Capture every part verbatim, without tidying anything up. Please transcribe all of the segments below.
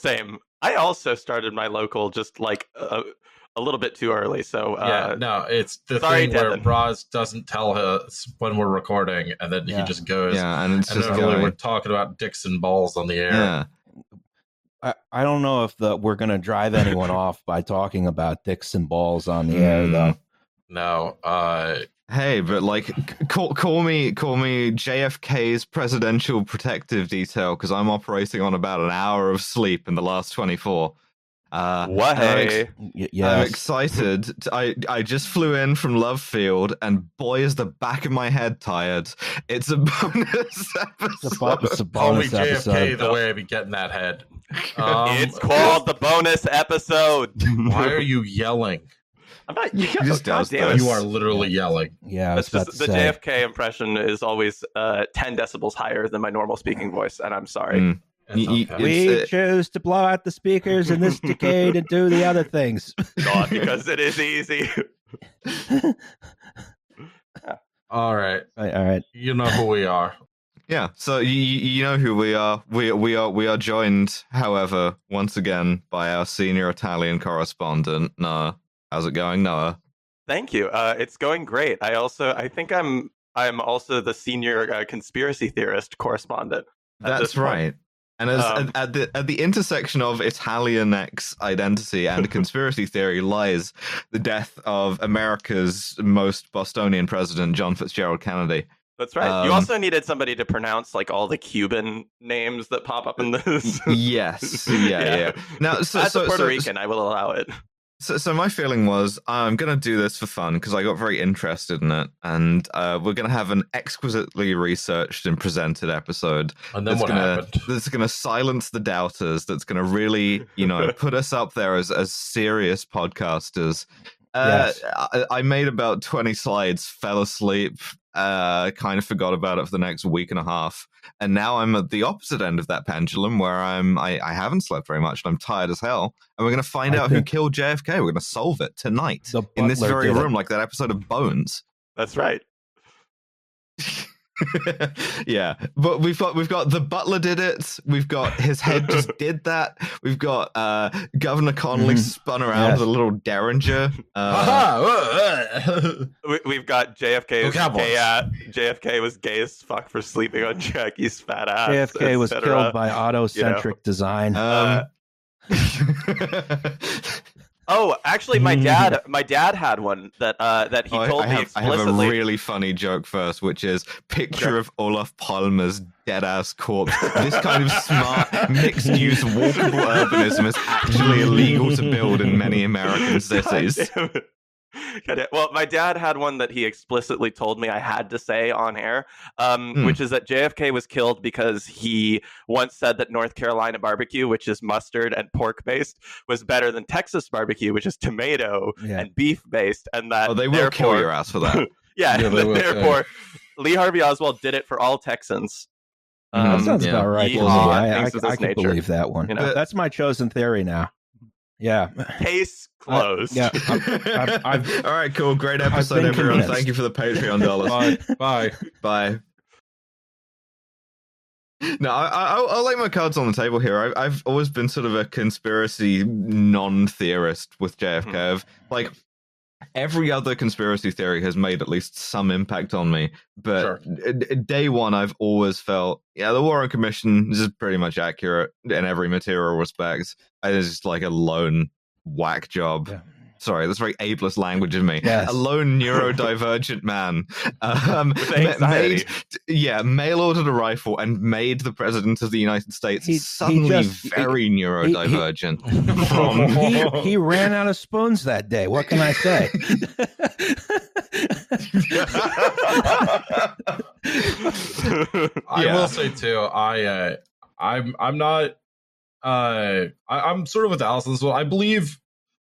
Same. I also started my local just like uh, a little bit too early. So uh, yeah, no, it's the sorry, thing Devin. Where Braz doesn't tell us when we're recording, and then yeah. he just goes. Yeah, and it's and just really we're talking about dicks and balls on the air. Yeah. I, I don't know if the we're gonna drive anyone off by talking about dicks and balls on the mm, air though. No. Uh, hey, but like, call call me call me J F K's presidential protective detail because I'm operating on about an hour of sleep in the last twenty-four. Uh, what? Hey. I'm, ex yes. I'm excited. To, I I just flew in from Love Field, and boy, is the back of my head tired. It's a bonus episode. It's a bonus Only episode. J F K the way I be getting that head. Um, it's called the bonus episode. Why are you yelling? I'm not. You, you, just does you are literally yeah. yelling. Yeah, just, the say. J F K impression is always uh, ten decibels higher than my normal speaking voice, and I'm sorry. Mm. Okay. We choose to blow out the speakers in this decade and do the other things. God, because it is easy. All right. All right. You know who we are. Yeah. So you, you know who we are. We, we are. We are joined, however, once again by our senior Italian correspondent, Noah. How's it going, Noah? Thank you. Uh, it's going great. I also I think I'm I'm also the senior uh, conspiracy theorist correspondent. That's right. And as, um, at, the, at the intersection of Italian-X identity and conspiracy theory lies the death of America's most Bostonian president, John Fitzgerald Kennedy. That's right. Um, you also needed somebody to pronounce like all the Cuban names that pop up in this. Yes. Yeah, yeah. yeah. Now, so, as so, a Puerto so, Rican, I will allow it. So, so my feeling was I'm going to do this for fun because I got very interested in it, and uh, we're going to have an exquisitely researched and presented episode. And then that's what gonna, happened? That's going to silence the doubters. That's going to really, you know, put us up there as as serious podcasters. Uh, yes. I, I made about twenty slides, fell asleep, uh, kind of forgot about it for the next week and a half, and now I'm at the opposite end of that pendulum where I'm I, I haven't slept very much and I'm tired as hell. And we're going to find I out who killed J F K. We're going to solve it tonight in this very room, it. like that episode of Bones. That's right. Yeah, but we've got we've got the butler did it. We've got his head just did that. We've got uh, Governor Connolly mm, spun around yes. with a little derringer. Uh, we, we've got J F K. Gay, uh, J F K was gay as fuck for sleeping on Jackie's fat ass. J F K was killed by autocentric you know. design. Um, Oh, actually, my dad, my dad had one that uh, that he oh, told I have, me explicitly. I have a really funny joke first, which is picture okay. of Olaf Palme's dead-ass corpse. This kind of smart, mixed-use, walkable urbanism is actually illegal to build in many American cities. God damn it. Well, my dad had one that he explicitly told me I had to say on air, um, hmm. which is that J F K was killed because he once said that North Carolina barbecue, which is mustard and pork-based, was better than Texas barbecue, which is tomato yeah. and beef-based, and that oh, they will kill your ass for that. yeah, yeah will, therefore, yeah. Lee Harvey Oswald did it for all Texans. Um, that sounds yeah. about right. Well, I, I, I can believe that one. You know? but, That's my chosen theory now. Yeah. Case closed. Uh, yeah. I've, I've, I've, All right, cool. Great episode, everyone. Convinced. Thank you for the Patreon dollars. Bye. Bye. Bye. No, I, I, I'll lay my cards on the table here. I, I've always been sort of a conspiracy non-theorist with J F K. I've, like, every other conspiracy theory has made at least some impact on me. But sure. day one, I've always felt, yeah, the Warren Commission is pretty much accurate in every material respect. It's just like a lone whack job. Yeah. Sorry, that's very ableist language of me. Yes. A lone neurodivergent man. Um, made, yeah, mail-ordered a rifle and made the President of the United States he, suddenly he just, very he, neurodivergent. He, he, he ran out of spoons that day. What can I say? I yeah. will say, too, I, uh, I'm, I'm not... Uh, I, I'm sort of with Allison as well. I believe...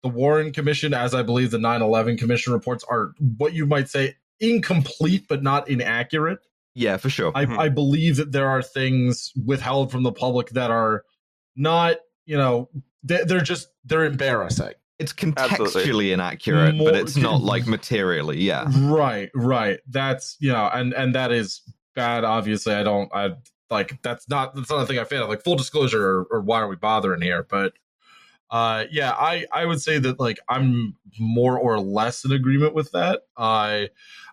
The Warren Commission, as I believe the nine eleven Commission reports, are what you might say incomplete, but not inaccurate. Yeah, for sure. I, mm-hmm. I believe that there are things withheld from the public that are not, you know, they're, they're just, they're embarrassing. It's contextually Absolutely. inaccurate, More, but it's not like materially. Yeah. Right, right. That's, you know, and, and that is bad. Obviously, I don't, I, like, that's not, that's not a thing I failed. Like, full disclosure, or, or why are we bothering here? But uh, yeah, I, I would say that, like, I'm more or less in agreement with that. I,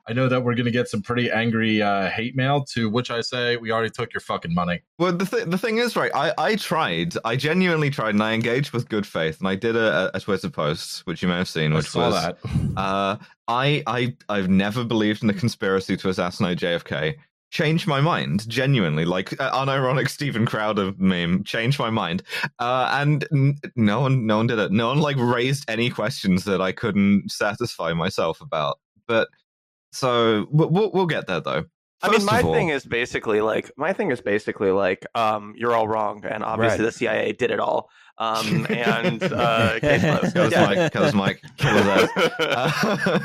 I know that we're going to get some pretty angry uh, hate mail, to which I say, we already took your fucking money. Well, the, th- the thing is, right, I, I tried. I genuinely tried, and I engaged with good faith. And I did a, a Twitter post, which you may have seen, which I was, that. uh, I, I, I've never believed in the conspiracy to assassinate J F K. Change my mind, genuinely, like uh, unironic Steven Crowder meme. Change my mind, uh, and n- no one, no one did it. No one like raised any questions that I couldn't satisfy myself about. But so we'll we'll get there though. First I mean, my all, thing is basically like my thing is basically like um, you're all wrong, and obviously right. The C I A did it all. Um, and uh, case closed. Cause yeah. Mike, cause Mike, kill his ass. Uh,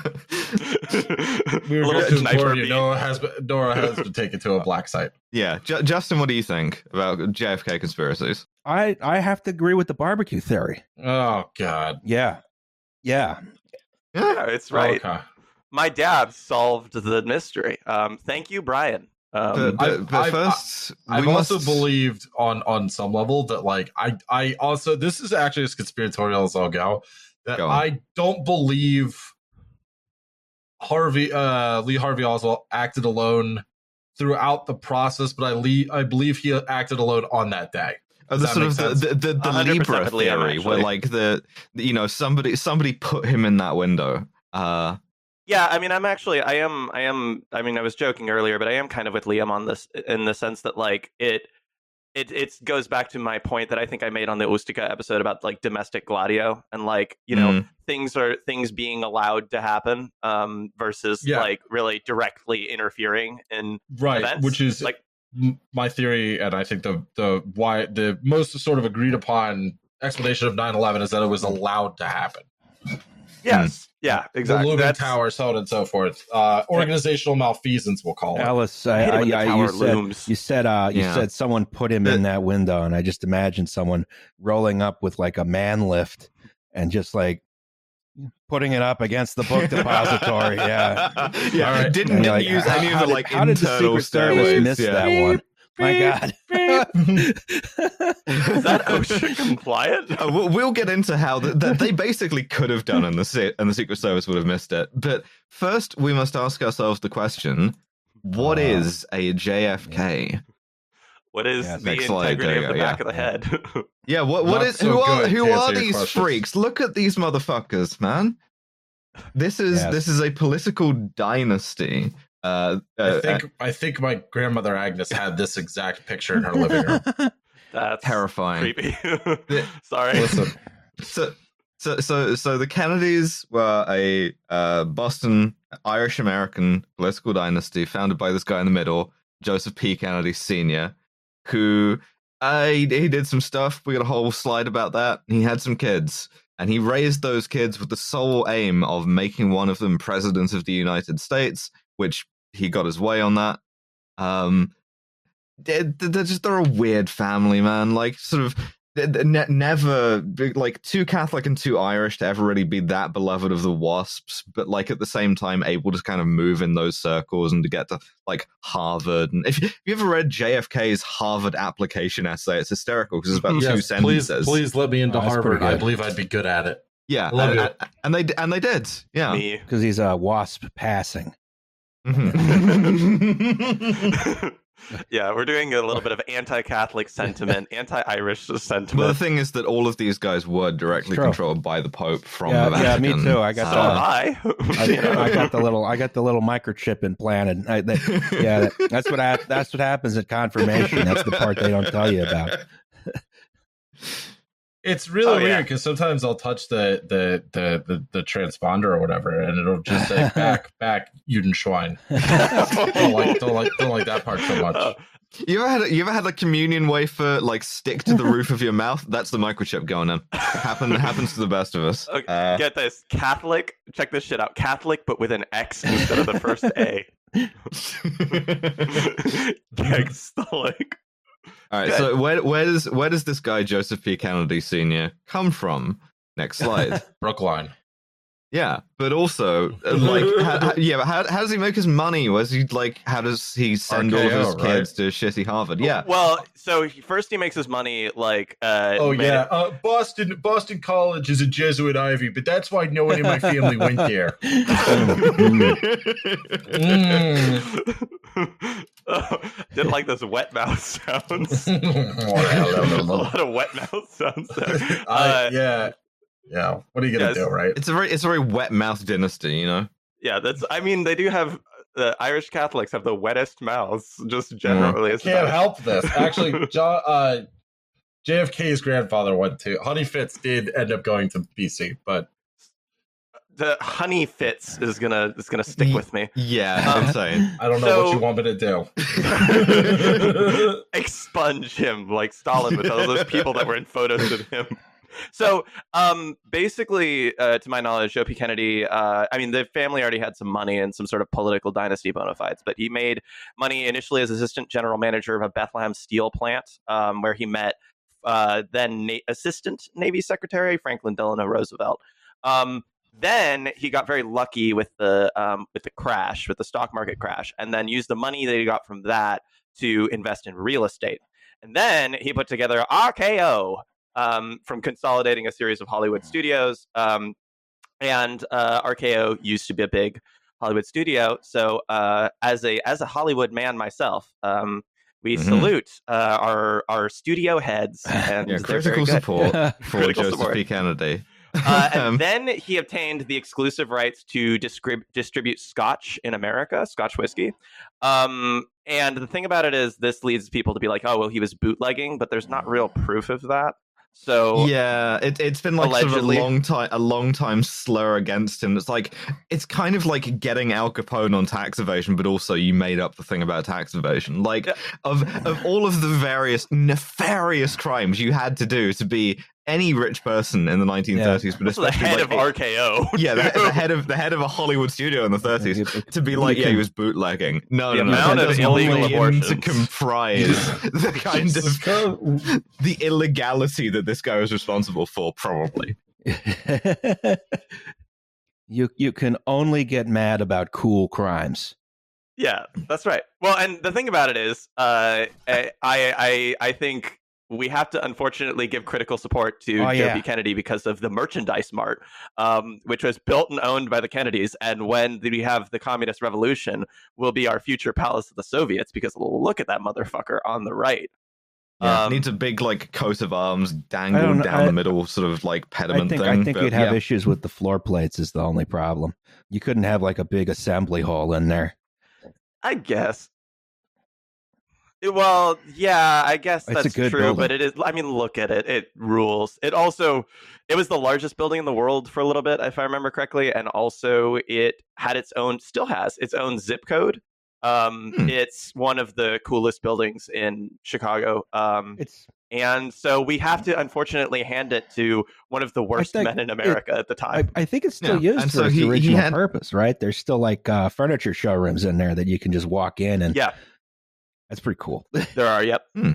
we were just worried. Dora has, Dora has been taken to a black site. Yeah, J- Justin, what do you think about J F K conspiracies? I, I have to agree with the barbecue theory. Oh God, yeah, yeah, yeah, it's right. Okay. My dad solved the mystery. Um, thank you, Brian. Um, but, but, but I've, first, I've, I've must... also believed on on some level that like I I also this is actually as conspiratorial as I'll go that go I don't believe Harvey uh, Lee Harvey Oswald acted alone throughout the process, but I le- I believe he acted alone on that day. Oh, the sort of the, the, the, the Libra theory, where like the you know somebody somebody put him in that window. Uh, Yeah, I mean, I'm actually, I am, I am, I mean, I was joking earlier, but I am kind of with Liam on this in the sense that, like, it, it, it goes back to my point that I think I made on the Ustica episode about, like, domestic Gladio and, like, you know, mm. things are, things being allowed to happen um, versus, yeah. like, really directly interfering in right, events. Which is, like, my theory, and I think the, the, why, the most sort of agreed upon explanation of nine eleven is that it was allowed to happen. Yes. Yeah, exactly. The Logan That's... Tower, so on and so forth. Uh, organizational malfeasance, we'll call it. Alice, I, I, I, I, you, said, you said uh, you yeah. said someone put him in that window, and I just imagined someone rolling up with like a man lift and just like putting it up against the book depository. yeah, yeah. Right. Didn't didn't like, use any of the like how did the Secret Service miss yeah. that one? My God. Is that OSHA compliant? Oh, we'll, we'll get into how the, that they basically could have done and the, and the Secret Service would have missed it. But first, we must ask ourselves the question, what uh, is a J F K? What is yeah, the integrity slide, of the back yeah. of the head? yeah, what what Not is so who are who are these questions. Freaks? Look at these motherfuckers, man. This is yes. this is a political dynasty. Uh, uh, I think uh, I think my grandmother Agnes had this exact picture in her living room. That's terrifying. Creepy. Sorry. Listen, so so so so the Kennedys were a uh, Boston Irish American political dynasty founded by this guy in the middle, Joseph P. Kennedy Senior, who uh, he, he did some stuff. We got a whole slide about that. He had some kids, and he raised those kids with the sole aim of making one of them president of the United States, which he got his way on that. Um, they're, they're just they're a weird family, man. Like, sort of ne- never like too Catholic and too Irish to ever really be that beloved of the WASPs, but like at the same time able to kind of move in those circles and to get to like Harvard. And if, if you ever read J F K's Harvard application essay, it's hysterical because it's about yes, two sentences. Please, please let me into oh, Harvard. I believe I'd be good at it. Yeah, and, it. and they and they did. Yeah, because he's a WASP passing. Mm-hmm. Yeah, we're doing a little bit of anti-Catholic sentiment, anti-Irish sentiment. Well, the thing is that all of these guys were directly controlled by the Pope from yeah, the Vatican. Yeah, me too. I got so the, I. I, I got the little, I got the little microchip implanted. I, they, yeah, that, that's what I, that's what happens at confirmation. That's the part they don't tell you about. It's really oh, weird because yeah. sometimes I'll touch the the, the the the transponder or whatever, and it'll just say back back Judenschwein. don't like don't like don't like that part so much. Uh, you ever had a, you ever had a communion wafer like stick to the roof of your mouth? That's the microchip going in. Happen happens to the best of us. Okay, uh, get this Catholic. Check this shit out. Catholic, but with an X instead of the first A. Catholic. All right, Good. so where where does where does this guy Joseph P. Kennedy Senior come from? Next slide. Brookline. Yeah, but also, like, how, yeah, but how, how does he make his money? Was he like, how does he send R K O, all of his right? kids to shitty Harvard? Yeah. Well, so he, first he makes his money like. Uh, oh yeah, uh, Boston Boston College is a Jesuit Ivy, but that's why no one in my family went there. mm. Mm. Oh, didn't like those wet mouth sounds. There's a lot of wet mouth sounds there. Uh, uh, yeah. Yeah, what are you gonna yeah, do, right? It's a very, it's a very wet mouth dynasty, you know. Yeah, that's. I mean, they do have the uh, Irish Catholics have the wettest mouths, just generally. Mm. Can't help this. Actually, John, uh, J F K's grandfather went to. Honey Fitz did end up going to B C, but the Honey Fitz is gonna is gonna stick with me. Yeah, um, I'm saying. I don't know so, what you want me to do. Expunge him like Stalin with all those people that were in photos of him. So um, basically, uh, to my knowledge, Joe P. Kennedy, uh, I mean, the family already had some money and some sort of political dynasty bona fides, but he made money initially as assistant general manager of a Bethlehem steel plant, um, where he met uh, then Na- assistant Navy Secretary Franklin Delano Roosevelt. Um, then he got very lucky with the um, with the crash, with the stock market crash, and then used the money that he got from that to invest in real estate. And then he put together R K O. Um, from consolidating a series of Hollywood studios. Um, and uh, R K O used to be a big Hollywood studio. So uh, as a as a Hollywood man myself, um, we mm-hmm. salute uh, our our studio heads and yeah, critical support for critical Joseph support. P. Kennedy. Uh, and then he obtained the exclusive rights to distrib- distribute Scotch in America, Scotch whiskey. Um, and the thing about it is this leads people to be like, oh, well, he was bootlegging, but there's not real proof of that. So yeah, it, it's been like sort of a long time, a long time slur against him. It's like it's kind of like getting Al Capone on tax evasion, but also you made up the thing about tax evasion. Like yeah. of of all of the various nefarious crimes you had to do to be any rich person in the nineteen thirties, yeah. but especially the head like, of R K O, yeah, the, the head of the head of a Hollywood studio in the thirties to be like, yeah, he was bootlegging. No, the no, amount no, of illegal abortions to comprise the kind Jesus. of the illegality that this guy was responsible for, probably. you you can only get mad about cool crimes. Yeah, that's right. Well, and the thing about it is, uh, I I I think. We have to, unfortunately, give critical support to oh, Joe yeah. B. Kennedy because of the Merchandise Mart, um, which was built and owned by the Kennedys. And when we have the Communist Revolution, will be our future palace of the Soviets because look at that motherfucker on the right. Yeah, um, needs a big like coat of arms dangled down I, the middle, sort of like pediment I think, thing. I think but, you'd have yeah. issues with the floor plates is the only problem. You couldn't have like a big assembly hall in there. I guess. Well, yeah, I guess it's that's true, building. But it is. I mean, look at it; it rules. It also, it was the largest building in the world for a little bit, if I remember correctly, and also it had its own, still has its own zip code. Um, hmm. It's one of the coolest buildings in Chicago, um, it's, and so we have to, unfortunately, hand it to one of the worst men in America it, at the time. I, I think it's still yeah. used and for so its he, original he had... purpose, right? There's still like uh, furniture showrooms in there that you can just walk in and yeah. That's pretty cool. There are, yep. Hmm.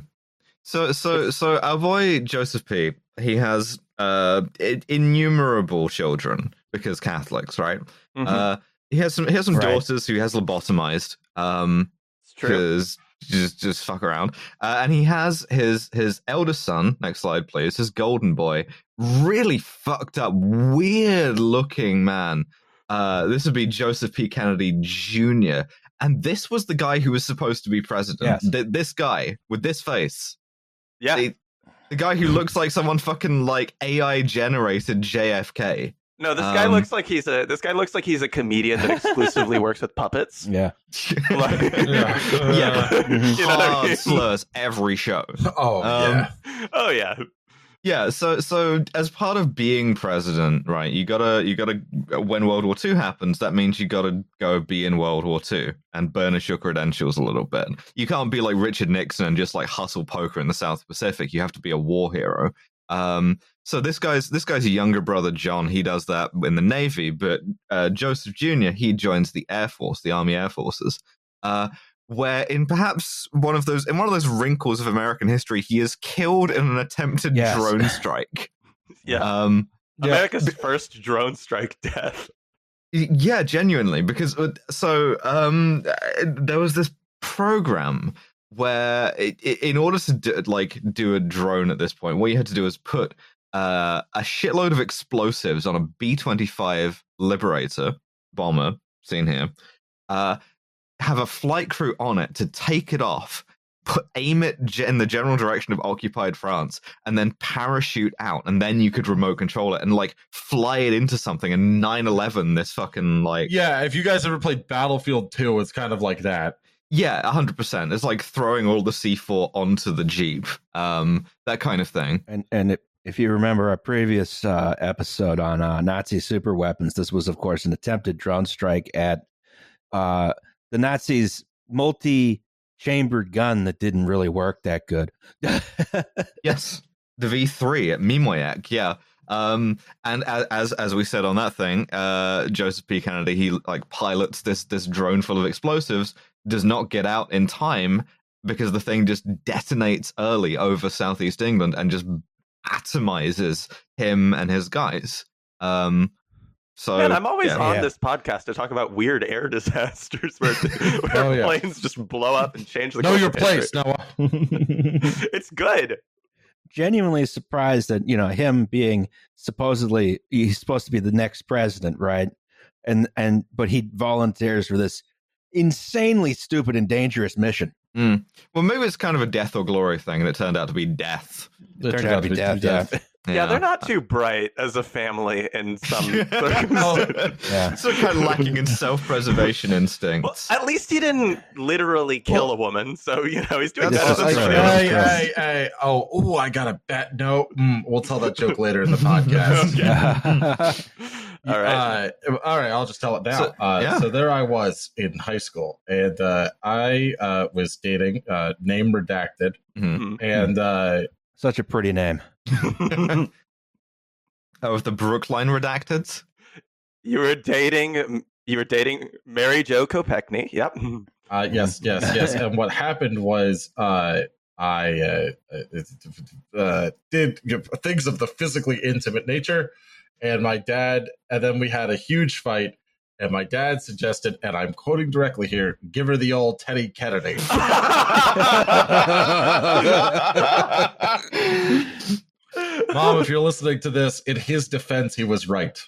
So, so, so our boy Joseph P. He has uh, innumerable children because Catholics, right? Mm-hmm. Uh, he has some. He has some right. daughters who he has lobotomized. Um, it's true. Because just, just fuck around. Uh, and he has his his eldest son. Next slide, please. His golden boy, really fucked up, weird looking man. Uh, this would be Joseph P. Kennedy Junior And this was the guy who was supposed to be president. Yes. Th- this guy with this face. Yeah. The, the guy who looks like someone fucking like A I generated J F K. No, this um, guy looks like he's a this guy looks like he's a comedian that exclusively works with puppets. Yeah. Like, yeah. yeah. You know, hard I mean? Slurs every show. Oh um, yeah. Oh yeah. Yeah, so so as part of being president, right, you gotta you gotta when World War Two happens, that means you gotta go be in World War Two and burnish your credentials a little bit. You can't be like Richard Nixon and just like hustle poker in the South Pacific. You have to be a war hero. Um, so this guy's this guy's younger brother John. He does that in the Navy, but uh, Joseph Junior he joins the Air Force, the Army Air Forces. Uh, Where in perhaps one of those in one of those wrinkles of American history, he is killed in an attempted yes. drone strike. yeah, um, Yeah. America's first drone strike death. Yeah, genuinely, because so um, there was this program where, it, it, in order to do, like do a drone at this point, what you had to do is put uh, a shitload of explosives on a B twenty-five Liberator bomber, seen here, uh, have a flight crew on it to take it off, put, aim it in the general direction of occupied France, and then parachute out, and then you could remote control it and like fly it into something. And nine eleven, this fucking like yeah. If you guys ever played Battlefield two, it's kind of like that. Yeah, one hundred percent. It's like throwing all the C four onto the Jeep, um, that kind of thing. And and it, if you remember our previous uh, episode on uh, Nazi super weapons, this was, of course, an attempted drone strike at uh, the Nazis' multi-chambered gun that didn't really work that good. Yes, the V three at Mimoyak, yeah. Um, and as as we said on that thing, uh, Joseph P. Kennedy, he like pilots this this drone full of explosives, does not get out in time because the thing just detonates early over southeast England and just atomizes him and his guys. Um, so Man, I'm always yeah, on yeah. this podcast to talk about weird air disasters where, where oh, yeah. planes just blow up and change the. Know your place, Noah. It's good. Genuinely surprised that, you know, him being supposedly he's supposed to be the next president, right? And and but he volunteers for this insanely stupid and dangerous mission. Mm. Well, maybe it's kind of a death or glory thing, and it turned out to be death. It, it turned out, out to be death. death. death. Yeah. yeah, they're not too bright as a family in some circumstances. Yeah. So kind of lacking in self-preservation instincts. Well, at least he didn't literally kill well, a woman, so you know he's doing that. Like, hey, hey, hey! Oh, ooh, I got a bet. No, mm, we'll tell that joke later in the podcast. Yeah. All right. Uh, all right. I'll just tell it now. So, uh, yeah. so there I was in high school, and uh, I uh, was dating, uh, name redacted, mm-hmm. and uh, such a pretty name. Oh, the Brookline redacted. You were dating. You were dating Mary Jo Kopechne. Yep. Uh, yes. Yes. Yes. And what happened was, uh, I uh, uh, did things of the physically intimate nature. And my dad, and then we had a huge fight, and my dad suggested, and I'm quoting directly here, give her the old Teddy Kennedy. Mom, if you're listening to this, in his defense, he was right.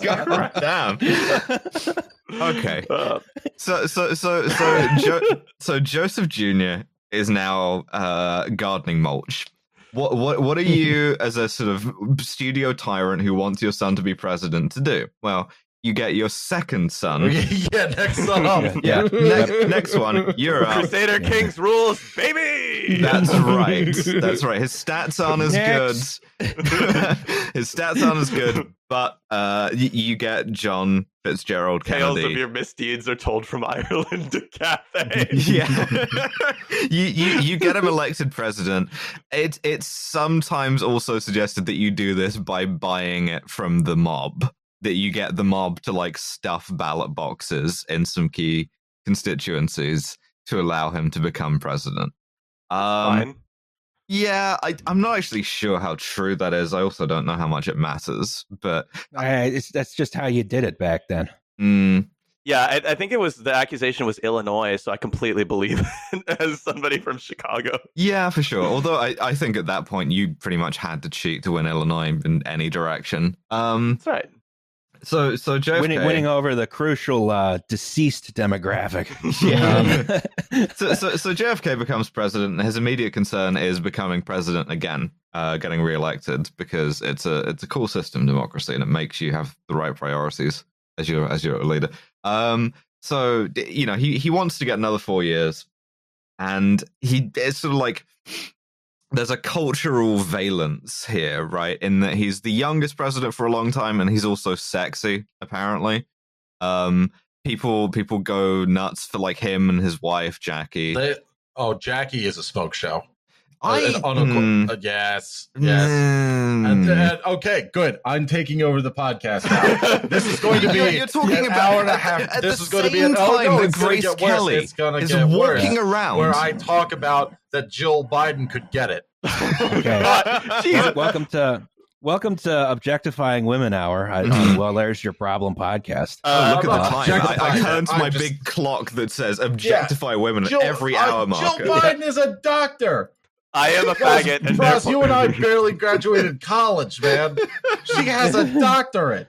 God damn. Okay. So, so, so, so, jo- so Joseph Junior is now uh, gardening mulch. What what what are you, as a sort of studio tyrant who wants your son to be president, to do? Well, you get your second son. yeah, next son. yeah, next, next one. You're up. Crusader Kings rules, baby. That's right. That's right. His stats aren't as next. good. His stats aren't as good, but uh, you, you get John Fitzgerald Kennedy. Tales of your misdeeds are told from Ireland to Cathay. Yeah, you, you you get him elected president. It it's sometimes also suggested that you do this by buying it from the mob. That you get the mob to like stuff ballot boxes in some key constituencies to allow him to become president. Um, Fine. Yeah, I, I'm not actually sure how true that is. I also don't know how much it matters, but I, it's, that's just how you did it back then. Mm. Yeah, I, I think it was the accusation was Illinois, so I completely believe it as somebody from Chicago. Yeah, for sure. Although I, I think at that point you pretty much had to cheat to win Illinois in any direction. Um, that's right. So, so J F K winning, winning over the crucial uh, deceased demographic. Yeah. um, so, so, so J F K becomes president, and his immediate concern is becoming president again, uh, getting reelected, because it's a it's a cool system, democracy, and it makes you have the right priorities as your as your leader. Um, so you know he, he wants to get another four years, and he it's sort of like. There's a cultural valence here, right? In that he's the youngest president for a long time, and he's also sexy, apparently. Um, people people go nuts for like him and his wife, Jackie. They, oh, Jackie is a smoke show. I, uh, mm, uh, yes, yes. Mm. And, and, okay, good. I'm taking over the podcast now. This is going to be you're, you're talking an about hour and a half. At this the is going to be an hour. Oh, no, it's Grace going to get Kelly worse. It's going to get walking worse. Around where I talk about that Jill Biden could get it. Okay. But, welcome to welcome to Objectifying Women Hour. I, uh, well, there's your problem podcast. Uh, oh, look I'm at the time. I, I turned to my just, big clock that says objectify yeah, women Jill, at every uh, hour marker. Jill Biden is a doctor. I am a faggot. And Ross, you and I barely graduated college, man. She has a doctorate.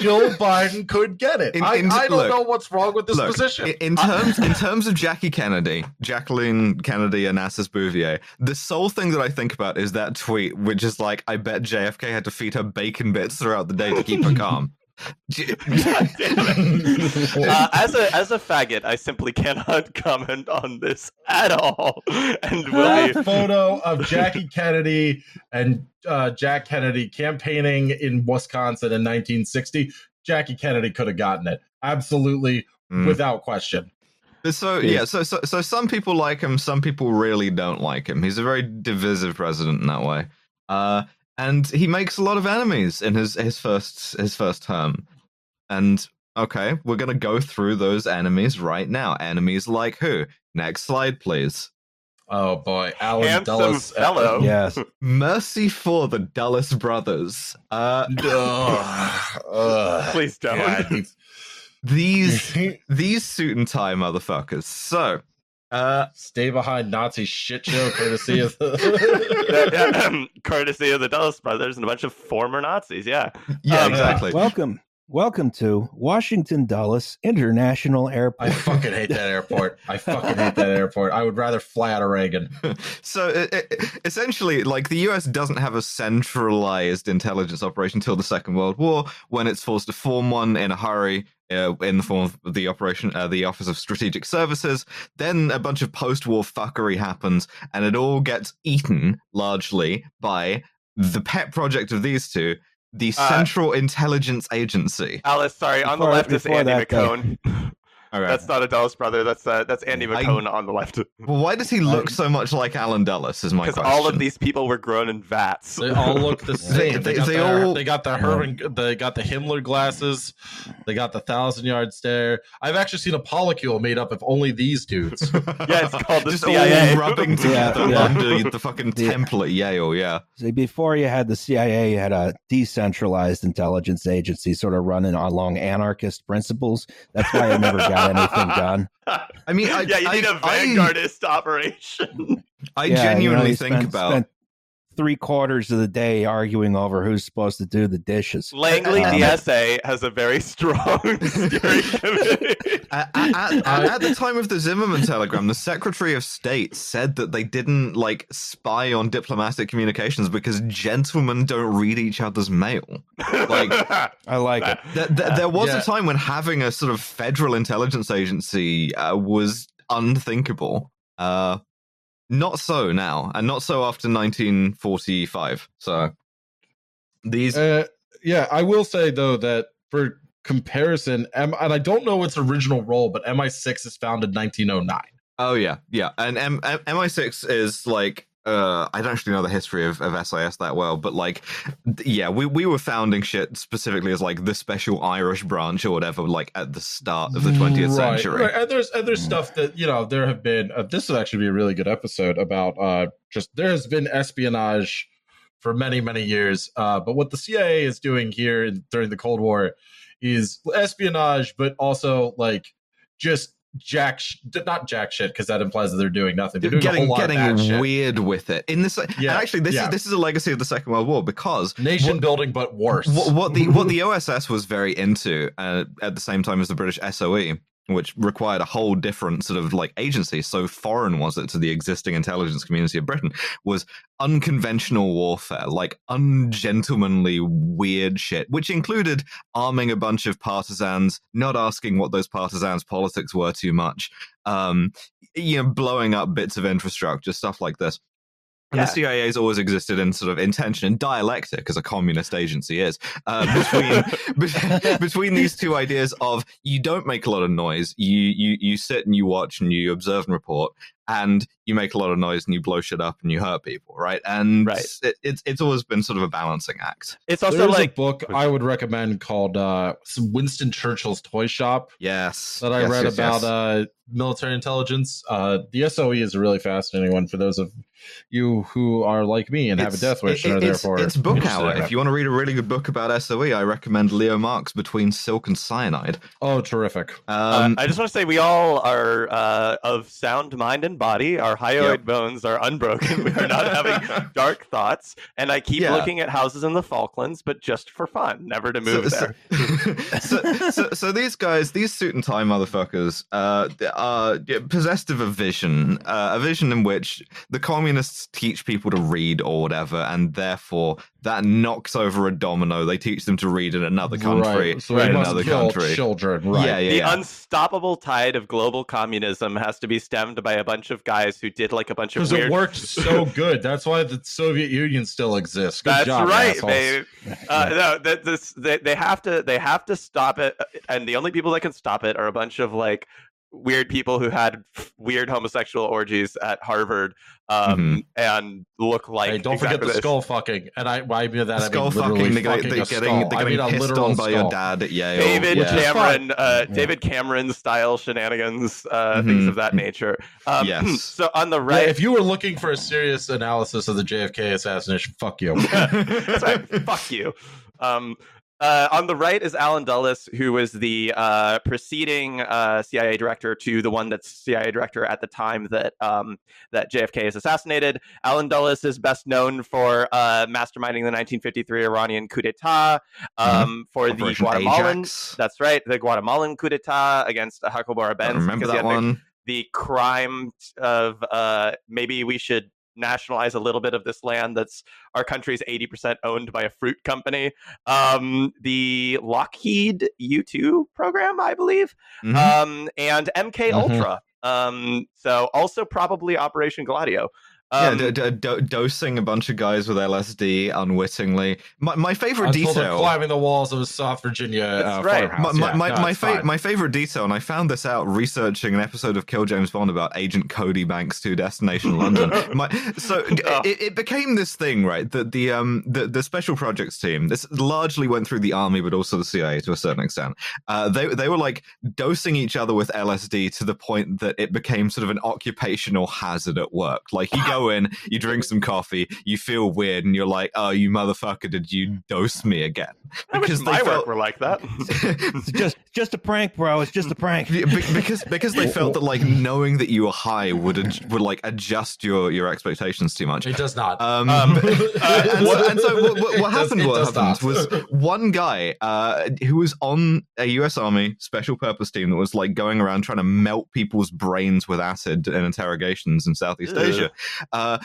Jill Biden could get it. In, in, I, I don't look, know what's wrong with this look, position. In, in terms in terms of Jackie Kennedy, Jacqueline Kennedy and Assis Bouvier, the sole thing that I think about is that tweet, which is like, I bet J F K had to feed her bacon bits throughout the day to keep her calm. uh, as a as a faggot, I simply cannot comment on this at all. And will be... photo of Jackie Kennedy and uh, Jack Kennedy campaigning in Wisconsin in nineteen sixty. Jackie Kennedy could have gotten it, absolutely, mm. without question. So yeah, so, so so some people like him, some people really don't like him. He's a very divisive president in that way. Uh, And he makes a lot of enemies in his, his first his first term. And, okay, we're going to go through those enemies right now. Enemies like who? Next slide, please. Oh, boy. Alan Dulles. Fellow. Yes. Mercy for the Dulles brothers. Uh, uh, Please don't. God. These, these suit and tie motherfuckers. So... Uh, stay behind Nazi shit show courtesy of the courtesy of the Dulles brothers and a bunch of former Nazis. Yeah. Yeah, um, exactly. Welcome. Welcome to Washington Dulles International Airport. I fucking hate that airport. I fucking hate that airport. I would rather fly out of Reagan. So it, it, essentially, like, the U S doesn't have a centralized intelligence operation until the Second World War, when it's forced to form one in a hurry. Uh, in the form of the operation, uh, the Office of Strategic Services. Then a bunch of post-war fuckery happens, and it all gets eaten largely by the pet project of these two, the uh, Central Intelligence Agency. Alice, sorry, before, on the left is Andy that, McCone. Okay. That's not a Dulles brother. That's uh, that's Andy McCone I, on the left. Well, why does he look so much like Alan Dulles? Is my question. Because all of these people were grown in vats. They all look the same. They, they, they, they, their, all... they got the Herman. They got the Himmler glasses. They got the thousand yard stare. I've actually seen a polycule made up of only these dudes. Yeah, it's called the just C I A. All rubbing together yeah, yeah. under the fucking yeah. temple at Yale. Yeah. So before you had the C I A, you had a decentralized intelligence agency, sort of running along anarchist principles. That's why I never got it. Anything done. I mean, I, yeah, you I, need a vanguardist I, operation. I yeah, genuinely you know, think spent, about spent three quarters of the day arguing over who's supposed to do the dishes. Langley um, D S A has a very strong steering committee. At, at, at the time of the Zimmerman telegram, the Secretary of State said that they didn't like spy on diplomatic communications because gentlemen don't read each other's mail. Like, I like it. Th- th- there was yeah. a time when having a sort of federal intelligence agency uh, was unthinkable. Uh, not so now, and not so after nineteen forty-five. So these, uh, yeah, I will say though that for. Comparison, and I don't know its original role, but M I six is founded nineteen oh nine. Oh yeah, yeah, and M- M- MI6 is like uh, I don't actually know the history of, of S I S that well, but like, yeah, we we were founding shit specifically as like the Special Irish Branch or whatever, like at the start of the twentieth right, century. Right, and there's and there's stuff that you know there have been. Uh, this would actually be a really good episode about uh, just there has been espionage for many many years, uh, but what the C I A is doing here in, during the Cold War. Is espionage, but also like just jack, sh- not jack shit, because that implies that they're doing nothing. They're doing getting, a whole lot getting of weird shit. With it in this. Yeah, actually, this yeah. is this is a legacy of the Second World War because nation what, building, but worse. What, what the what the O S S was very into uh, at the same time as the British S O E, which required a whole different sort of like agency. So foreign was it to the existing intelligence community of Britain was unconventional warfare, like ungentlemanly weird shit, which included arming a bunch of partisans, not asking what those partisans' politics were too much, um, you know, blowing up bits of infrastructure, stuff like this. And yeah. the C I A's always existed in sort of intention and dialectic, as a communist agency is, uh, between be, between these two ideas of you don't make a lot of noise, you you you sit and you watch and you observe and report, and you make a lot of noise and you blow shit up and you hurt people, right? And right. It, it's it's always been sort of a balancing act. It's also There's like a book I would recommend called uh, Winston Churchill's Toy Shop. Yes, that I yes, read yes, about yes. Uh, military intelligence. Uh, the S O E is a really fascinating one for those of you who are like me and it's, have a death wish. It, and are it's, therefore it's book hour. If you want to read a really good book about S O E, I recommend Leo Mark's Between Silk and Cyanide. Oh, terrific! Um, uh, I just want to say we all are uh, of sound mind and body. Our hyoid yep. bones are unbroken. We are not having dark thoughts, and I keep yeah. looking at houses in the Falklands, but just for fun, never to move so, there. So, so, so, so these guys, these suit and tie motherfuckers, uh, are possessed of a vision, uh, a vision in which the communists teach people to read or whatever, and therefore that knocks over a domino. They teach them to read in another country, right. so in another country. Children, right? Yeah, yeah, the yeah. unstoppable tide of global communism has to be stemmed by a bunch of guys who did like a bunch of weird... it worked so good. That's why the Soviet Union still exists. Good That's job, right, assholes. Babe. Uh, no, that, this, they, they have to. They have to stop it. And the only people that can stop it are a bunch of like weird people who had weird homosexual orgies at Harvard um, mm-hmm. and look like. Hey, don't exactly forget the this. Skull fucking. And I, why do that? The skull I mean, fucking. They're fucking they're getting, they're getting I mean, pissed on by skull. Your dad at Yale. David yeah. Cameron, uh, yeah. David Cameron style shenanigans, uh, mm-hmm. things of that nature. Um, yes. So on the right, yeah, if you were looking for a serious analysis of the J F K assassination, fuck you. That's right. Fuck you. Um, Uh, on the right is Alan Dulles, who was the uh, preceding uh, C I A director to the one that's C I A director at the time that um, that J F K is assassinated. Alan Dulles is best known for uh, masterminding the nineteen fifty-three Iranian coup d'état, um, for Operation the Guatemalan. Ajax. That's right, the Guatemalan coup d'état against Jacobo Arbenz. I remember that one. The crime of uh, maybe we should nationalize a little bit of this land that's our country's eighty percent owned by a fruit company. Um, the Lockheed U two program, I believe, mm-hmm. um, and M K mm-hmm. Ultra. Um, so also probably Operation Gladio. Um, yeah, d- d- d- dosing a bunch of guys with L S D unwittingly. My, my favorite detail, climbing the walls of a South Virginia uh, right. farmhouse. My, yeah. my, no, my, fa- my favorite detail, and I found this out researching an episode of Kill James Bond about Agent Cody Banks to Destination London. My, so oh. it, it became this thing, right? That the um the, the special projects team, this largely went through the army, but also the C I A to a certain extent. Uh, they they were like dosing each other with L S D to the point that it became sort of an occupational hazard at work. Like you go. in, you drink some coffee, you feel weird, and you're like, oh, you motherfucker, did you dose me again? Because my felt... work were like that. It's just just a prank, bro. It's just a prank. Be- because because they felt that like knowing that you were high would ad- would like adjust your, your expectations too much. It does not. Um, um, but, uh, and, so, and so what, what, what happened, does, what happened was one guy uh, who was on a U S Army special purpose team that was like going around trying to melt people's brains with acid in interrogations in Southeast Asia. Uh,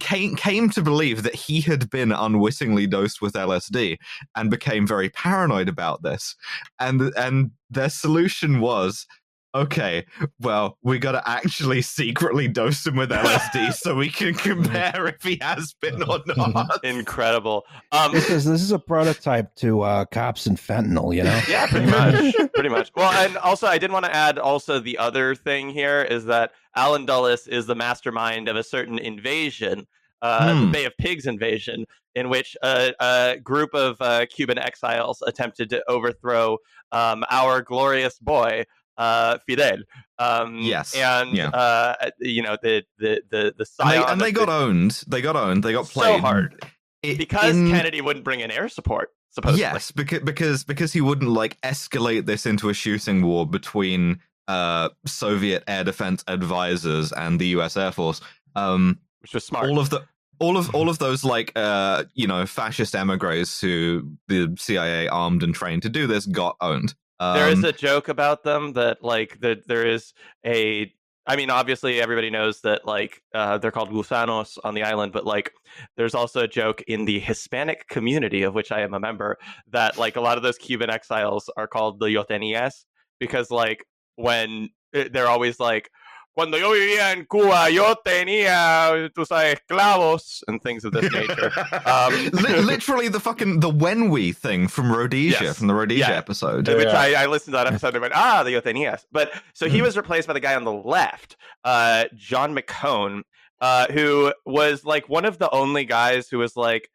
came, came to believe that he had been unwittingly dosed with L S D and became very paranoid about this. And and their solution was, okay, well, we got to actually secretly dose him with L S D so we can compare if he has been or not. Incredible. Um, this is this is a prototype to uh, cops and fentanyl, you know? Yeah, pretty much. pretty much. Well, and also I did want to add also the other thing here is that Alan Dulles is the mastermind of a certain invasion, uh, hmm. the Bay of Pigs invasion, in which a, a group of uh, Cuban exiles attempted to overthrow um, our glorious boy, uh, Fidel. Um, yes. And, yeah. uh, you know, the, the, the, the side. And, they, and they got the, owned. They got owned. They got played. So hard. It, because in... Kennedy wouldn't bring in air support. Supposedly. Yes, because, because, because he wouldn't like escalate this into a shooting war between Uh, Soviet air defense advisors and the U S Air Force, um, which was smart. All of the, all of, all of those like, uh, you know, fascist emigres who the C I A armed and trained to do this got owned. Um, there is a joke about them that like that there is a. I mean, obviously, everybody knows that like uh, they're called gusanos on the island, but like there's also a joke in the Hispanic community of which I am a member that like a lot of those Cuban exiles are called the Yotenies because like. When they're always like, Cuando yo vivía en Cuba, yo tenía, tú sabes, esclavos and things of this nature. Um, Literally the fucking, the when we thing from Rhodesia, yes. from the Rhodesia yeah. episode. Yeah. Which I, I listened to that episode and went, ah, the yo tenías. But, so he was replaced by the guy on the left, uh, John McCone, uh, who was like one of the only guys who was like,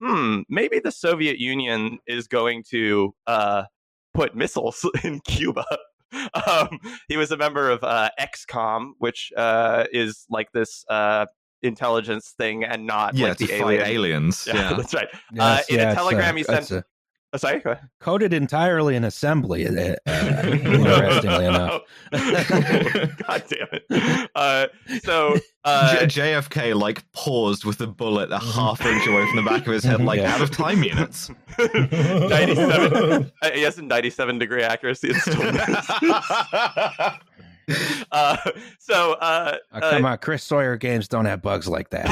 hmm, maybe the Soviet Union is going to uh, put missiles in Cuba. Um, he was a member of uh, X COM, which uh, is like this uh, intelligence thing, and not yeah, like the alien. aliens. Yeah, yeah, that's right. Yes, uh, in yeah, a telegram, a, he sent. A, oh, sorry, go ahead. Coded entirely in assembly. Uh, interestingly enough, God damn it! Uh, so uh, J- JFK like paused with a bullet a half inch away from the back of his head, like yeah. out of time units. ninety-seven Uh, he has a ninety-seven degree accuracy. It's still Uh, so uh, uh, come on, Chris Sawyer games don't have bugs like that.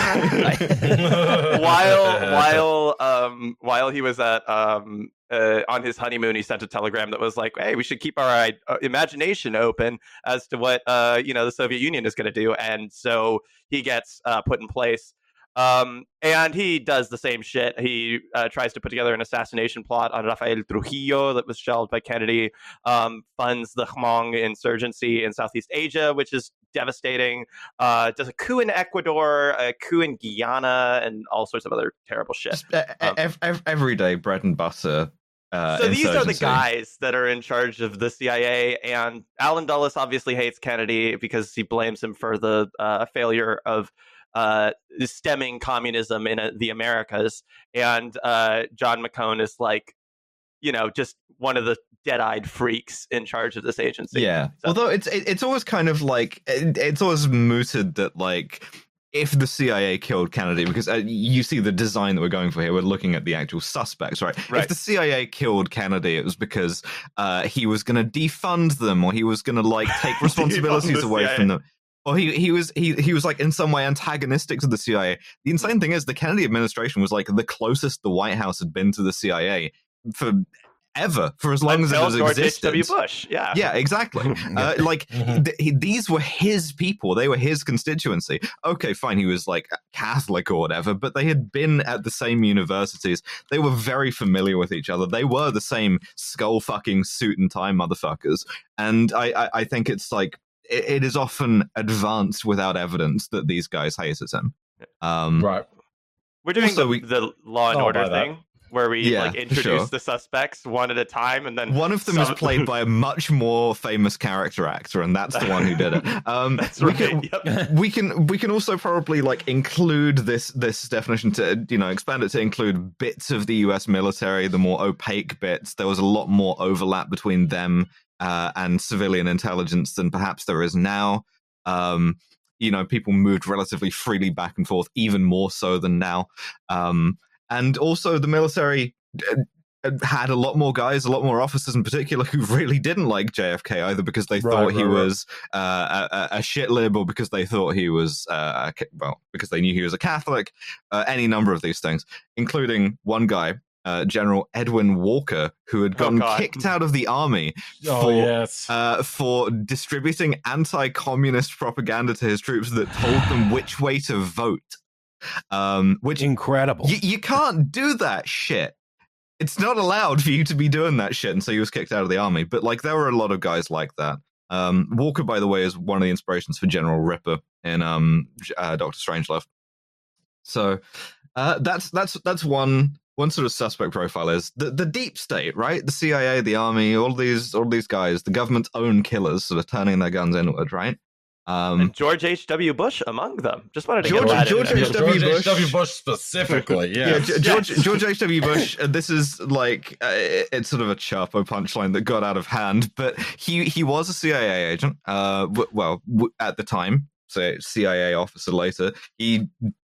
while while um, while he was at um, uh, on his honeymoon, he sent a telegram that was like, "Hey, we should keep our uh, imagination open as to what uh, you know the Soviet Union is going to do." And so he gets uh, put in place, um, and he does the same shit. He uh, tries to put together an assassination plot on Rafael Trujillo that was shelved by Kennedy, um, funds the Hmong insurgency in Southeast Asia, which is devastating, uh, does a coup in Ecuador, a coup in Guyana, and all sorts of other terrible shit. Just, uh, um, ev- ev- everyday bread and butter. Uh, so these are the guys that are in charge of the C I A, and Alan Dulles obviously hates Kennedy because he blames him for the uh, failure of Uh, stemming communism in uh, the Americas, and uh, John McCone is like, you know, just one of the dead-eyed freaks in charge of this agency. Yeah, so. Although it's it, it's always kind of like it, it's always mooted that like if the C I A killed Kennedy, because uh, you see the design that we're going for here, we're looking at the actual suspects, right? right. If the C I A killed Kennedy, it was because uh, he was going to defund them, or he was going to like take responsibilities away C I A. From them. Well, he he was he he was like in some way antagonistic to the C I A. The insane thing is the Kennedy administration was like the closest the White House had been to the C I A for ever, for as long Until as it was existed. H W Bush, yeah, yeah, exactly. uh, like th- he, these were his people; they were his constituency. Okay, fine, he was like Catholic or whatever, but they had been at the same universities. They were very familiar with each other. They were the same skull fucking suit and tie motherfuckers. And I I, I think it's like. It is often advanced without evidence that these guys hated him. Um, right. We're doing the, we, the Law and Order thing that. where we yeah, like introduce sure. the suspects one at a time, and then one of them some... is played by a much more famous character actor, and that's the one who did it. Um, that's right. We can, yep. we can we can also probably like include this this definition to you know expand it to include bits of the U S military, the more opaque bits. There was a lot more overlap between them. Uh, and civilian intelligence than perhaps there is now. Um, you know, people moved relatively freely back and forth, even more so than now. Um, and also the military uh, had a lot more guys, a lot more officers in particular, who really didn't like J F K, either because they right, thought right, he right. was uh, a, a shit lib, or because they thought he was, uh, well, because they knew he was a Catholic, uh, any number of these things, including one guy, Uh, General Edwin Walker, who had gotten oh kicked out of the army for, oh, yes. uh, for distributing anti-communist propaganda to his troops that told them which way to vote. Um, which incredible. Y- you can't do that shit. It's not allowed for you to be doing that shit, and so he was kicked out of the army. But like, there were a lot of guys like that. Um, Walker, by the way, is one of the inspirations for General Ripper in um, uh, Doctor Strangelove. So uh, that's that's that's one. One sort of suspect profile is the, the deep state, right? The C I A, the army, all these all these guys, the government's own killers sort of turning their guns inward, right? Um, and George H W. Bush among them. Just wanted to George, get George H W. Bush. H W. Bush specifically, yeah. yeah George, yes. George H W. Bush, this is like, uh, it, it's sort of a Chapo punchline that got out of hand, but he, he was a C I A agent, uh, w- well, w- at the time, so C I A officer later. He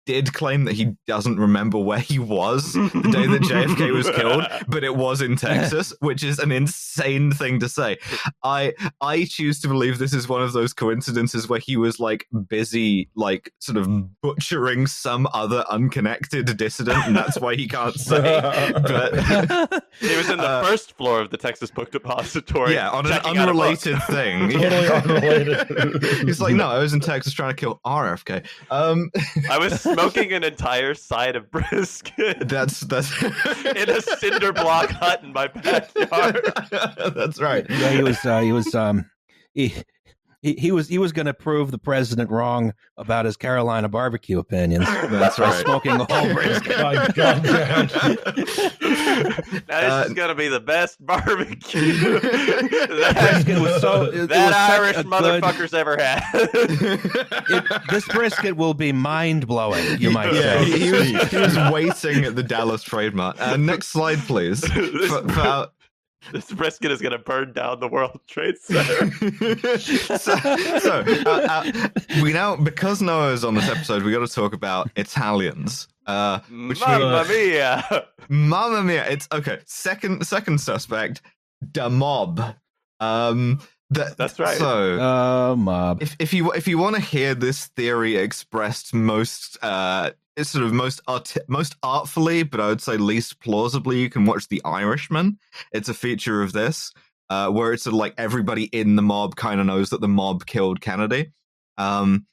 did claim that he doesn't remember where he was the day that J F K was killed, but it was in Texas, which is an insane thing to say. I I choose to believe this is one of those coincidences where he was like busy, like sort of butchering some other unconnected dissident, and that's why he can't say. But he was in the uh, first floor of the Texas Book Depository. Yeah, on an unrelated thing. Totally unrelated. He's like, no, I was in Texas trying to kill R F K. Um, I was smoking an entire side of brisket. That's that's in a cinder block hut in my backyard. That's right. Yeah, he was. Uh, he was. Um, he, he he was. He was going to prove the president wrong about his Carolina barbecue opinions. That's right. Smoking a whole brisket. My God, now this uh, is going to be the best barbecue that, was so, it, that it was Irish motherfuckers good... ever had. It, this brisket will be mind blowing. You might yeah, say. He, he, was, he was waiting at the Dallas trademark. Uh, next slide, please. This, for, for our, This brisket is going to burn down the World Trade Center. so so uh, uh, we now, because Noah's on this episode, we got to talk about Italians. Uh, which Mamma means, mia! Mamma mia! It's okay. Second, second suspect, da mob. Um, that, That's right. So, uh, mob. If, if you if you want to hear this theory expressed most, uh, it's sort of most art- most artfully, but I would say least plausibly, you can watch The Irishman. It's a feature of this, uh, where it's sort of like everybody in the mob kind of knows that the mob killed Kennedy. Um,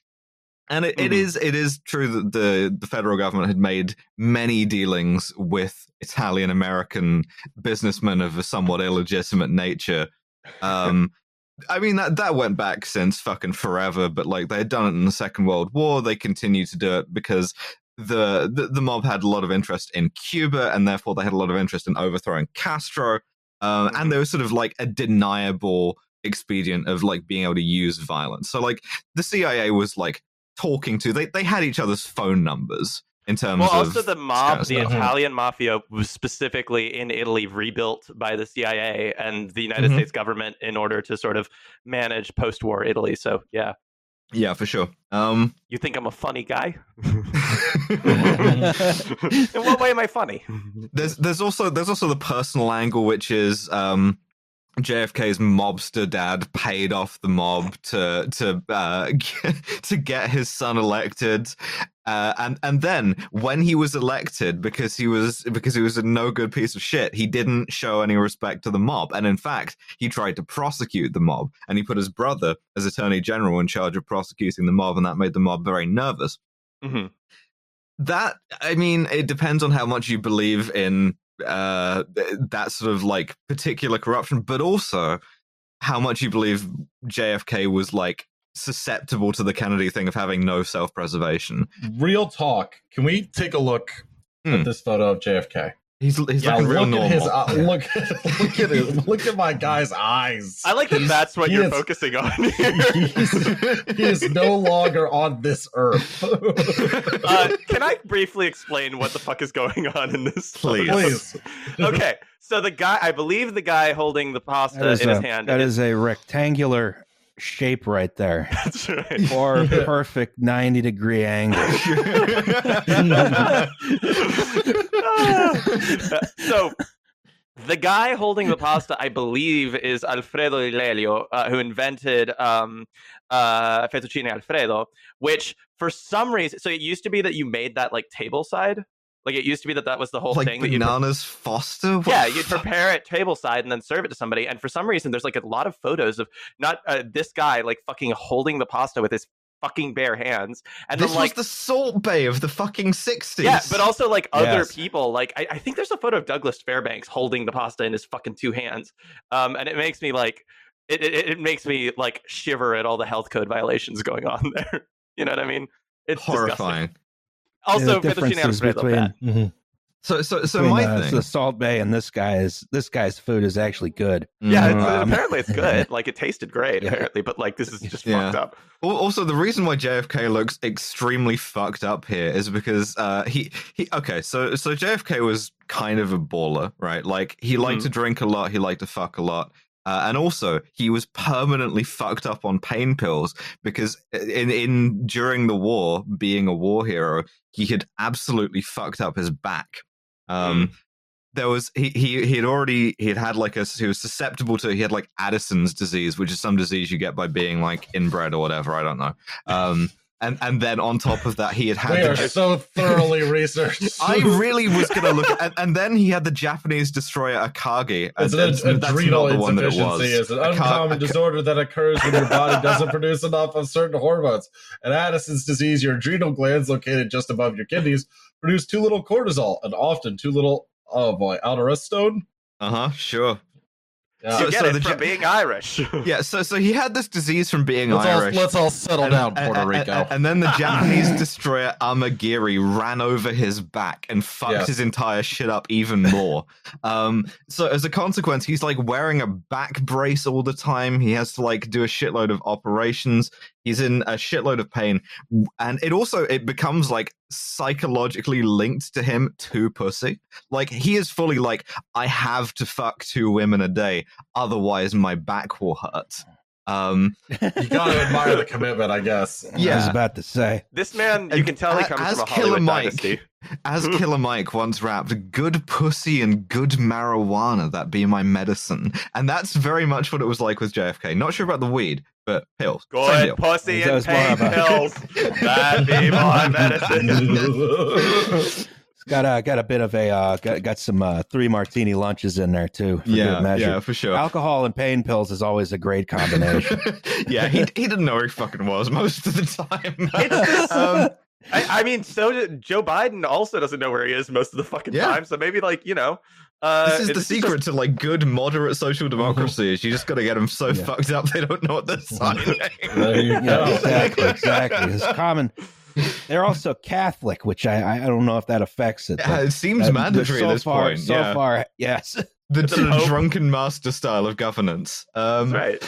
and it, mm-hmm. it is it is true that the, the federal government had made many dealings with Italian-American businessmen of a somewhat illegitimate nature. Um I mean, that, that went back since fucking forever, but like they had done it in the Second World War. They continue to do it because the, the the mob had a lot of interest in Cuba, and therefore they had a lot of interest in overthrowing Castro. Um, and there was sort of like a deniable expedient of like being able to use violence. So like the C I A was like talking to, they, they had each other's phone numbers. In terms well, of also the mob, kind of the Italian mafia was specifically in Italy rebuilt by the C I A and the United mm-hmm. States government in order to sort of manage post-war Italy. So, yeah. Yeah, for sure. Um, you think I'm a funny guy? In what way am I funny? There's there's also there's also the personal angle, which is um, J F K's mobster dad paid off the mob to to uh, to get his son elected. Uh, and and then when he was elected, because he was because he was a no good piece of shit, he didn't show any respect to the mob, and in fact he tried to prosecute the mob, and he put his brother as attorney general in charge of prosecuting the mob, and that made the mob very nervous. Mm-hmm. That I mean, it depends on how much you believe in uh, that sort of like particular corruption, but also how much you believe J F K was like susceptible to the Kennedy thing of having no self-preservation. Real talk. Can we take a look mm. at this photo of J F K? He's, he's yeah, looking look real normal. His, uh, look, look at his, look at my guy's eyes. I like that he's, that's what you're is, focusing on here. He is no longer on this earth. uh, can I briefly explain what the fuck is going on in this? Please. Please. Okay. So the guy, I believe the guy holding the pasta in a, his hand. That is a rectangular shape right there. That's right. Or yeah. Perfect ninety degree angle. So the guy holding the pasta, I believe, is Alfredo Ilelio, uh, who invented um, uh, Fettuccine Alfredo, which for some reason, so it used to be that you made that like table side. Like, it used to be that that was the whole like thing. Like, bananas pre- Foster? What yeah, you'd prepare it tableside and then serve it to somebody. And for some reason, there's, like, a lot of photos of not uh, this guy, like, fucking holding the pasta with his fucking bare hands. And this then, like, was the Salt Bay of the fucking sixties. Yeah, but also, like, other yes. people. Like, I, I think there's a photo of Douglas Fairbanks holding the pasta in his fucking two hands. Um, and it makes me, like, it, it, it makes me, like, shiver at all the health code violations going on there. You know what I mean? It's horrifying. Disgusting. Also, yeah, differences between mm-hmm. so so so between, my uh, thing. So the Salt Bay and this guy's this guy's food is actually good. Yeah, mm-hmm. it's, um, apparently it's good. Like it tasted great, yeah. apparently, but like this is just yeah. fucked up. Also, the reason why J F K looks extremely fucked up here is because uh, he he okay. So so J F K was kind of a baller, right? Like he liked mm-hmm. to drink a lot. He liked to fuck a lot. Uh, and also, he was permanently fucked up on pain pills because in, in during the war, being a war hero, he had absolutely fucked up his back. Um, mm. There was he he he had already he had had like a he was susceptible to he had like Addison's disease, which is some disease you get by being like inbred or whatever. I don't know. Um, And and then on top of that, he had had. We are so thoroughly researched. I really was going to look. At, and, and then he had the Japanese destroyer Akagi. It's an adrenal insufficiency. It's an uncommon Aka- disorder that occurs when your body doesn't produce enough of certain hormones. In Addison's disease, your adrenal glands located just above your kidneys produce too little cortisol and often too little. Oh boy, aldosterone. Uh huh. Sure. Yeah. So, you get so it the, from being Irish. Yeah, so so he had this disease from being let's Irish. All, let's all settle and, down, Puerto and, Rico. And, and, and then the Japanese destroyer Amagiri ran over his back and fucked yeah. his entire shit up even more. um, so as a consequence, he's like wearing a back brace all the time. He has to like do a shitload of operations. He's in a shitload of pain. And it also, it becomes like psychologically linked to him to pussy. Like he is fully like, I have to fuck two women a day. Otherwise my back will hurt. Um, you gotta admire the commitment, I guess. Yeah. I was about to say. This man, you can tell he comes as from a Hollywood Killer Mike, dynasty. As Killer Mike once rapped, good pussy and good marijuana, that be my medicine. And that's very much what it was like with J F K. Not sure about the weed, but pills. Good pussy and pain pills, that be my medicine. Got a got a bit of a uh, got got some uh, three martini lunches in there too. For yeah, good measure. Yeah, for sure. Alcohol and pain pills is always a great combination. Yeah, he he didn't know where he fucking was most of the time. It's just, um, I, I mean, so Joe Biden also doesn't know where he is most of the fucking yeah. time. So maybe like you know, uh, this is the secret just... to like good moderate social democracy mm-hmm. is you just got to get them so yeah. fucked up they don't know what they're signing. There you go. Exactly, exactly. It's common. They're also Catholic, which I, I don't know if that affects it. Yeah, it seems that, mandatory so at this far, point. So yeah. far, yes. The d- drunken master style of governance. Um, right.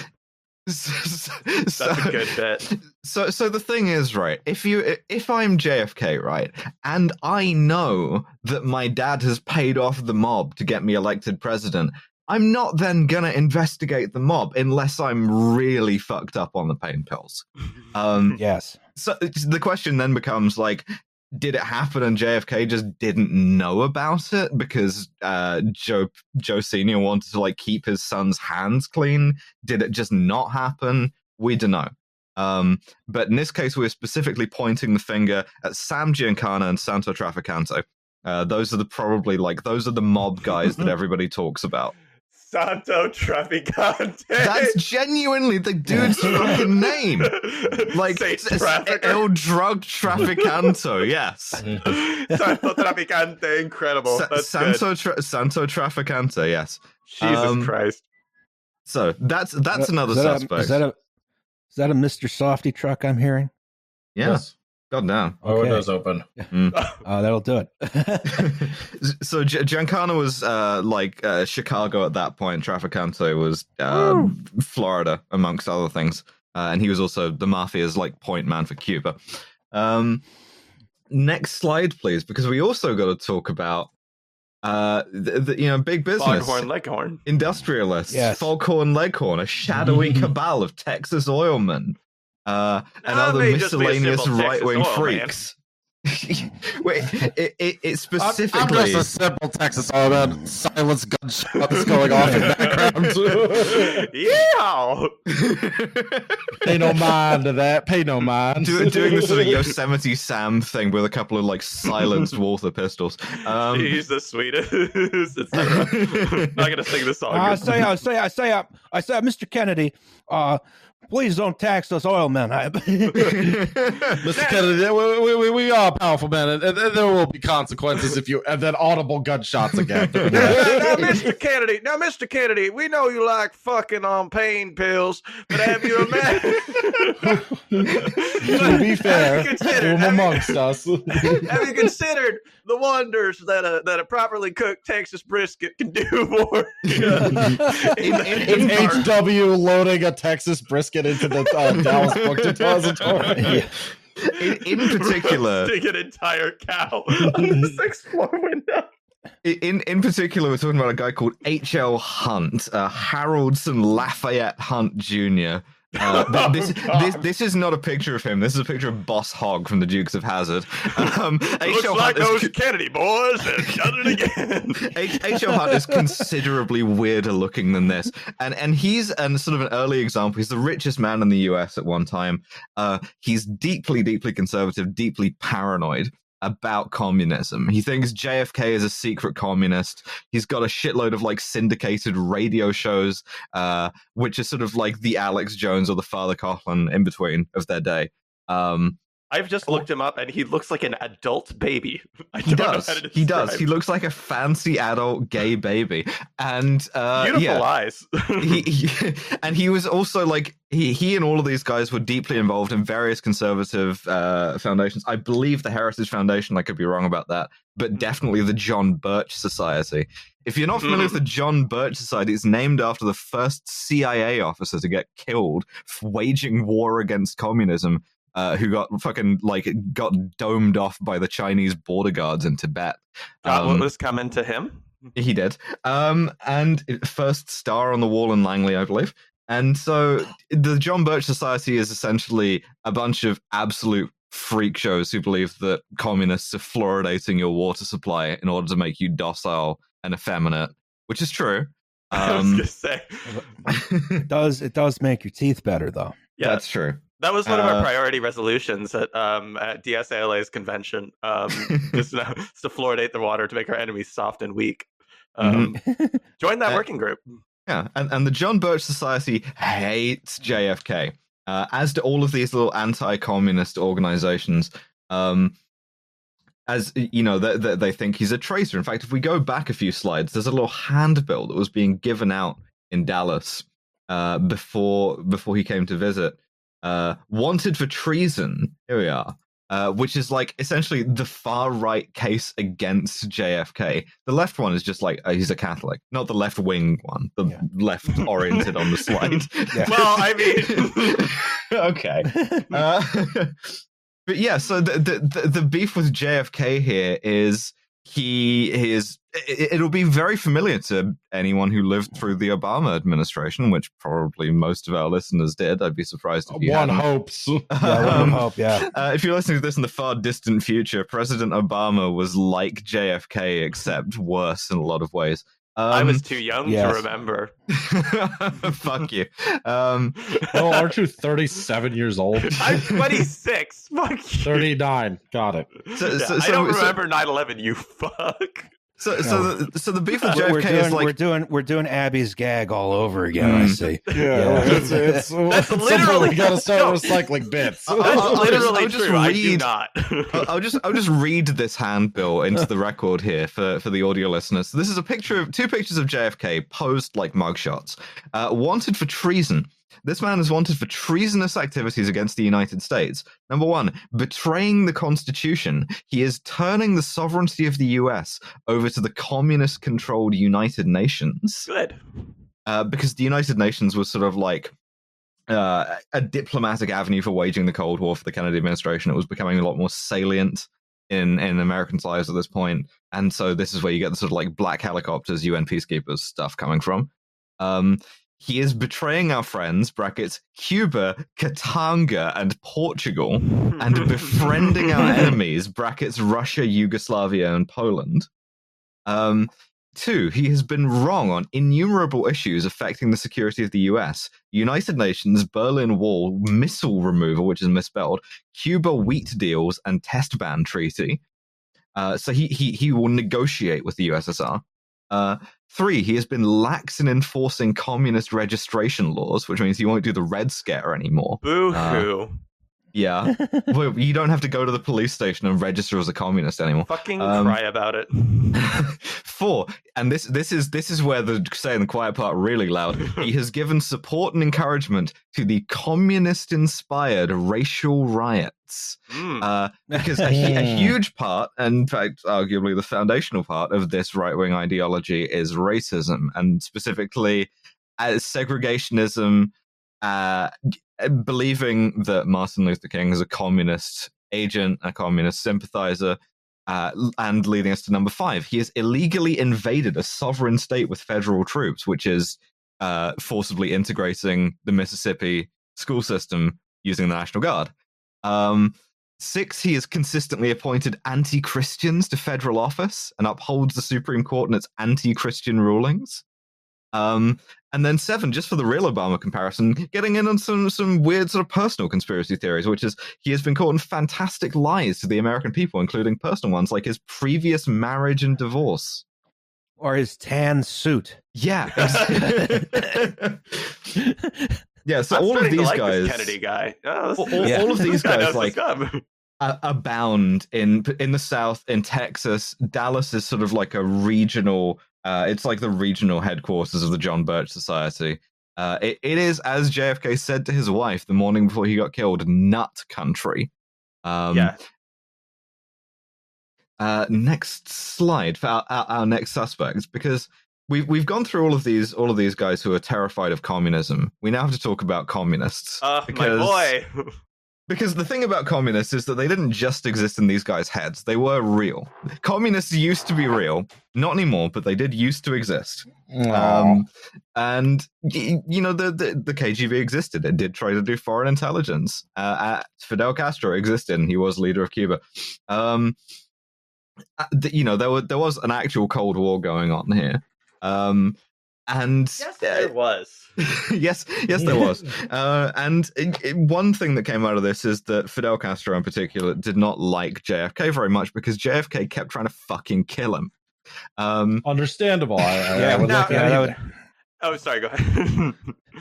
So, so, That's so, a good bet. So, so the thing is, right, if, you, if I'm J F K, right, and I know that my dad has paid off the mob to get me elected president, I'm not then going to investigate the mob unless I'm really fucked up on the pain pills. Um, yes. So the question then becomes like, did it happen and J F K just didn't know about it because uh, Joe Joe Senior wanted to like keep his son's hands clean? Did it just not happen? We don't know. Um, but in this case, we're specifically pointing the finger at Sam Giancana and Santo Trafficante. Uh, those are the probably like those are the mob guys that everybody talks about. Santo Trafficante. That's genuinely the dude's fucking name. Like, it's, it's El Drug Trafficante, yes. Santo Trafficante, incredible. Sa- that's Santo, Tra- Santo Trafficante, yes. Jesus um, Christ. So, that's that's uh, another is that suspect. A, is, that a, is that a Mister Softy truck I'm hearing? Yeah. Yes. God damn. Our okay. window's open. Mm. uh, that'll do it. So Giancana was uh, like uh, Chicago at that point. Trafficante was uh, Florida, amongst other things. Uh, and he was also the mafia's like point man for Cuba. Um, next slide, please, because we also got to talk about uh, the, the, you know, big business. Foghorn Leghorn. Industrialists. Yes. Foghorn Leghorn, a shadowy mm-hmm. cabal of Texas oilmen. Uh, and other miscellaneous right-wing oil, freaks. Wait, it, it, it specifically... I'm, I'm just a simple Texas oil man. Silence gunshots going off in the background. Yeah! Pay no mind to that. Pay no mind. Do, doing this sort of Yosemite Sam thing with a couple of, like, silenced Walther pistols. Um, He's the sweetest. I'm not gonna sing this song. I say, I say, I say, I, I say, Mister Kennedy, uh... please don't tax us oil men. Mister Kennedy, we, we, we are powerful men, and, and, and there will be consequences if you and then audible gunshots again. now, now, Mister Kennedy, now, Mister Kennedy, we know you like fucking on pain pills, but have you imagined? To be fair, amongst us, have you considered the wonders that a that a properly cooked Texas brisket can do for? H W loading a Texas brisket. Get into the uh, Dallas Book Depository. Yeah. In, in particular, roasting an entire cow on the sixth floor window. In in particular, we're talking about a guy called H L Hunt, uh, Haroldson Lafayette Hunt Junior Uh, oh, this, this this is not a picture of him. This is a picture of Boss Hogg from the Dukes of Hazzard. Um, Looks like Hunt those con- Kennedy boys have done it again. H L Hunt is considerably weirder looking than this, and and he's an sort of an early example. He's the richest man in the U S at one time. Uh, he's deeply, deeply conservative, deeply paranoid about communism. He thinks J F K is a secret communist. He's got a shitload of like syndicated radio shows, uh, which is sort of like the Alex Jones or the Father Coughlin in between of their day. Um, I've just looked him up and he looks like an adult baby. I he does. He does. He looks like a fancy adult gay baby. And uh, beautiful yeah. eyes. he, he, and he was also like, he, he and all of these guys were deeply involved in various conservative uh, foundations. I believe the Heritage Foundation, I could be wrong about that, but definitely the John Birch Society. If you're not familiar mm. with the John Birch Society, it's named after the first C I A officer to get killed for waging war against communism. Uh, who got fucking, like, got domed off by the Chinese border guards in Tibet. Um, God, was coming to him? He did. Um, and first star on the wall in Langley, I believe. And so the John Birch Society is essentially a bunch of absolute freak shows who believe that communists are fluoridating your water supply in order to make you docile and effeminate, which is true. Um, I was going to say. it, does, it does make your teeth better, though. Yeah, that's true. That was one of our uh, priority resolutions at um, at D S A L A's convention. Um, just, uh, just to fluoridate the water to make our enemies soft and weak. Um, mm-hmm. Join that uh, working group. Yeah, and, and the John Birch Society hates J F K, uh, as do all of these little anti-communist organizations. Um, as you know, they, they, they think he's a traitor. In fact, if we go back a few slides, there's a little handbill that was being given out in Dallas uh, before before he came to visit. Uh, wanted for treason, here we are, uh, which is like essentially the far right case against J F K. The left one is just like, oh, he's a Catholic, not the left wing one, the yeah. left oriented on the slide. Yeah. Well, I mean, okay. Uh, but yeah, so the, the, the beef with J F K here is he is, it, it'll be very familiar to anyone who lived through the Obama administration, which probably most of our listeners did. I'd be surprised if you One hadn't. hopes. Yeah, one um, hope, yeah. Uh, if you're listening to this in the far distant future, President Obama was like J F K, except worse in a lot of ways. Um, I was too young yes. to remember. Fuck you. Um, oh, aren't you thirty-seven years old? I'm twenty-six. Fuck you. thirty-nine. Got it. So, yeah, so, so, I don't so, remember nine eleven, you fuck. So, no. so, the, so the beef with J F K we're doing, is like we're doing, we're doing Abby's gag all over again. Mm. I see. Yeah, yeah. It's, it's, that's it's literally we got to start no. recycling bits. That's I'll, literally I'll just, true. I'll just read, I do not. I'll, I'll just, I'll just read this handbill into the record here for, for the audio listeners. So this is a picture of two pictures of J F K posed like mugshots. Uh, wanted for treason. This man is wanted for treasonous activities against the United States. Number one, betraying the Constitution. He is turning the sovereignty of the U S over to the communist-controlled United Nations. Good. Uh, because the United Nations was sort of like uh, a diplomatic avenue for waging the Cold War for the Kennedy administration. It was becoming a lot more salient in, in Americans' lives at this point. And so this is where you get the sort of like black helicopters, U N peacekeepers stuff coming from. Um He is betraying our friends, brackets, Cuba, Katanga, and Portugal, and befriending our enemies, brackets, Russia, Yugoslavia, and Poland. Um, two, he has been wrong on innumerable issues affecting the security of the U S. United Nations, Berlin Wall, missile removal, which is misspelled, Cuba wheat deals, and test ban treaty. Uh, so he, he, he will negotiate with the U S S R. Uh, three, he has been lax in enforcing communist registration laws, which means he won't do the Red Scare anymore. Boo-hoo. Uh, yeah. Well, you don't have to go to the police station and register as a communist anymore. Fucking um, cry about it. Four, and this this is this is where the saying the quiet part really loud. He has given support and encouragement to the communist-inspired racial riots. Mm. Uh, because a, a huge part, and in fact, arguably the foundational part of this right-wing ideology is racism, and specifically as segregationism, uh, believing that Martin Luther King is a communist agent, a communist sympathizer, Uh, and leading us to number five, he has illegally invaded a sovereign state with federal troops, which is uh, forcibly integrating the Mississippi school system using the National Guard. Um, six, he has consistently appointed anti-Christians to federal office and upholds the Supreme Court in its anti-Christian rulings. Um, and then seven, just for the real Obama comparison, getting in on some some weird sort of personal conspiracy theories, which is he has been caught in fantastic lies to the American people, including personal ones like his previous marriage and divorce. Or his tan suit. Yeah. Yeah, so I'm all of these like guys... Kennedy guy. Oh, all, all, yeah. all of these guys, like... abound in in the South, in Texas. Dallas is sort of like a regional... Uh, it's like the regional headquarters of the John Birch Society. Uh, it, it is, as J F K said to his wife the morning before he got killed, nut country. Um, yeah. Uh, next slide for our, our, our next suspects, because we've we've gone through all of these all of these guys who are terrified of communism. We now have to talk about communists. Uh, because, my boy. Because the thing about communists is that they didn't just exist in these guys' heads. They were real. Communists used to be real. Not anymore, but they did used to exist. Um, and, y- you know, the, the, the K G B existed. It did try to do foreign intelligence. Uh, Fidel Castro existed, and he was leader of Cuba. Um, you know, there, were, there was an actual Cold War going on here. Um And yes, there was. yes, yes, there was. Uh, and it, it, one thing that came out of this is that Fidel Castro, in particular, did not like J F K very much because J F K kept trying to fucking kill him. Um, Understandable. I, I, yeah, I would no, like, yeah, I would... Oh, sorry. Go ahead.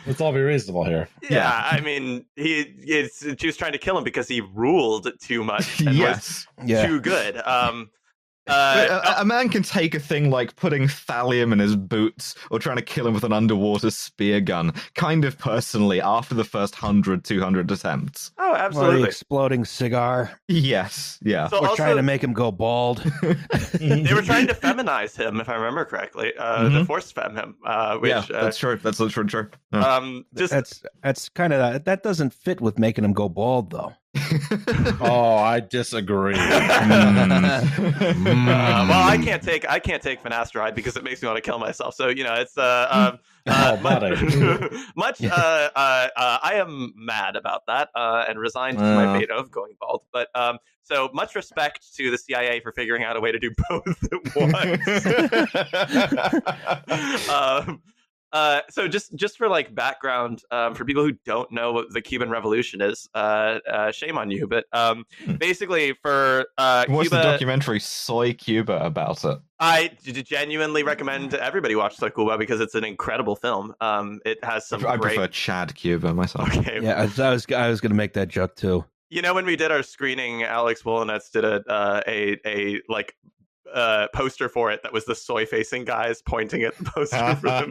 Let's all be reasonable here. Yeah, yeah. I mean, he it's just trying to kill him because he ruled too much. And yes, was yeah. too good. Um, Uh, a, a man can take a thing like putting thallium in his boots or trying to kill him with an underwater spear gun, kind of personally, after the first one hundred, two hundred attempts. Oh, absolutely. Or the exploding cigar. Yes, yeah. So we're also trying to make him go bald. They were trying to feminize him, if I remember correctly. Uh, mm-hmm. They forced femme him. Uh, which, yeah, that's true. That's true. true. Yeah. Um, just... That's, that's kind of, that doesn't fit with making him go bald, though. Oh, I disagree. mm. Mm. Uh, well, I can't take I can't take finasteride because it makes me want to kill myself. So you know, it's uh, um, uh, oh, much. much uh, uh, uh, I am mad about that uh, and resigned uh. to my fate of going bald. But um, so much respect to the C I A for figuring out a way to do both at once. um, Uh, so just, just for like background, um, for people who don't know what the Cuban Revolution is, uh, uh, shame on you. But um, basically, for uh, Cuba, what's the documentary Soy Cuba about it? I d- genuinely recommend everybody watch Soy Cuba because it's an incredible film. Um, it has some. I great... prefer Chad Cuba myself. Okay. Yeah, I, I was I was going to make that joke too. You know, when we did our screening, Alex Wolonetz did a uh, a a like. Uh, poster for it that was the soy facing guys pointing at the poster for the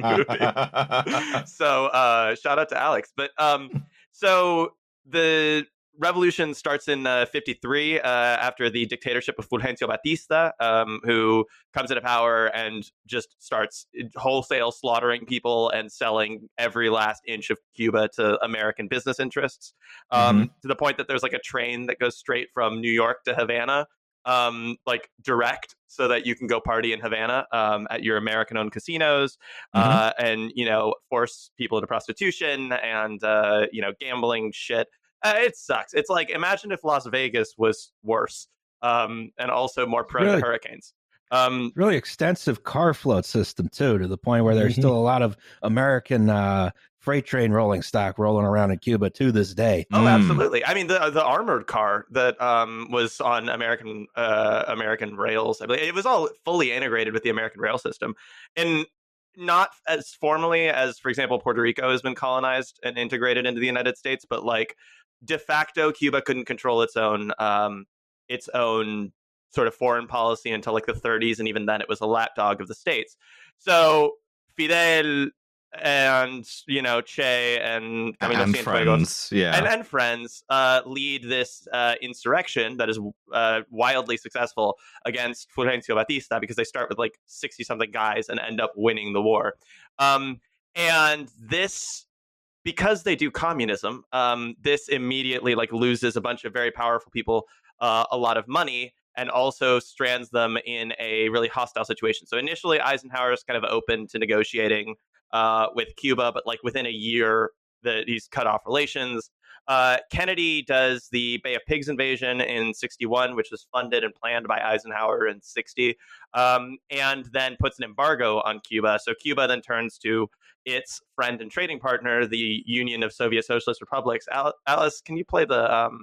movie. So uh, shout out to Alex. But um, so the revolution starts in uh, fifty-three uh, after the dictatorship of Fulgencio Batista, um, who comes into power and just starts wholesale slaughtering people and selling every last inch of Cuba to American business interests, um, mm-hmm. to the point that there's like a train that goes straight from New York to Havana. Um, like direct so that you can go party in Havana um, at your American-owned casinos mm-hmm. uh, and, you know, force people into prostitution and, uh, you know, gambling shit. Uh, it sucks. It's like, imagine if Las Vegas was worse um, and also more prone really, to hurricanes. Um, really extensive car float system, too, to the point where there's mm-hmm. still a lot of American uh freight train rolling stock rolling around in Cuba to this day. Oh, absolutely. I mean, the the armored car that um, was on American uh, American rails, I believe, it was all fully integrated with the American rail system. And not as formally as, for example, Puerto Rico has been colonized and integrated into the United States, but like de facto Cuba couldn't control its own um, its own sort of foreign policy until like the thirties. And even then it was a lapdog of the States. So Fidel... and you know Che and I mean, and friends, yeah, and, and friends uh, lead this uh, insurrection that is uh, wildly successful against Fulgencio Batista because they start with like sixty something guys and end up winning the war. Um, and this, because they do communism, um, this immediately like loses a bunch of very powerful people, uh, a lot of money, and also strands them in a really hostile situation. So initially, Eisenhower is kind of open to negotiating uh, with Cuba, but like within a year, the, he's cut off relations. Uh, Kennedy does the Bay of Pigs invasion in sixty-one, which was funded and planned by Eisenhower in sixty, um, and then puts an embargo on Cuba. So Cuba then turns to its friend and trading partner, the Union of Soviet Socialist Republics. Al- Alice, can you play the... Um,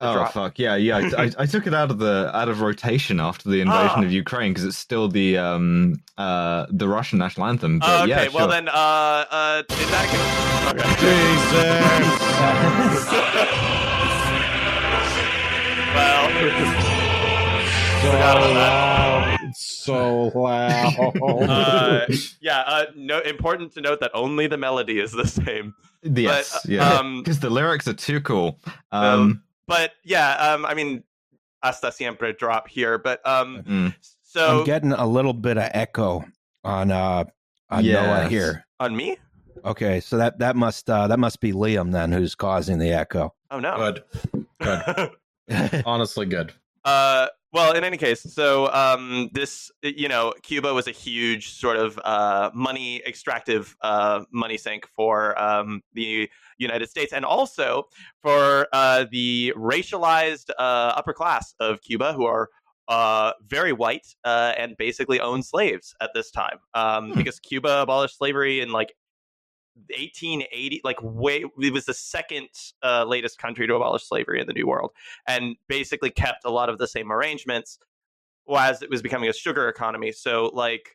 the oh, drop? Fuck. Yeah, yeah. I, I took it out of the out of rotation after the invasion oh. of Ukraine, because it's still the um, uh, the Russian national anthem. But, okay, yeah, sure. well then... Uh, uh, is that... Okay. Jesus! Well, so loud. So loud. uh, yeah, uh, no, important to note that only the melody is the same. Yes, but, yeah, because um, the lyrics are too cool. Um, but yeah, um, I mean, hasta siempre drop here. But um, mm. so I'm getting a little bit of echo on uh on yes. Noah here on me. Okay, so that that must uh, that must be Liam then, who's causing the echo. Oh no! Good, good. Honestly, good. Uh, well, in any case, so um, this, you know, Cuba was a huge sort of uh, money extractive uh, money sink for um, the United States, and also for uh, the racialized uh, upper class of Cuba, who are uh, very white uh, and basically owned slaves at this time, um, hmm. because Cuba abolished slavery in like eighteen eighty, like way it was the second uh, latest country to abolish slavery in the New World, and basically kept a lot of the same arrangements as it was becoming a sugar economy. So like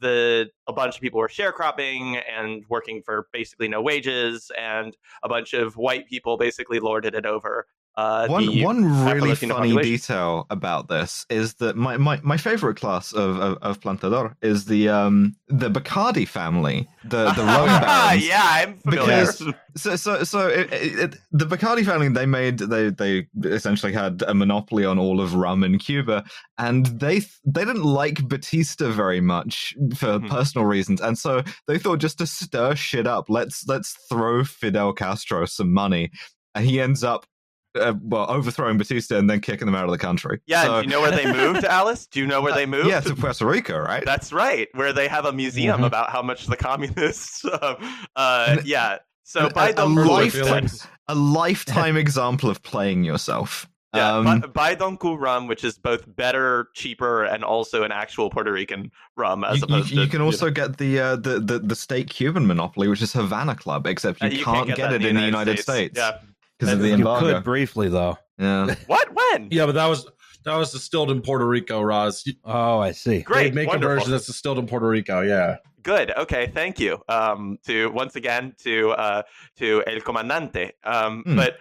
the a bunch of people were sharecropping and working for basically no wages, and a bunch of white people basically lorded it over. Uh, one one really funny population. Detail about this is that my, my, my favorite class of, of, of plantador is the um the Bacardi family, the the Rhone barons. Yeah, I'm familiar. Because, so so so it, it, the Bacardi family, they made they they essentially had a monopoly on all of rum in Cuba, and they they didn't like Batista very much for mm-hmm. personal reasons, and so they thought, just to stir shit up, let's let's throw Fidel Castro some money, and he ends up. Uh, well, overthrowing Batista and then kicking them out of the country. Yeah, so... do you know where they moved, Alice? Do you know where uh, they moved? Yeah, to Puerto Rico, right? That's right, where they have a museum mm-hmm. about how much the communists... Uh, uh, yeah, so by the lifetime, a lifetime example of playing yourself. Yeah, um, buy, buy Don Cu rum, which is both better, cheaper, and also an actual Puerto Rican rum. As you, opposed you, you to, can also you know. get the, uh, the the the state Cuban monopoly, which is Havana Club, except you, uh, you can't, can't get, get it in the United States. States. Yeah. Because you embargo. Could briefly though. Yeah. What? When? Yeah, but that was that was distilled in Puerto Rico, Roz. Oh, I see. Great. They'd make Wonderful. a version that's distilled in Puerto Rico. Yeah. Good. Okay. Thank you. Um. To once again to uh to El Comandante. Um. Mm. But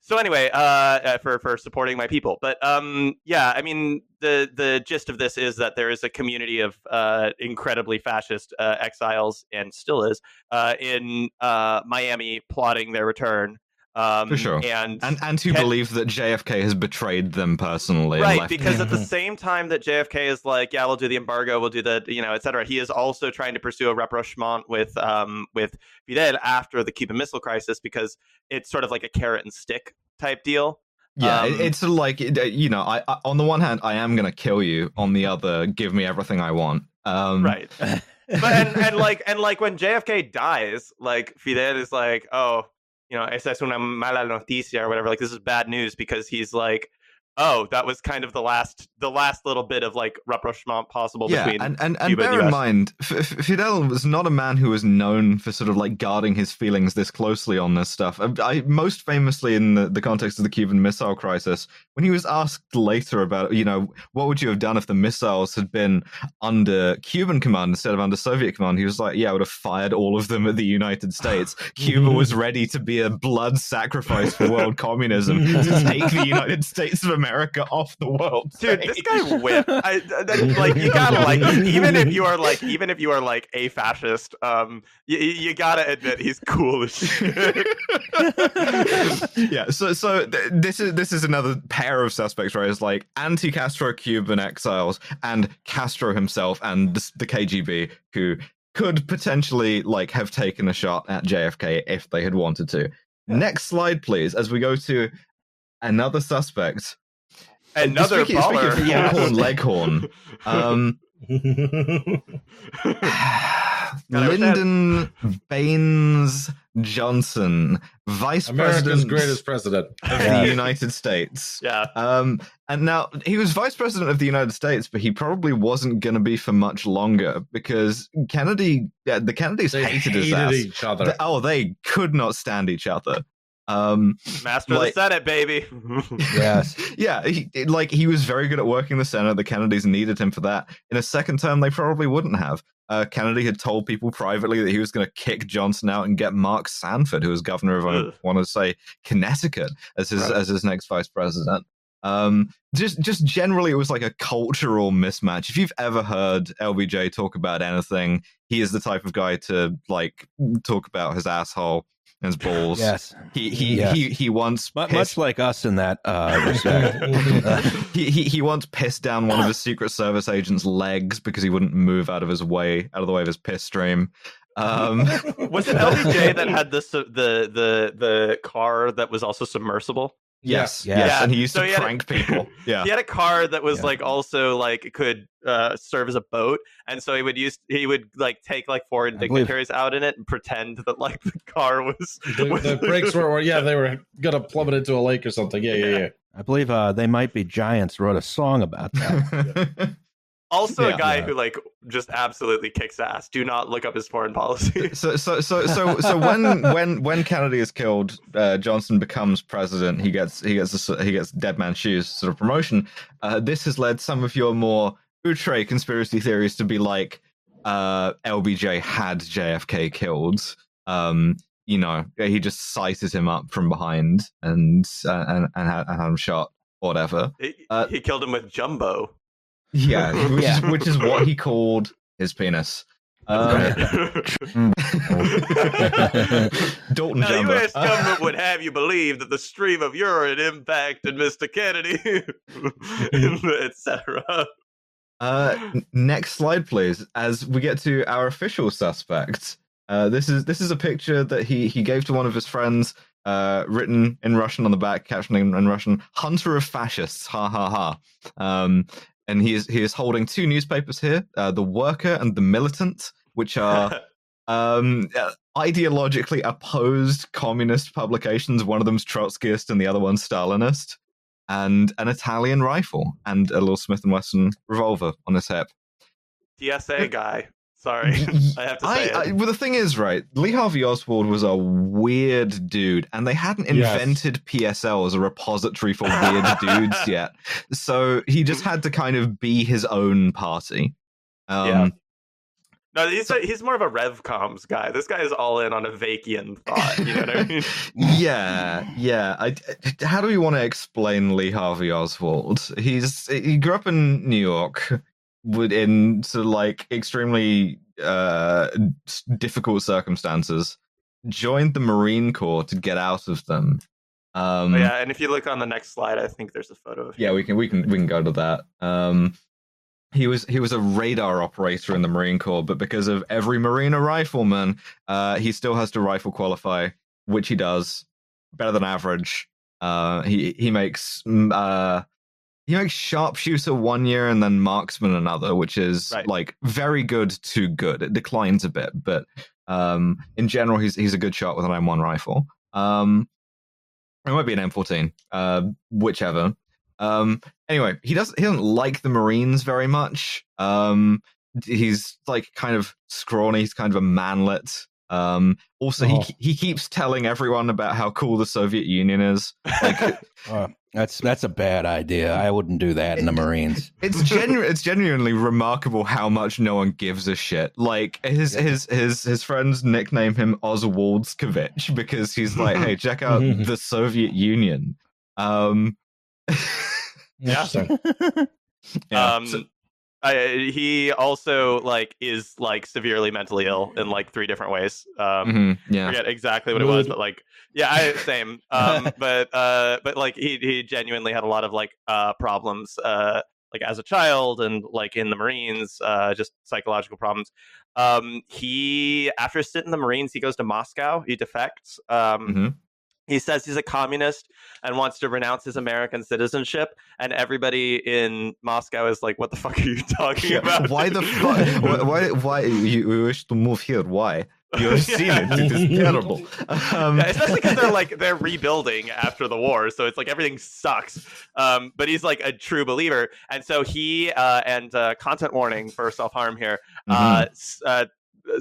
so anyway, uh, for for supporting my people. But um, yeah. I mean, the the gist of this is that there is a community of uh incredibly fascist uh, exiles, and still is uh in uh Miami, plotting their return. Um, For sure, and and, and who Ken- believe that J F K has betrayed them personally, right? Because them. At the same time that J F K is like, yeah, we'll do the embargo, we'll do the, you know, et cetera. He is also trying to pursue a rapprochement with um with Fidel after the Cuban Missile Crisis, because it's sort of like a carrot and stick type deal. Yeah, um, it's like, you know, I, I on the one hand I am gonna kill you, on the other, give me everything I want. Um, right. But and, and like and like when J F K dies, like Fidel is like, oh. You know, esa es una mala noticia or whatever. Like, this is bad news, because he's like, oh, that was kind of the last, the last little bit of like rapprochement possible yeah, between and and, and Cuba bear and in mind, F- Fidel was not a man who was known for sort of like guarding his feelings this closely on this stuff. I, I most famously in the, the context of the Cuban Missile Crisis, when he was asked later about, you know, what would you have done if the missiles had been under Cuban command instead of under Soviet command? He was like, yeah, I would have fired all of them at the United States. Cuba was ready to be a blood sacrifice for world communism to take the United States of America off the world. Dude, stage. This guy whipped. I, like, you gotta like, even if you are like, even if you are like a fascist, um, you, you gotta admit he's cool as shit. yeah. So, so th- this is this is another pair of suspects, right? It's like anti-Castro Cuban exiles and Castro himself and the, the K G B, who could potentially like have taken a shot at J F K if they had wanted to. Yeah. Next slide, please, as we go to another suspect Another speaking, baller. Speaking Leghorn, Leghorn. Um, Lyndon Baines Johnson, Vice America's President, greatest president of yeah. the United States. Yeah. Um, and now he was Vice President of the United States, but he probably wasn't going to be for much longer because Kennedy, yeah, the Kennedys they hated, hated his ass. Each other. They, oh, they could not stand each other. Um, Master like, of the Senate, baby. Yes. Yeah. He, like he was very good at working the Senate. The Kennedys needed him for that. In a second term, they probably wouldn't have. Uh, Kennedy had told people privately that he was going to kick Johnson out and get Mark Sanford, who was governor of, Ugh. I want to say, Connecticut, as his right. as his next vice president. Um, just just generally, it was like a cultural mismatch. If you've ever heard L B J talk about anything, he is the type of guy to like talk about his asshole. His balls. Yes. He he yes. he he once pissed... much like us in that uh, respect. uh, he he he once pissed down one of his Secret Service agent's legs because he wouldn't move out of his way, out of the way of his piss stream. Um, was it L B J that had this the the the car that was also submersible? Yes, yes, yes. Yeah. And he used so to he prank a, people. Yeah, he had a car that was yeah. like also like could uh, serve as a boat, and so he would use he would like take like foreign dignitaries out in it and pretend that like the car was the, was, the brakes were yeah they were gonna plummet into a lake or something. Yeah, yeah, yeah. I believe uh, They Might Be Giants wrote a song about that. yeah. Also, yeah, a guy yeah. who like just absolutely kicks ass. Do not look up his foreign policy. So, so, so, so, so when when when Kennedy is killed, uh, Johnson becomes president. He gets he gets a, he gets dead man shoes sort of promotion. Uh, this has led some of your more outre conspiracy theories to be like uh, L B J had J F K killed. Um, you know, he just sizes him up from behind and uh, and and had, and had him shot. Or whatever. He, uh, he killed him with jumbo. Yeah, which, yeah. Is, which is what he called his penis. Um, Dalton now, Jumbo. The U S government would have you believe that the stream of urine impacted Mister Kennedy, et cetera. Uh, next slide, please. As we get to our official suspect, uh, this is this is a picture that he he gave to one of his friends, uh, written in Russian on the back, captioning in Russian, "Hunter of fascists." Ha ha ha. Um, And he is he is holding two newspapers here, uh, The Worker and The Militant, which are um, ideologically opposed communist publications. One of them's Trotskyist and the other one's Stalinist. And an Italian rifle and a little Smith and Wesson revolver on his hip. T S A guy. Sorry, I have to say I, it. I, well, the thing is, right, Lee Harvey Oswald was a weird dude, and they hadn't invented yes. P S L as a repository for weird dudes yet. So he just had to kind of be his own party. Um, yeah. No, he's, so, a, he's more of a RevComs guy. This guy is all in on a Vakian thought, you know what I mean? Yeah, yeah. I, how do we want to explain Lee Harvey Oswald? He's He grew up in New York. Would in sort of like extremely uh, difficult circumstances, joined the Marine Corps to get out of them. Um, oh, yeah, and if you look on the next slide, I think there's a photo of him. Yeah, we can we can we can go to that. Um, he was he was a radar operator in the Marine Corps, but because of every Marine a rifleman, uh, he still has to rifle qualify, which he does better than average. Uh, he he makes. Uh, He makes sharpshooter one year and then marksman another, which is right. like very good to good. It declines a bit, but um, in general, he's he's a good shot with an M one rifle. Um, it might be an M fourteen, uh, whichever. Um, anyway, he doesn't he doesn't like the Marines very much. Um, he's like kind of scrawny. He's kind of a manlet. Um, also, oh. he he keeps telling everyone about how cool the Soviet Union is. Like. uh. That's that's a bad idea. I wouldn't do that in the Marines. It's genu- It's genuinely remarkable how much no one gives a shit. Like his yeah. his his his friends nickname him Oswaldskovich because he's like, hey, check out the Soviet Union. Um, yeah. yeah. Um, so- I, he also like is like severely mentally ill in like three different ways. Um, mm-hmm, yeah. Forget exactly what it was, but like yeah, I, same. Um, but uh, but like he he genuinely had a lot of like uh, problems uh, like as a child and like in the Marines, uh, just psychological problems. Um, he after sitting in the Marines, he goes to Moscow. He defects. Um, mm-hmm. He says he's a communist and wants to renounce his American citizenship. And everybody in Moscow is like, what the fuck are you talking yeah, about? Why the fuck? why, why, why you wish to move here? Why? You've seen it. It is terrible. Um, yeah, especially because they're like they're rebuilding after the war, so it's like everything sucks. Um, but he's like a true believer, and so he uh, and uh, content warning for self harm here uh, mm-hmm. uh,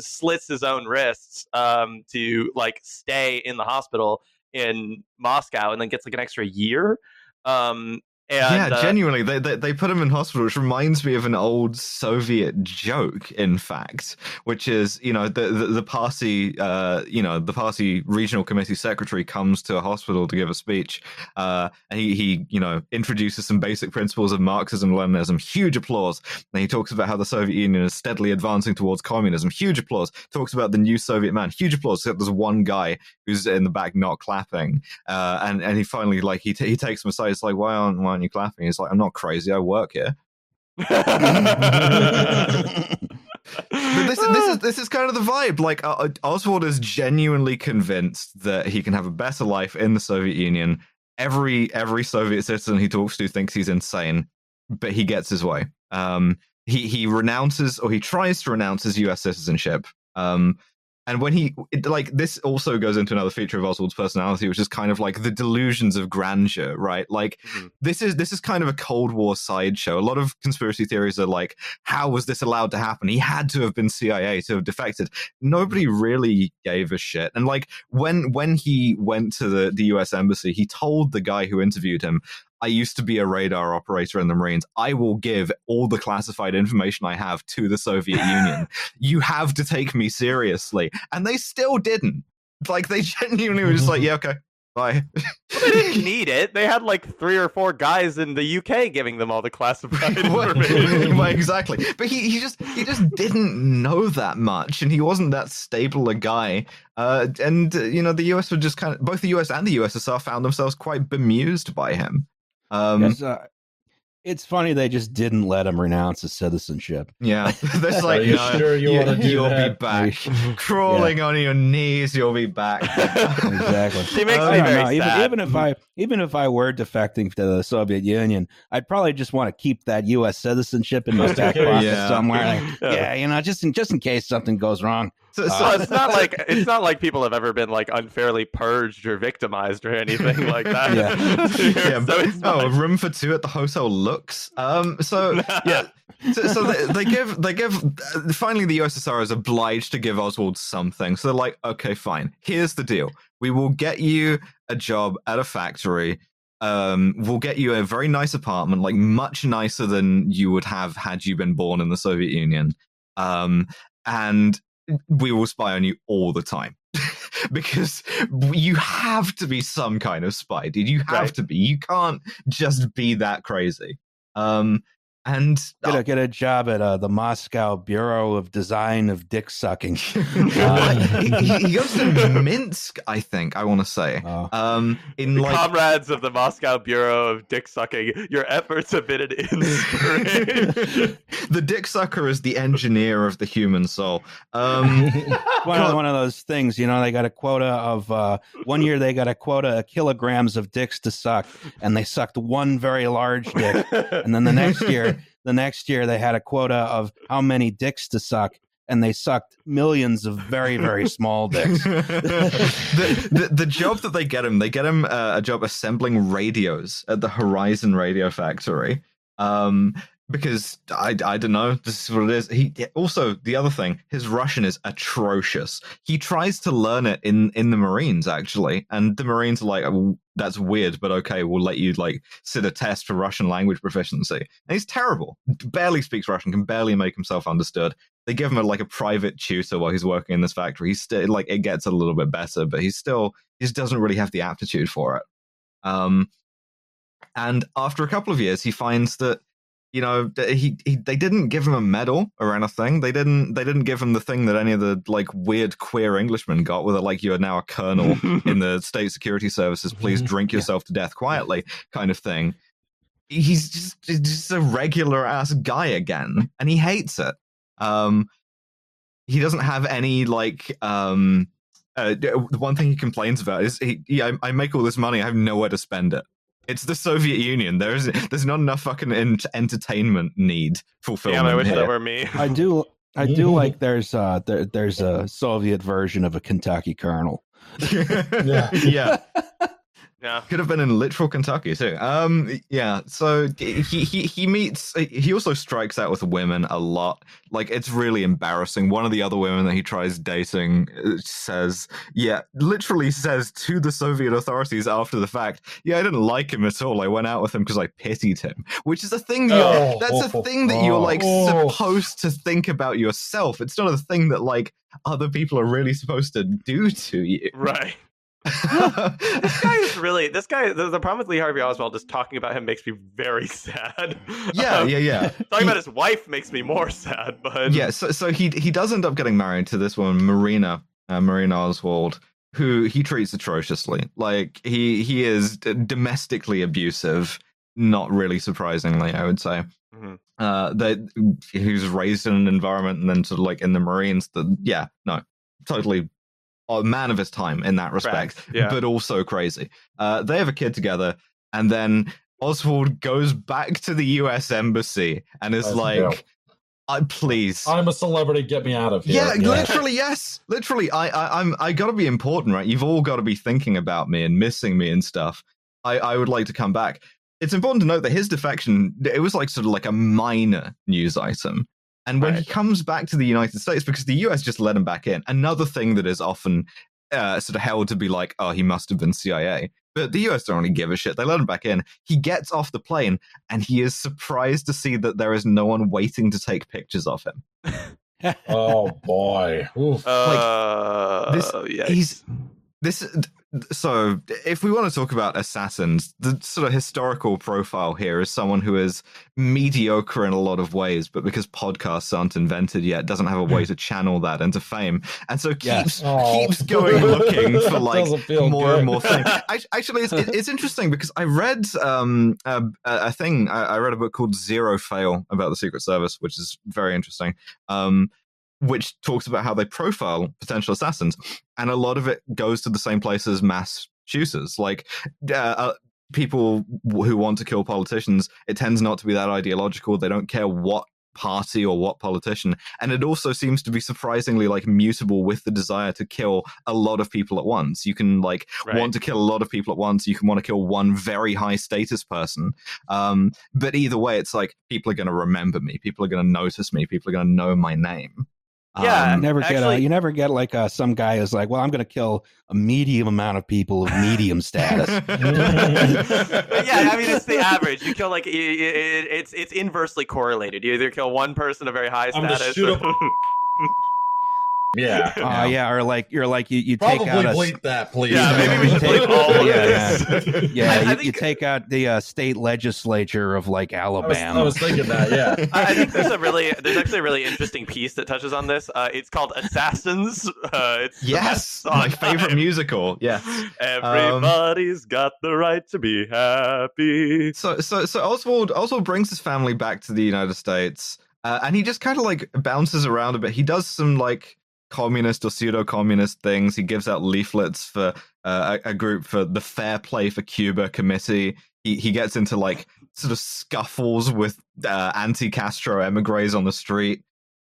slits his own wrists um, to like stay in the hospital in Moscow, and then gets like an extra year. Um, And, yeah, uh, genuinely, they, they they put him in hospital, which reminds me of an old Soviet joke, in fact, which is, you know, the the, the party, uh, you know, the party regional committee secretary comes to a hospital to give a speech, uh, and he, he, you know, introduces some basic principles of Marxism, Leninism, huge applause. And he talks about how the Soviet Union is steadily advancing towards communism, huge applause. Talks about the new Soviet man, huge applause. Except there's one guy who's in the back not clapping, uh, and and he finally like he t- he takes him aside. It's like, why aren't why aren't you clapping? He's like, I'm not crazy, I work here. But this, this is this is kind of the vibe. Like uh, Oswald is genuinely convinced that he can have a better life in the Soviet Union. Every every Soviet citizen he talks to thinks he's insane, but he gets his way. Um, he he renounces, or he tries to renounce, his U S citizenship. Um, And when he, it, like, this also goes into another feature of Oswald's personality, which is kind of like the delusions of grandeur, right? Like, mm-hmm. this is this is kind of a Cold War sideshow. A lot of conspiracy theories are like, how was this allowed to happen? He had to have been C I A to have defected. Nobody really gave a shit. And like, when when he went to the, the U S embassy, he told the guy who interviewed him, I used to be a radar operator in the Marines. I will give all the classified information I have to the Soviet Union. You have to take me seriously. And they still didn't. Like, they genuinely were just like, yeah, okay, bye. Well, they didn't need it. They had like three or four guys in the U K giving them all the classified information. Well, exactly. But he, he just he just didn't know that much, and he wasn't that stable a guy. Uh, and, uh, you know, the U S were just kind of, both the U S and the U S S R found themselves quite bemused by him. Um, yes, uh, it's funny they just didn't let him renounce his citizenship. Yeah, that's like, you no, sure you, you want to do you'll that? Be back, crawling yeah. on your knees. You'll be back. Exactly. She makes oh, me no, very no. sad. Even, even if I, even if I were defecting to the Soviet Union, I'd probably just want to keep that U S citizenship in my back pocket yeah. somewhere. Like, yeah. yeah, you know, just in just in case something goes wrong. So, so uh, it's not like it's not like people have ever been like unfairly purged or victimized or anything like that. Yeah. so yeah, so but, it's oh, a room for two at the Hotel Lux. Um, so yeah, so, so they, they give they give. Uh, finally, the U S S R is obliged to give Oswald something. So they're like, okay, fine. Here's the deal: we will get you a job at a factory. Um, we'll get you a very nice apartment, like much nicer than you would have had you been born in the Soviet Union. Um, and we will spy on you all the time because you have to be some kind of spy, dude. You have right. to be. You can't just be that crazy. Um, and uh, get, a, get a job at uh, the Moscow Bureau of Design of Dick Sucking. uh, he, he goes to Minsk, I think. I want to say, oh. um, in like comrades of the Moscow Bureau of Dick Sucking, your efforts have been an inspiration. The dick sucker is the engineer of the human soul. Um, one, of, one of those things, you know. They got a quota of uh, one year. They got a quota of kilograms of dicks to suck, and they sucked one very large dick, and then the next year. The next year, they had a quota of how many dicks to suck, and they sucked millions of very, very small dicks. the, the, the job that they get him, they get him uh, a job assembling radios at the Horizon Radio Factory. Um, because I, I don't know, this is what it is. He also, the other thing, his Russian is atrocious. He tries to learn it in, in the Marines, actually. And the Marines are like, oh, that's weird, but okay, we'll let you like sit a test for Russian language proficiency. And he's terrible. Barely speaks Russian, can barely make himself understood. They give him a, like a private tutor while he's working in this factory. He's still like, it gets a little bit better, but he's still, he just doesn't really have the aptitude for it. Um, and after a couple of years, he finds that, you know, he, he they didn't give him a medal or anything. They didn't they didn't give him the thing that any of the like weird queer Englishmen got, where they're like, you are now a colonel in the state security services. Please drink yourself yeah. to death quietly, kind of thing. He's just, he's just a regular ass guy again, and he hates it. Um, he doesn't have any like um, Uh, the one thing he complains about is, he, he, I, I make all this money, I have nowhere to spend it. It's the Soviet Union. There's there's not enough fucking in- entertainment need fulfillment. Yeah, I wish here. That were me. I do I do mm-hmm. like there's uh there, there's a Soviet version of a Kentucky colonel. yeah. yeah. Yeah. Could have been in literal Kentucky too. Um, yeah. So he, he he meets. He also strikes out with women a lot. Like, it's really embarrassing. One of the other women that he tries dating says, yeah, literally says to the Soviet authorities after the fact, "Yeah, I didn't like him at all. I went out with him because I pitied him," which is a thing. That oh, you're, that's oh, a thing that oh, you're like oh. supposed to think about yourself. It's not a thing that like other people are really supposed to do to you, right? this guy is really this guy the, the problem with Lee Harvey Oswald is talking about him makes me very sad. Yeah, um, yeah, yeah. Talking he, about his wife makes me more sad, but yeah, so so he he does end up getting married to this woman, Marina, uh, Marina Oswald, who he treats atrociously. Like he he is domestically abusive, not really surprisingly, I would say. Mm-hmm. Uh that he's raised in an environment and then sort of like in the Marines, the yeah, no, totally a man of his time in that respect, yeah. but also crazy. Uh, they have a kid together, and then Oswald goes back to the U S embassy and is That's like, "I please, I'm a celebrity. Get me out of here." Yeah, yeah. literally, yes, literally. I, I, I'm, I got to be important, right? You've all got to be thinking about me and missing me and stuff. I, I would like to come back. It's important to note that his defection, it was like sort of like a minor news item. And when right. he comes back to the United States, because the U S just let him back in, another thing that is often uh, sort of held to be like, oh, he must have been C I A. But the U S don't really give a shit. They let him back in. He gets off the plane, and he is surprised to see that there is no one waiting to take pictures of him. oh, boy. Oof. Uh, like, this, yes. he's, this, so if we want to talk about assassins, the sort of historical profile here is someone who is mediocre in a lot of ways, but because podcasts aren't invented yet, doesn't have a way to channel that into fame. And so keeps yes. oh. keeps going looking for like more good. and more fame. Actually, it's, it's interesting because I read um, a, a thing, I read a book called Zero Fail about the Secret Service, which is very interesting. Um which talks about how they profile potential assassins. And a lot of it goes to the same place as mass shooters. Like, uh, uh, people who want to kill politicians, it tends not to be that ideological. They don't care what party or what politician. And it also seems to be surprisingly, like, mutable with the desire to kill a lot of people at once. You can, like, right. want to kill a lot of people at once. You can want to kill one very high-status person. Um, but either way, it's like, people are going to remember me. People are going to notice me. People are going to know my name. Yeah, um, never actually, get a, you never get like uh, some guy who's like, well, I'm going to kill a medium amount of people of medium status. But yeah, I mean, it's the average. You kill like it, it, it's it's inversely correlated. You either kill one person of very high I'm status. Or... yeah, oh uh, yeah, or like you're like you, you take out a... bleep that, please. Yeah, maybe we should take, bleep all of yeah, this. Yeah, yeah I, you, I think... you take out the uh, state legislature of like Alabama. I was, I was thinking that. Yeah, I think there's a really there's actually a really interesting piece that touches on this. Uh, it's called Assassins. Uh, it's yes, my favorite time. musical. Yeah, everybody's um, got the right to be happy. So so so Oswald Oswald brings his family back to the United States, uh, and he just kind of like bounces around a bit. He does some like communist or pseudo-communist things. He gives out leaflets for uh, a, a group for the Fair Play for Cuba committee. He he gets into like sort of scuffles with uh, anti-Castro emigres on the street.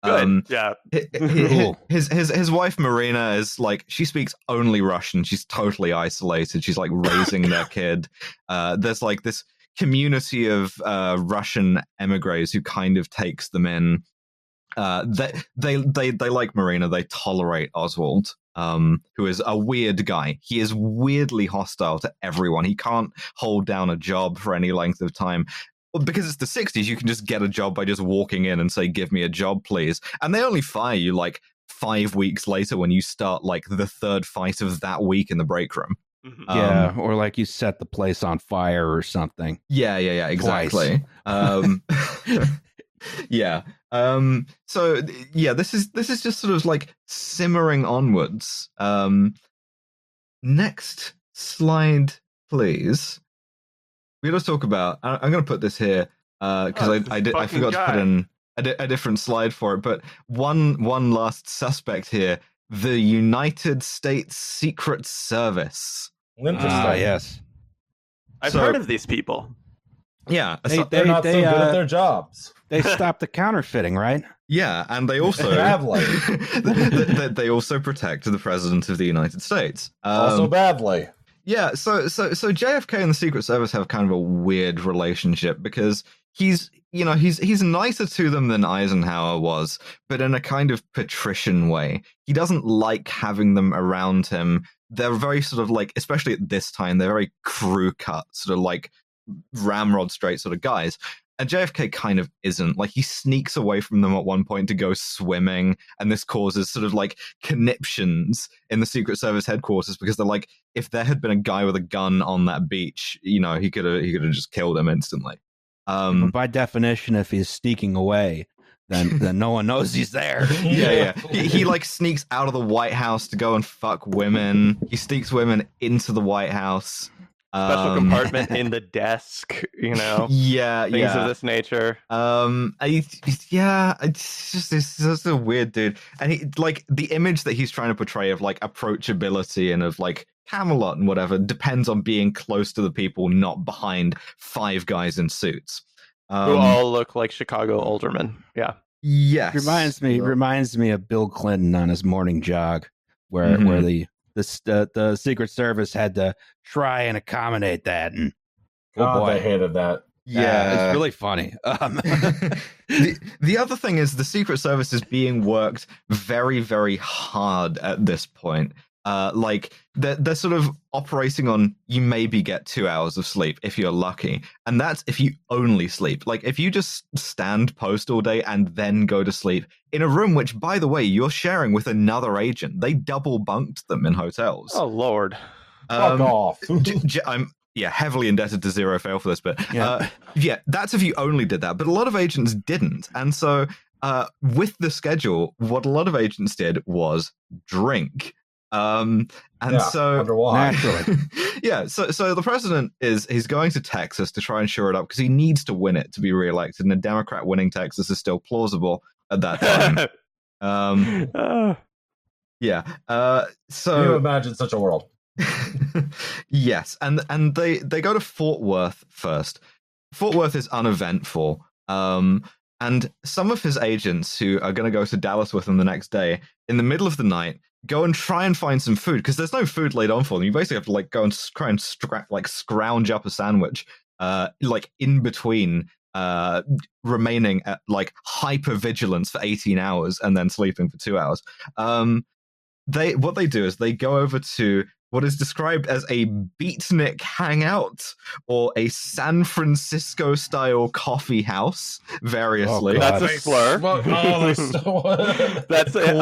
Good. Um, yeah. Cool. His his his wife Marina is like, she speaks only Russian. She's totally isolated. She's like raising their kid. Uh, there's like this community of uh, Russian emigres who kind of takes them in. Uh, they, they they they like Marina. They tolerate Oswald, um, who is a weird guy. He is weirdly hostile to everyone. He can't hold down a job for any length of time. Because it's the sixties, you can just get a job by just walking in and say, "Give me a job, please." And they only fire you like five weeks later when you start like the third fight of that week in the break room. Mm-hmm. Yeah, um, or like you set the place on fire or something. Yeah, yeah, yeah, exactly. Um, yeah. Um, so yeah, this is this is just sort of like simmering onwards. Um, next slide, please. We gotta talk about. I, I'm gonna put this here because uh, oh, I I, did, I forgot guy. to put in a, a different slide for it. But one one last suspect here the United States Secret Service. Interesting. Ah, yes. I've so, heard of these people. Yeah. They, so, they, they're not they, so good uh, at their jobs. They stopped the counterfeiting, right? Yeah, and they also badly. they, they also protect the President of the United States. Um, also badly. Yeah, so so so J F K and the Secret Service have kind of a weird relationship because he's, you know, he's he's nicer to them than Eisenhower was, but in a kind of patrician way. He doesn't like having them around him. They're very sort of like, especially at this time, they're very crew cut, sort of like ramrod straight sort of guys. And J F K kind of isn't. Like, he sneaks away from them at one point to go swimming, and this causes sort of like conniptions in the Secret Service headquarters because they're like, if there had been a guy with a gun on that beach, you know, he could have he could have just killed him instantly. Um, well, by definition, if he's sneaking away, then then no one knows he's there. yeah, yeah. He, he like sneaks out of the White House to go and fuck women. He sneaks women into the White House. Special um, compartment in the desk, you know, yeah, things yeah. of this nature. Um, I, yeah, it's just this is a weird dude, and he like the image that he's trying to portray of like approachability and of like Camelot and whatever depends on being close to the people, not behind five guys in suits um, who all look like Chicago aldermen. Yeah, yes, reminds me uh, reminds me of Bill Clinton on his morning jog, where mm-hmm. where the. The, the the Secret Service had to try and accommodate that, and oh, oh boy, I hated that. Yeah, uh, it's really funny. Um, the the other thing is the Secret Service is being worked very very hard at this point. Uh, like they're they're sort of operating on you maybe get two hours of sleep if you're lucky, and that's if you only sleep. Like if you just stand post all day and then go to sleep in a room, which by the way you're sharing with another agent, they double bunked them in hotels. Oh Lord, um, fuck off! j- j- I'm yeah heavily indebted to Zero Fail for this, but yeah. Uh, yeah, that's if you only did that. But a lot of agents didn't, and so uh, with the schedule, what a lot of agents did was drink. Um, and yeah, so, naturally. yeah, so, so the president is, he's going to Texas to try and shore it up because he needs to win it to be reelected. And a Democrat winning Texas is still plausible at that time. um, uh, yeah. Uh, so can you imagine such a world? yes. And, and they, they go to Fort Worth first. Fort Worth is uneventful. Um, and some of his agents who are going to go to Dallas with him the next day in the middle of the night, go and try and find some food because there's no food laid on for them. You basically have to like go and try and scra- like scrounge up a sandwich, uh, like in between uh, remaining at like hyper vigilance for eighteen hours and then sleeping for two hours. Um, they what they do is they go over to what is described as a beatnik hangout or a San Francisco style coffee house, variously. Oh, that's a slur. Well, oh, they stole that's a,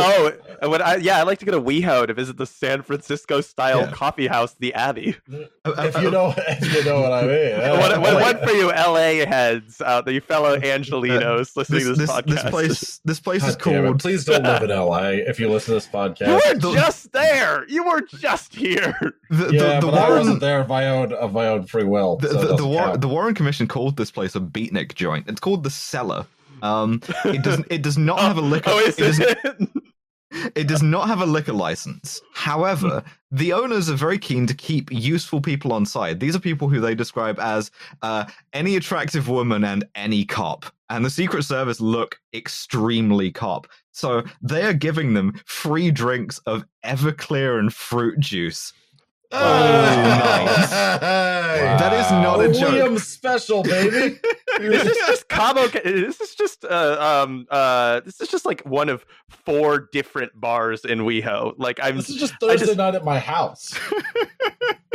oh, when I, yeah, I'd like to go to WeHo to visit the San Francisco style yeah. coffee house, the Abbey. If you know, if you know what I mean. What, what, what for you L A heads, uh, the fellow Angelinos uh, listening this, to this, this podcast? This place, this place is called. It, please don't live in L A if you listen to this podcast. You were just there. You were just here. The, yeah, the, the but Warren, I wasn't there of my own, of my own free will. The, so the, the, War, the Warren Commission called this place a beatnik joint. It's called the Cellar. Um, it doesn't. It does not oh, have a liquor. Oh, is it, it? It does not have a liquor license. However, the owners are very keen to keep useful people on side. These are people who they describe as uh, any attractive woman and any cop. And the Secret Service look extremely cop. So they are giving them free drinks of Everclear and fruit juice. Oh, nice. Wow. That is not a joke. William special, baby. This is just Cabo. This is just uh, um uh this is just like one of four different bars in WeHo. Like I'm This is just Thursday just, night at my house.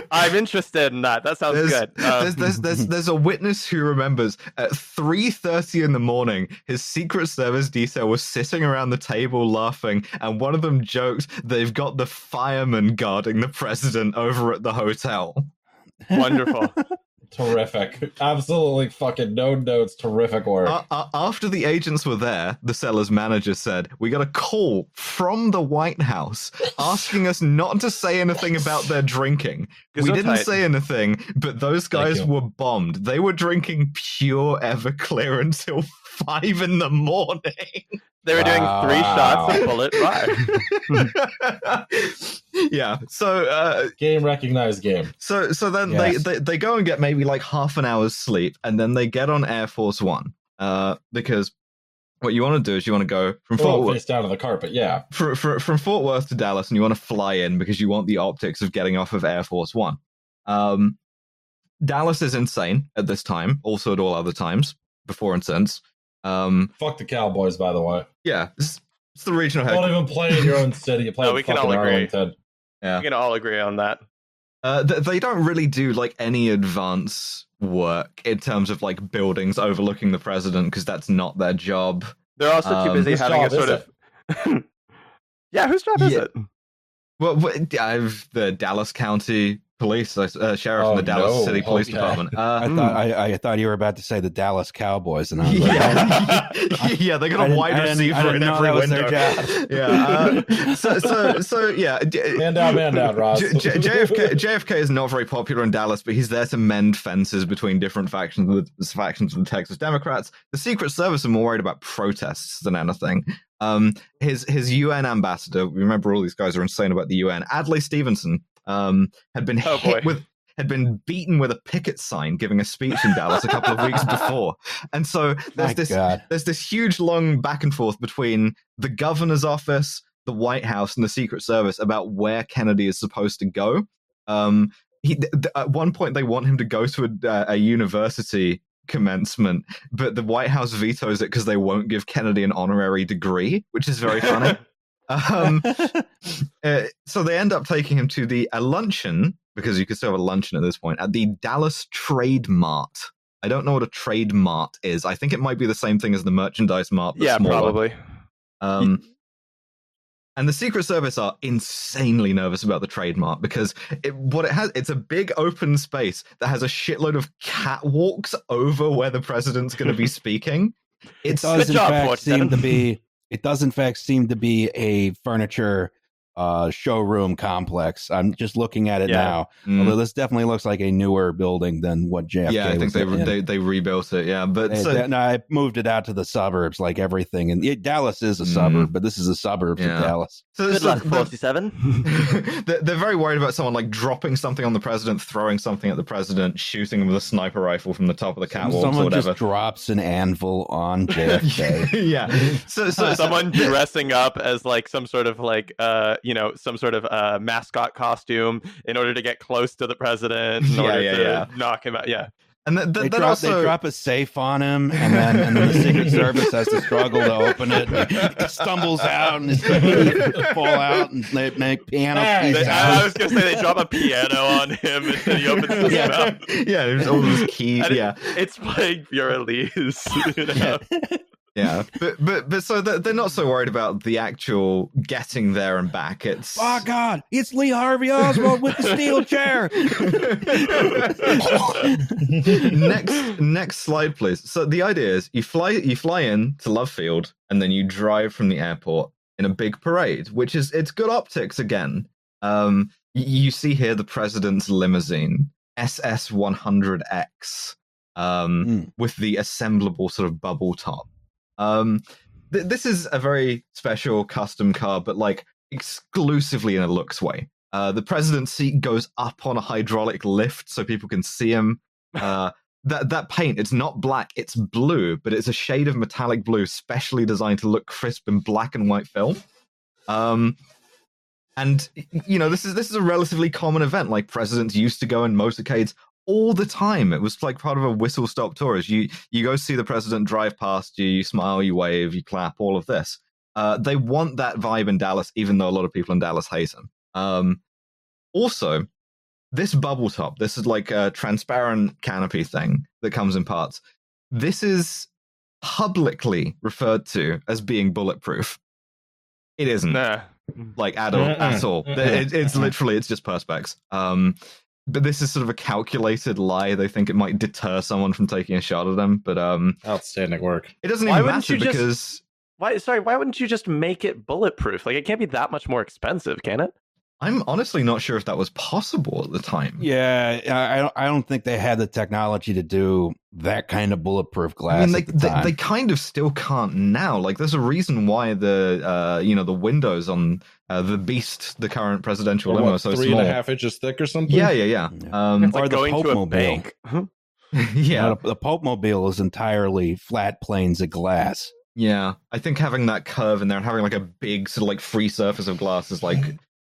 I'm interested in that. That sounds there's, good. Um, there's, there's there's there's a witness who remembers at three thirty in the morning, his Secret Service detail was sitting around the table laughing, and one of them joked they've got the firemen guarding the president over at the hotel. Wonderful. Terrific. Absolutely fucking no notes. Terrific work. Uh, uh, after the agents were there, the Cellar's manager said, we got a call from the White House asking us not to say anything about their drinking. We didn't tight. say anything, but those guys were bombed. They were drinking pure Everclear until five in the morning. They were doing wow. three shots of bullet rye. Yeah. So uh, game recognized game. So so then yes. they, they they go and get maybe like half an hour's sleep, and then they get on Air Force One uh, because what you want to do is you want to go from Fort Worth down to the carpet. Yeah. For, for, from Fort Worth to Dallas, and you want to fly in because you want the optics of getting off of Air Force One. Um, Dallas is insane at this time, also at all other times before and since. Um, Fuck the Cowboys, by the way. Yeah, it's, it's the regional head. Don't even play in your own city. You play no, we can all agree. Arlington. Yeah, we can all agree on that. Uh, th- they don't really do like any advance work in terms of like buildings overlooking the president because that's not their job. They're also um, too busy having a sort of yeah. Whose job yeah. is it? Well, what, I've the Dallas County Police, uh, sheriff oh, in the Dallas no. City Police okay. Department. Uh, I thought I, I thought you were about to say the Dallas Cowboys, and I was yeah. like, oh, yeah, they got a wide receiver in every window. Yeah, uh, so so so yeah. Man down, man down, Ross. J- J- JFK J F K is not very popular in Dallas, but he's there to mend fences between different factions of the factions of the Texas Democrats. The Secret Service are more worried about protests than anything. Um, his his U N ambassador. Remember, all these guys are insane about the U N. Adlai Stevenson. Um, had been oh, hit boy. with, had been beaten with a picket sign giving a speech in Dallas a couple of weeks before, and so there's My this God. there's this huge long back and forth between the governor's office, the White House, and the Secret Service about where Kennedy is supposed to go. Um, he th- th- at one point they want him to go to a, uh, a university commencement, but the White House vetoes it because they won't give Kennedy an honorary degree, which is very funny. um, uh, so they end up taking him to the a luncheon, because you could still have a luncheon at this point, at the Dallas Trade Mart. I don't know what a Trade Mart is. I think it might be the same thing as the Merchandise Mart. But yeah, smaller. Probably. Um, and the Secret Service are insanely nervous about the Trade Mart because it, what it has, it's a big open space that has a shitload of catwalks over where the president's going to be speaking. It's it does in job, fact seem to be. It does, in fact, seem to be a furniture uh, showroom complex. I'm just looking at it yeah. now. Mm. Although this definitely looks like a newer building than what J F K Yeah, I think they, they they rebuilt it, yeah. But they, so, they, no, I moved it out to the suburbs like everything. And it, Dallas is a mm. suburb, but this is a suburb yeah. of Dallas. So Good luck, forty-seven. They're, they're very worried about someone like dropping something on the president, throwing something at the president, shooting him with a sniper rifle from the top of the catwalk or whatever. Someone just drops an anvil on J F K. yeah. So, so someone dressing up as like some sort of like... Uh, you know, some sort of uh, mascot costume in order to get close to the president, in yeah, order yeah, to yeah. knock him out. Yeah. And th- th- they, drop, also... they drop a safe on him, and then, and then the Secret Service has to struggle to open it. He stumbles out, and his feet fall out, and they make piano hey, they, out. I was going to say, they drop a piano on him, and then he opens his yeah. mouth. Yeah, there's all these keys. And yeah. It, it's playing Burlesque, you know? Yeah. Yeah, but but but so they're not so worried about the actual getting there and back. It's oh God, it's Lee Harvey Oswald with the steel chair. next next slide, please. So the idea is you fly you fly in to Love Field and then you drive from the airport in a big parade, which is it's good optics again. Um, you see here the president's limousine S S one hundred X um, mm. with the assemblable sort of bubble top. Um, th- this is a very special custom car, but like exclusively in a looks way. Uh, the president's seat goes up on a hydraulic lift so people can see him. Uh, that that paint, it's not black, it's blue, but it's a shade of metallic blue specially designed to look crisp in black and white film. Um, and you know, this is this is a relatively common event. Like presidents used to go in motorcades all the time. It was like part of a whistle stop tour. Is you you go see the president drive past you, you smile, you wave, you clap, all of this. Uh, they want that vibe in Dallas, even though a lot of people in Dallas hate him. Um, also, this bubble top, this is like a transparent canopy thing that comes in parts. This is publicly referred to as being bulletproof. It isn't nah. like at all. Uh-uh. At all. Uh-uh. It, it's literally it's just perspex. Um, But this is sort of a calculated lie. They think it might deter someone from taking a shot at them. But um, outstanding work. It doesn't even matter because just, why? Sorry, why wouldn't you just make it bulletproof? Like it can't be that much more expensive, can it? I'm honestly not sure if that was possible at the time. Yeah, I, I don't think they had the technology to do that kind of bulletproof glass. I mean, they, at the time. They, they kind of still can't now. Like, there's a reason why the uh, you know the windows on uh, the Beast, the current presidential limo, are so three small, and a half inches thick or something. Yeah, yeah, yeah. yeah. Um, it's like or going the Pope to a mobile. Bank. Huh? Yeah, the Pope Mobile is entirely flat planes of glass. Yeah, I think having that curve in there and having like a big sort of like free surface of glass is like.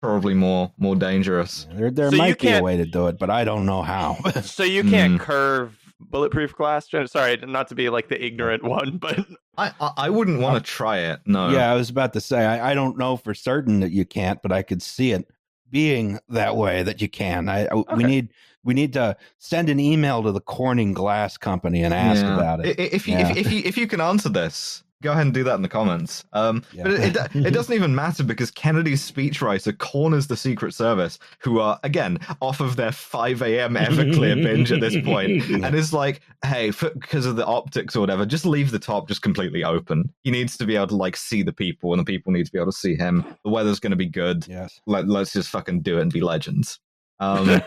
Probably more more dangerous. There, there so might be a way to do it, but I don't know how. So you can't mm. curve bulletproof glass? Sorry, not to be like the ignorant one, but... I, I, I wouldn't want to try it, no. Yeah, I was about to say, I, I don't know for certain that you can't, but I could see it being that way that you can. I okay. We need... We need to send an email to the Corning Glass Company and ask yeah. about it. If you, yeah. if, if you if you can answer this, go ahead and do that in the comments. Um, yeah. But it, it, it doesn't even matter because Kennedy's speechwriter corners the Secret Service, who are, again, off of their five a.m. Everclear binge at this point, and is like, hey, because of the optics or whatever, just leave the top just completely open. He needs to be able to, like, see the people, and the people need to be able to see him. The weather's going to be good. Yes. Let, let's just fucking do it and be legends. Um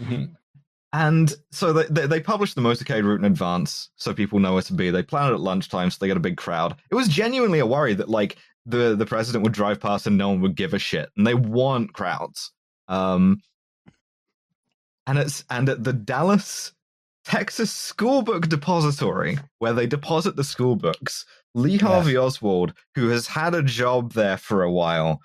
Mm-hmm. And so they, they they published the motorcade route in advance so people know where to be. They planned it at lunchtime, so they got a big crowd. It was genuinely a worry that like the, the president would drive past and no one would give a shit. And they want crowds. Um, and it's and at the Dallas, Texas School Book Depository, where they deposit the school books, Lee Harvey yeah. Oswald, who has had a job there for a while,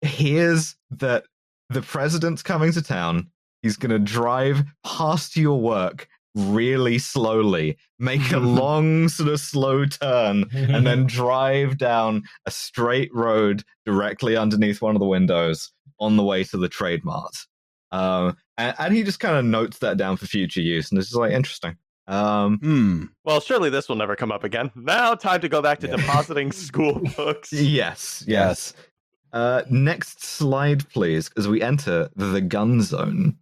hears that the president's coming to town. He's going to drive past your work really slowly, make a long sort of slow turn, and then drive down a straight road directly underneath one of the windows on the way to the Trade Mart. Um, and, and he just kind of notes that down for future use. And it's just like, interesting. Um, hmm. Well, surely this will never come up again. Now time to go back to yeah. depositing school books. Yes, yes. Uh, next slide, please, as we enter the gun zone.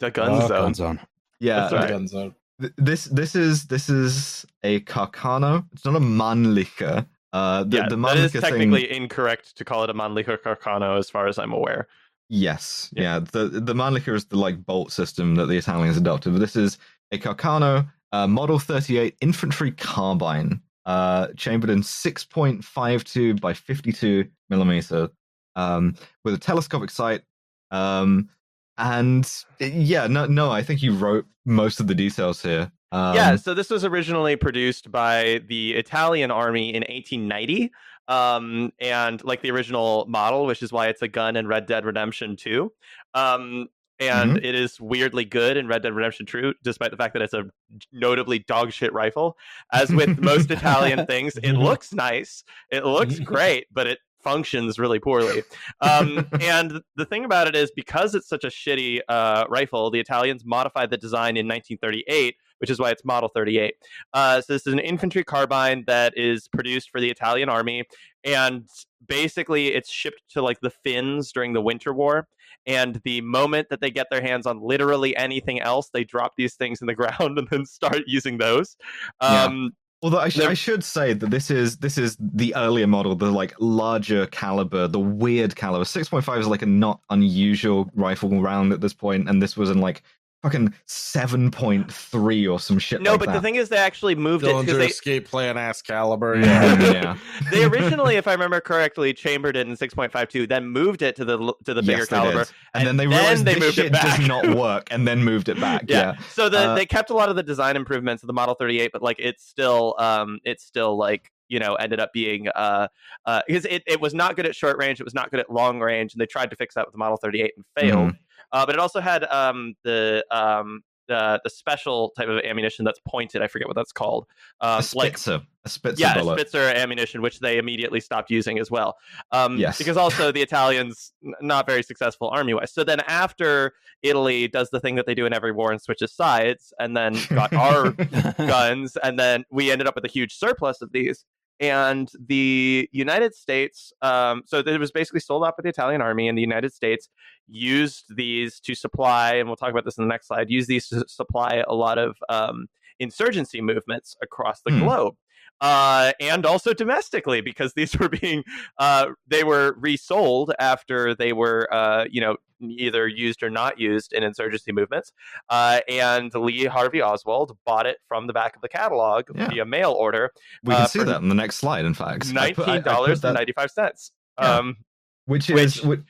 The gun oh, zone. Gun zone. Yeah, right. Gun zone. Th- this this is this is a Carcano. It's not a Mannlicher. Uh, the, yeah, the Mannlicher that is technically thing... incorrect to call it a Mannlicher Carcano, as far as I'm aware. Yes, yeah. yeah the the Mannlicher is the like bolt system that the Italians adopted. But this is a Carcano uh, Model thirty-eight infantry carbine, uh, chambered in six point five two by fifty-two millimeter, um, with a telescopic sight. Um, and yeah, no, no, I think you wrote most of the details here. Um, yeah, so this was originally produced by the Italian army in eighteen ninety, um, and like the original model, which is why it's a gun in Red Dead Redemption two. Um, and mm-hmm. it is weirdly good in Red Dead Redemption two, despite the fact that it's a notably dog shit rifle. As with most Italian things, it looks nice, it looks great, but it functions really poorly. Um, and the thing about it is, because it's such a shitty uh, rifle, the Italians modified the design in nineteen thirty-eight, which is why it's Model thirty-eight. Uh, so this is an infantry carbine that is produced for the Italian army. And basically, it's shipped to like the Finns during the Winter War. And the moment that they get their hands on literally anything else, they drop these things in the ground and then start using those. Um, yeah. Although I, sh- I should say that this is this is the earlier model, the like larger caliber, the weird caliber. six point five is like a not unusual rifle round at this point, and this was in like fucking seven point three or some shit. No, like but that. The thing is, they actually moved Dillinger it to they... escape plan ass caliber. Yeah, yeah. They originally, if I remember correctly, chambered it in six point five two, then moved it to the to the bigger yes, caliber, and, and then they realized then they this shit does not work, and then moved it back. Yeah. yeah. So the, uh, they kept a lot of the design improvements of the Model thirty-eight, but like it's still, um, it's still like. You know, ended up being uh, uh, because it, it was not good at short range. It was not good at long range. And they tried to fix that with the Model thirty-eight and failed. Mm. Uh, but it also had um, the um, the the special type of ammunition that's pointed. I forget what that's called. Um, a Spitzer. Like, a Spitzer yeah, bullet. Spitzer ammunition, which they immediately stopped using as well. Um, yes. Because also the Italians, not very successful army-wise. So then after Italy does the thing that they do in every war and switches sides, and then got our guns, and then we ended up with a huge surplus of these. And the United States, um, so it was basically sold off by the Italian army, and the United States used these to supply, and we'll talk about this in the next slide, used these to supply a lot of um, insurgency movements across the mm. globe. uh, and also domestically, because these were being uh, they were resold after they were, uh, you know, either used or not used in insurgency movements. Uh, and Lee Harvey Oswald bought it from the back of the catalog yeah. via mail order. We uh, can see that in the next slide, in fact. nineteen dollars and ninety-five cents. Yeah. Um, which is... Which, one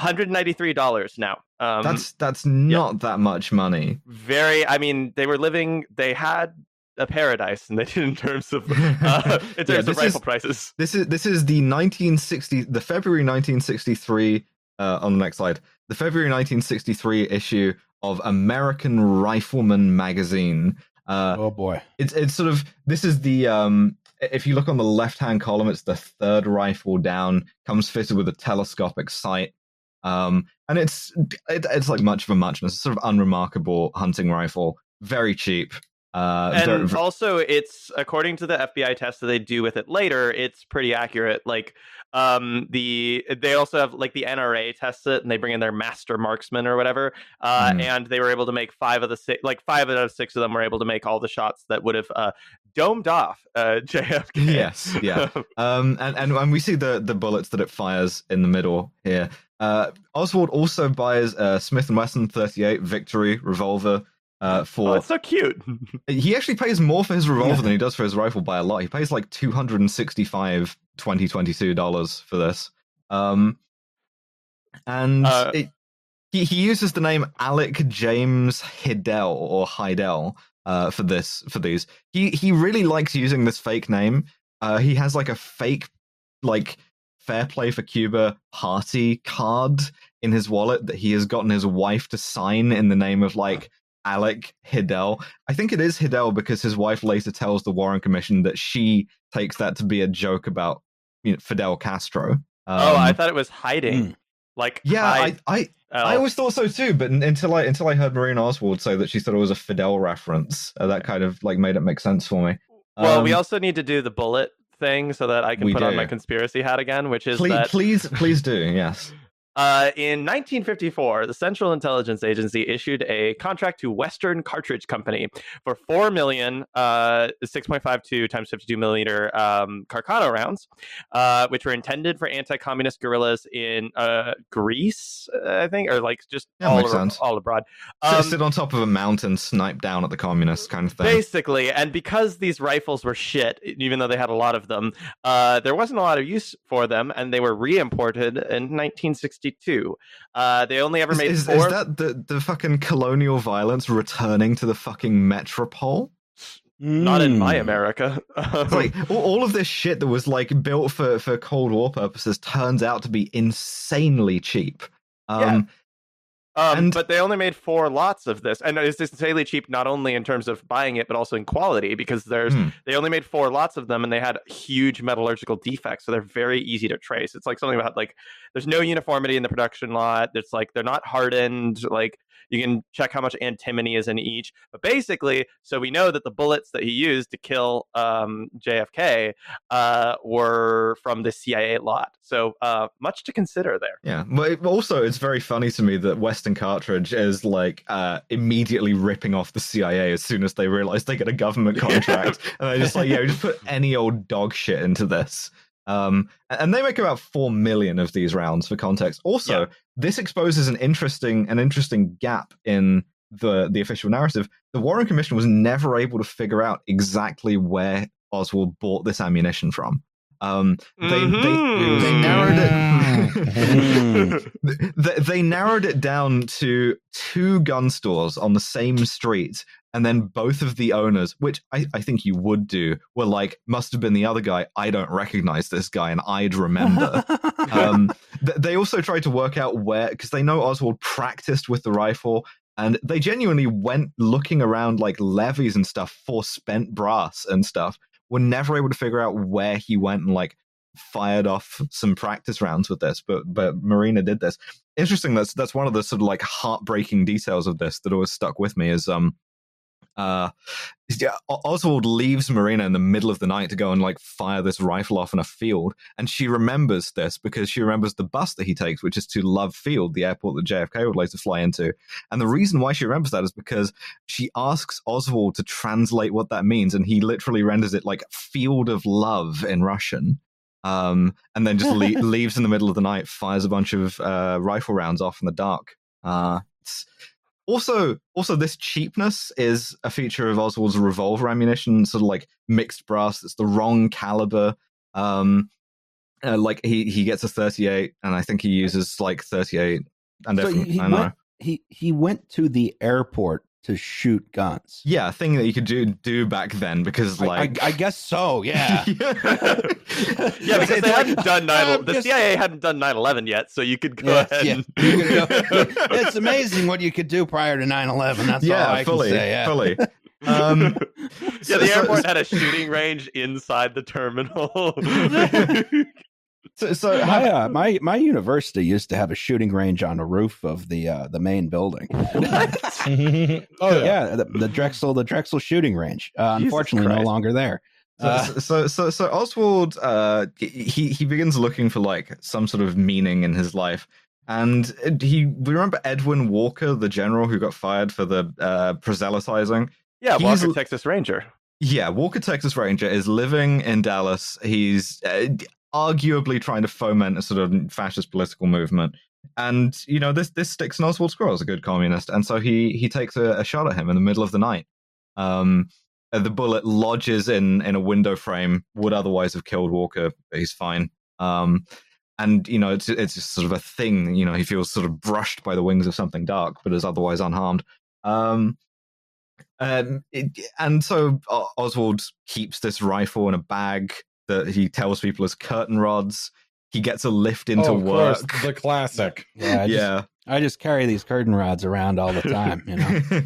hundred ninety-three dollars now. Um, that's that's not yeah. that much money. Very, I mean, they were living, they had a paradise, and they did in terms of uh, in terms yeah, of rifle is, prices. This is this is the nineteen sixty, the February nineteen sixty-three. Uh, on the next slide, the February nineteen sixty-three issue of American Rifleman magazine. Uh, oh boy, it's it's sort of this is the. Um, If you look on the left-hand column, it's the third rifle down, comes fitted with a telescopic sight. Um, and it's it, it's like much of a muchness, sort of unremarkable hunting rifle, very cheap. Uh, and very, also, it's, according to the F B I test that they do with it later, it's pretty accurate. Like, um, the they also have, like, the N R A tests it, and they bring in their master marksman or whatever. Uh, mm. And they were able to make five of the six, like, five out of six of them were able to make all the shots that would have uh, domed off uh, J F K. Yes, yeah. um, and, and and we see the the bullets that it fires in the middle here. Uh, Oswald also buys a Smith and Wesson thirty-eight Victory revolver. Uh, for, oh, it's so cute. He actually pays more for his revolver yeah. than he does for his rifle by a lot. He pays like two hundred sixty-five twenty twenty-two dollars for this. Um, and uh, it, he, he uses the name Alec James Hidell or Hidell uh, for this for these. He he really likes using this fake name. Uh, he has like a fake like Fair Play for Cuba party card in his wallet that he has gotten his wife to sign in the name of like. Alec Hidell. I think it is Hidell because his wife later tells the Warren Commission that she takes that to be a joke about, you know, Fidel Castro. Um, oh, I thought it was hiding. Mm. Like, yeah, hide. I, I, oh. I always thought so too. But until I until I heard Marina Oswald say that she thought it was a Fidel reference, uh, that kind of like made it make sense for me. Um, well, we also need to do the bullet thing so that I can put do. on my conspiracy hat again, which is please, that please, please do yes. Uh, in nineteen fifty-four, the Central Intelligence Agency issued a contract to Western Cartridge Company for four million uh, six point five two times fifty-two millimeter um, Carcano rounds, uh, which were intended for anti-communist guerrillas in uh, Greece, I think, or like just yeah, all, around, all abroad. Um, so sit on top of a mountain, snipe down at the communists kind of thing. Basically, and because these rifles were shit, even though they had a lot of them, uh, there wasn't a lot of use for them, and they were re-imported in nineteen sixty. Uh, they only ever made is, four. Is that the, the fucking colonial violence returning to the fucking metropole? Not mm. in my America. Like all, all of this shit that was like built for, for Cold War purposes turns out to be insanely cheap. Um, yeah. Um, and... But they only made four lots of this. And it's insanely cheap, not only in terms of buying it, but also in quality, because there's hmm. they only made four lots of them, and they had huge metallurgical defects. So they're very easy to trace. It's like something about, like, there's no uniformity in the production lot. It's like they're not hardened. Like, you can check how much antimony is in each. But basically, so we know that the bullets that he used to kill um, J F K uh, were from the C I A lot. So uh, much to consider there. Yeah. But also, it's very funny to me that West and Cartridge is like uh, immediately ripping off the C I A as soon as they realize they get a government contract. And they're just like, yeah, just put any old dog shit into this. Um, and they make about four million of these rounds for context. Also, yeah. this exposes an interesting an interesting gap in the, the official narrative. The Warren Commission was never able to figure out exactly where Oswald bought this ammunition from. Um, they, mm-hmm. they, they narrowed it. Mm-hmm. they, they narrowed it down to two gun stores on the same street, and then both of the owners, which I, I think you would do, were like, "Must have been the other guy. I don't recognize this guy, and I'd remember." um, th- they also tried to work out where, because they know Oswald practiced with the rifle. And they genuinely went looking around like levees and stuff for spent brass and stuff. We're never able to figure out where he went and like fired off some practice rounds with this, but but Marina did this. Interesting. That's that's one of the sort of like heartbreaking details of this that always stuck with me is um Uh, Oswald leaves Marina in the middle of the night to go and like fire this rifle off in a field, and she remembers this because she remembers the bus that he takes, which is to Love Field, the airport that J F K would later fly into. And the reason why she remembers that is because she asks Oswald to translate what that means, and he literally renders it like "field of love" in Russian. Um, and then just le- leaves in the middle of the night, fires a bunch of uh, rifle rounds off in the dark. Uh, it's also, also this cheapness is a feature of Oswald's revolver ammunition, sort of like mixed brass. It's the wrong caliber. Um, uh, like he, he gets a thirty-eight, and I think he uses like thirty-eight. And so he, I know. Went, he he went to the airport to shoot guns. Yeah, a thing that you could do do back then, because like... I, I, I guess so, yeah. yeah. yeah, because they hadn't done nine eleven. The C I A hadn't done nine eleven yet, so you could go yeah, ahead yeah. You could go, it's amazing what you could do prior to nine eleven. That's yeah, all I fully, can say. Yeah, fully. Um, yeah, the airport had a shooting range inside the terminal. So, so my, uh, my my university used to have a shooting range on the roof of the uh, the main building. oh yeah, the, the Drexel the Drexel shooting range. Uh, unfortunately, no longer there. Uh, so, so so so Oswald uh, he he begins looking for like some sort of meaning in his life, and he we remember Edwin Walker, the general who got fired for the uh, proselytizing. Yeah, Walker, He's, Texas Ranger. Yeah, Walker, Texas Ranger is living in Dallas. He's uh, arguably trying to foment a sort of fascist political movement. And, you know, this this sticks in Oswald Squirrel's a good communist. And so he he takes a, a shot at him in the middle of the night. Um, the bullet lodges in, in a window frame, would otherwise have killed Walker, but he's fine. Um, and, you know, it's, it's just sort of a thing. You know, he feels sort of brushed by the wings of something dark, but is otherwise unharmed. Um, um, it, and so uh, Oswald keeps this rifle in a bag that he tells people as curtain rods. He gets a lift into oh, of work. Course, the classic. Yeah. I, yeah. Just, I just carry these curtain rods around all the time, you know.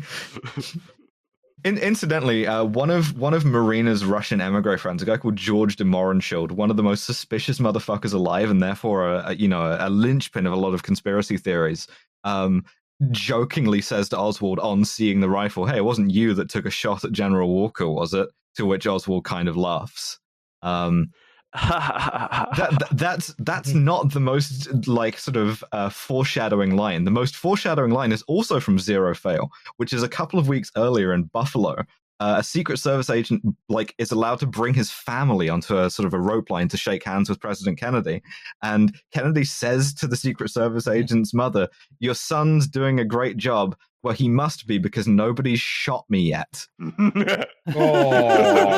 In, incidentally, uh, one of one of Marina's Russian emigre friends, a guy called George de Morenschild, one of the most suspicious motherfuckers alive, and therefore a, a you know a, a linchpin of a lot of conspiracy theories, um, jokingly says to Oswald on seeing the rifle, "Hey, it wasn't you that took a shot at General Walker, was it?" To which Oswald kind of laughs. Um, that, that, that's that's not the most like sort of uh, foreshadowing line. The most foreshadowing line is also from Zero Fail, which is a couple of weeks earlier in Buffalo. Uh, a Secret Service agent like is allowed to bring his family onto a sort of a rope line to shake hands with President Kennedy, and Kennedy says to the Secret Service agent's mother, "Your son's doing a great job." "Well, he must be, because nobody's shot me yet." oh,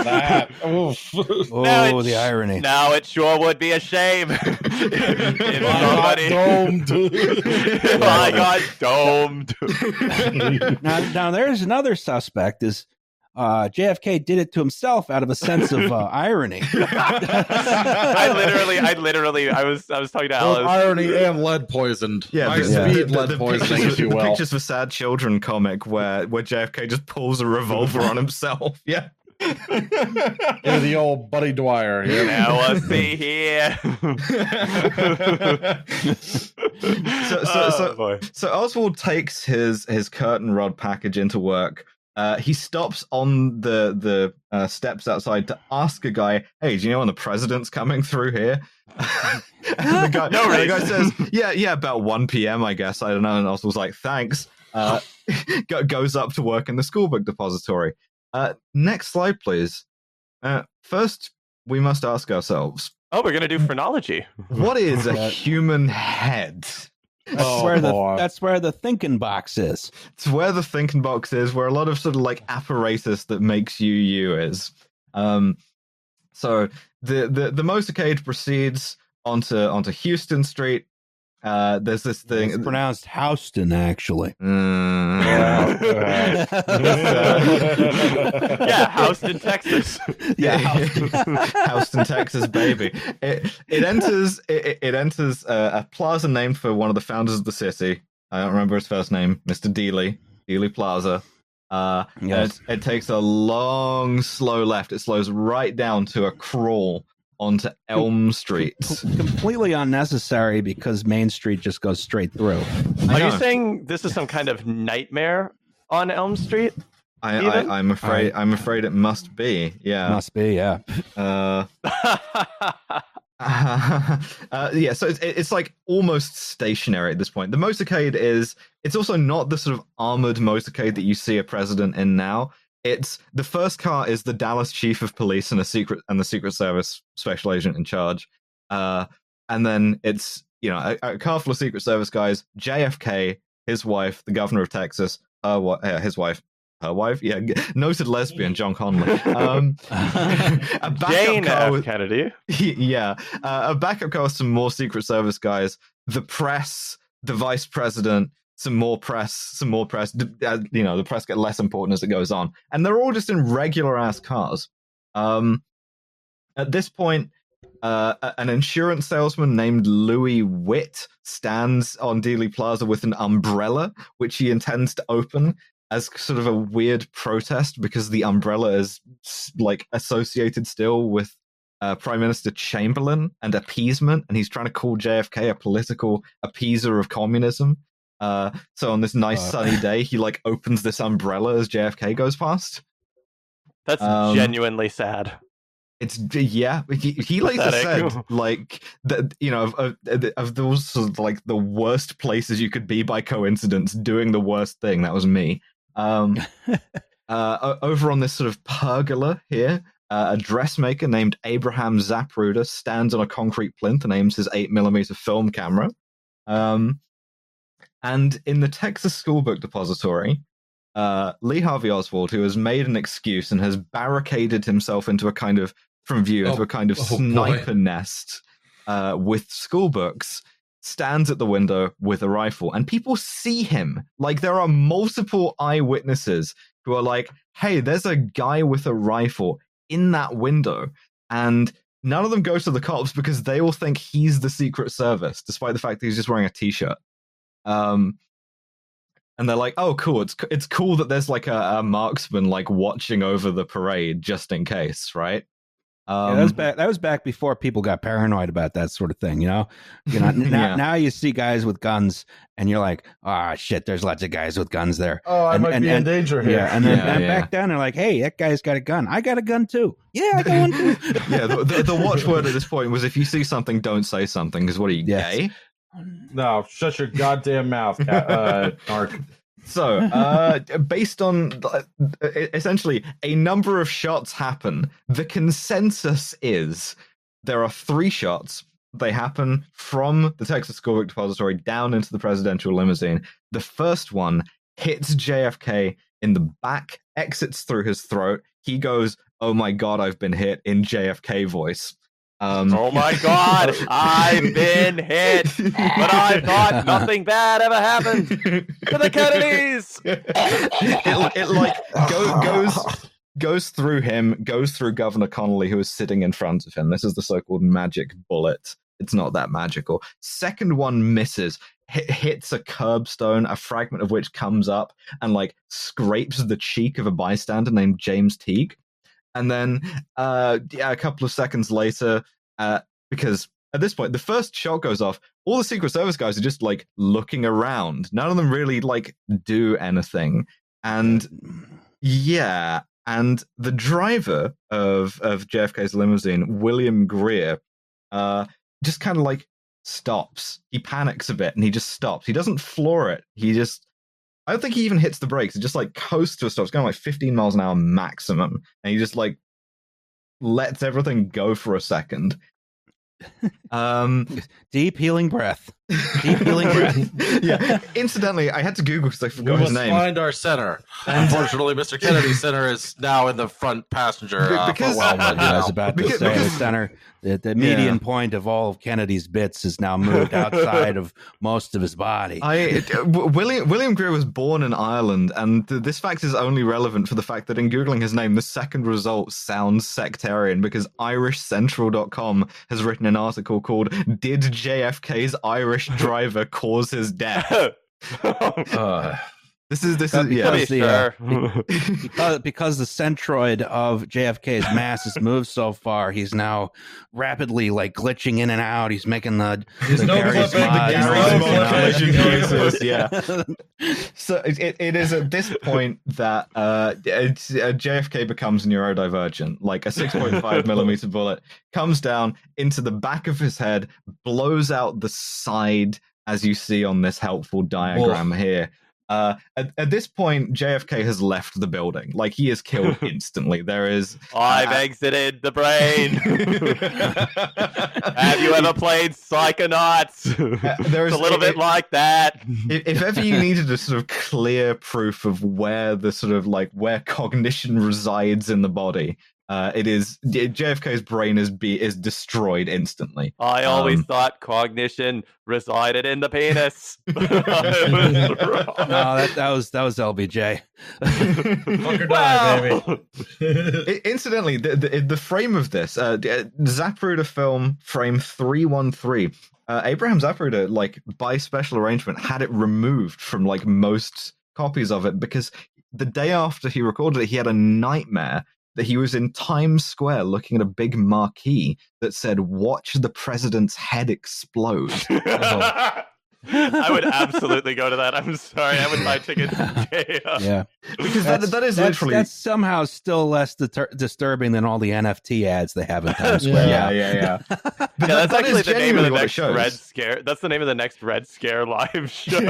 that! Oof. Oh, the irony! Now it sure would be a shame if somebody domed. If I got domed. now, now there's another suspect. Is Uh, J F K did it to himself out of a sense of uh, irony. I literally, I literally, I was, I was talking to Alice. Irony and lead poisoned. Yeah, I yeah. speed lead poisoning, if you will. The Pictures for Sad Children comic where where J F K just pulls a revolver on himself. Yeah. Yeah, the old Buddy Dwyer here. Now let's see here. so, so, oh, so, boy. so Oswald takes his his curtain rod package into work. Uh, he stops on the the uh, steps outside to ask a guy, "Hey, do you know when the president's coming through here?" And the guy, no and the guy says, "Yeah, yeah, about one p.m., I guess. I don't know." And Oswald's like, "Thanks." Uh, goes up to work in the school book depository. Uh, next slide, please. Uh, first, we must ask ourselves. Oh, we're going to do phrenology. What is a human head? That's, oh, where the, that's where the thinking box is. It's where the thinking box is, where a lot of sort of like apparatus that makes you you is. Um, so the, the, the motorcade proceeds onto onto Houston Street. Uh, there's this thing. It's pronounced Houston, actually. Mm, yeah. uh, yeah, Houston, Texas. Yeah, Houston, Houston Texas, baby. It it enters it, it enters a, a plaza named for one of the founders of the city. I don't remember his first name, Mister Dealey, Dealey Plaza. Uh, yes. It, it takes a long, slow left. It slows right down to a crawl onto Elm Street. Completely unnecessary, because Main Street just goes straight through. Are you saying this is some kind of nightmare on Elm Street? I, I, I'm afraid. I, I'm afraid it must be. Yeah, must be. Yeah. Uh, uh, yeah. So it's, it's like almost stationary at this point. The motorcade is. It's also not the sort of armored motorcade that you see a president in now. It's the first car is the Dallas chief of police and a secret and the Secret Service special agent in charge. Uh, and then it's you know a, a car full of Secret Service guys, J F K, his wife, the governor of Texas, her, uh, his wife. Her wife, yeah, noted lesbian John Connolly. Um, a backup Jane car F. with Kennedy, yeah, uh, a backup car with some more Secret Service guys, the press, the vice president, some more press, some more press. Uh, you know, the press get less important as it goes on, and they're all just in regular ass cars. Um, at this point, uh, an insurance salesman named Louis Witt stands on Dealey Plaza with an umbrella, which he intends to open as sort of a weird protest because the umbrella is like associated still with uh, Prime Minister Chamberlain and appeasement, and he's trying to call J F K a political appeaser of communism. Uh, so on this nice uh, sunny day, he like opens this umbrella as J F K goes past. That's um, genuinely sad. It's yeah. He, he later said like that you know of, of, of those sort of, like the worst places you could be by coincidence doing the worst thing. That was me. Um, uh, over on this sort of pergola here, uh, a dressmaker named Abraham Zapruder stands on a concrete plinth and aims his eight millimeter film camera. Um, and in the Texas School Book Depository, uh, Lee Harvey Oswald, who has made an excuse and has barricaded himself into a kind of, from view, into oh, a kind of oh sniper boy. nest uh, with school books, stands at the window with a rifle, and people see him. Like, there are multiple eyewitnesses who are like, hey, there's a guy with a rifle in that window, and none of them go to the cops because they all think he's the Secret Service, despite the fact that he's just wearing a t-shirt. Um, and they're like, oh, cool, it's it's cool that there's like a, a marksman like watching over the parade just in case, right? Um, yeah, that was back. That was back before people got paranoid about that sort of thing. You know, you know. Now, yeah. now you see guys with guns, and you're like, "Ah, oh, shit! There's lots of guys with guns there. Oh, I and, might and, be and, in danger here." Yeah, and then yeah, and yeah. back down, they're like, "Hey, that guy's got a gun. I got a gun too. Yeah, I got one too." yeah, the, the, the watchword at this point was, "If you see something, don't say something." Because what are you yes. gay? No, shut your goddamn mouth, uh, Mark. So, uh, based on uh, essentially a number of shots happen, the consensus is there are three shots. They happen from the Texas School Book Depository down into the presidential limousine. The first one hits J F K in the back, exits through his throat. He goes, "Oh my God, I've been hit," in J F K voice. Um, oh my God, I've been hit, but I thought nothing bad ever happened to the Kennedys. It, it like go, goes goes through him, goes through Governor Connolly, who is sitting in front of him. This is the so-called magic bullet. It's not that magical. Second one misses, hit, hits a curbstone, a fragment of which comes up and like scrapes the cheek of a bystander named James Teague. And then uh, yeah, a couple of seconds later, uh, because at this point, the first shot goes off. All the Secret Service guys are just like looking around. None of them really like do anything. And yeah, and the driver of, of J F K's limousine, William Greer, uh, just kind of like stops. He panics a bit and he just stops. He doesn't floor it. He just... I don't think he even hits the brakes. It just like coasts to a stop. It's going like fifteen miles an hour maximum. And he just like lets everything go for a second. Um, Deep healing breath. Deep healing breath. Yeah. Incidentally, I had to Google because I forgot we his name. We must find our center. Unfortunately, Mister Kennedy's center is now in the front passenger. Be- because, uh, well, I was about to because, say because, the center, the, the median yeah. point of all of Kennedy's bits is now moved outside of most of his body. I, it, uh, William, William Greer was born in Ireland, and th- this fact is only relevant for the fact that in Googling his name, the second result sounds sectarian because Irish Central dot com has written an article called "Did J F K's Irish Driver Cause His Death?" uh, This is this because, is yeah. Because, sure. the, uh, because, because the centroid of J F K's mass has moved so far, he's now rapidly like glitching in and out. He's making the, the no various mods. Yeah. So it, it is at this point that uh, it's, uh, J F K becomes neurodivergent. Like a six point five millimeter bullet comes down into the back of his head, blows out the side, as you see on this helpful diagram Oof. here. Uh, at, at this point, J F K has left the building. Like, he is killed instantly. There is... I've uh, exited the brain! Have you ever played Psychonauts? Uh, there is, it's a little it, bit it, like that. If, if ever you needed a sort of clear proof of where the sort of, like, where cognition resides in the body, uh, it is... J F K's brain is be, is destroyed instantly. I always um, thought cognition... resided in the penis. No, that, that was that was L B J. Fucker die, wow. Baby. It, incidentally, the, the the frame of this uh, Zapruder film frame three one three. Uh, Abraham Zapruder, like by special arrangement, had it removed from like most copies of it because the day after he recorded it, he had a nightmare that he was in Times Square looking at a big marquee that said, "Watch the president's head explode." Oh. I would absolutely go to that. I'm sorry, I would buy tickets. Yeah, because that, that is that's, literally that's somehow still less deter- disturbing than all the N F T ads they have in Times Square. Yeah, yeah, yeah. yeah. But yeah, that's that actually the name of the next Red Scare. That's the name of the next Red Scare live show.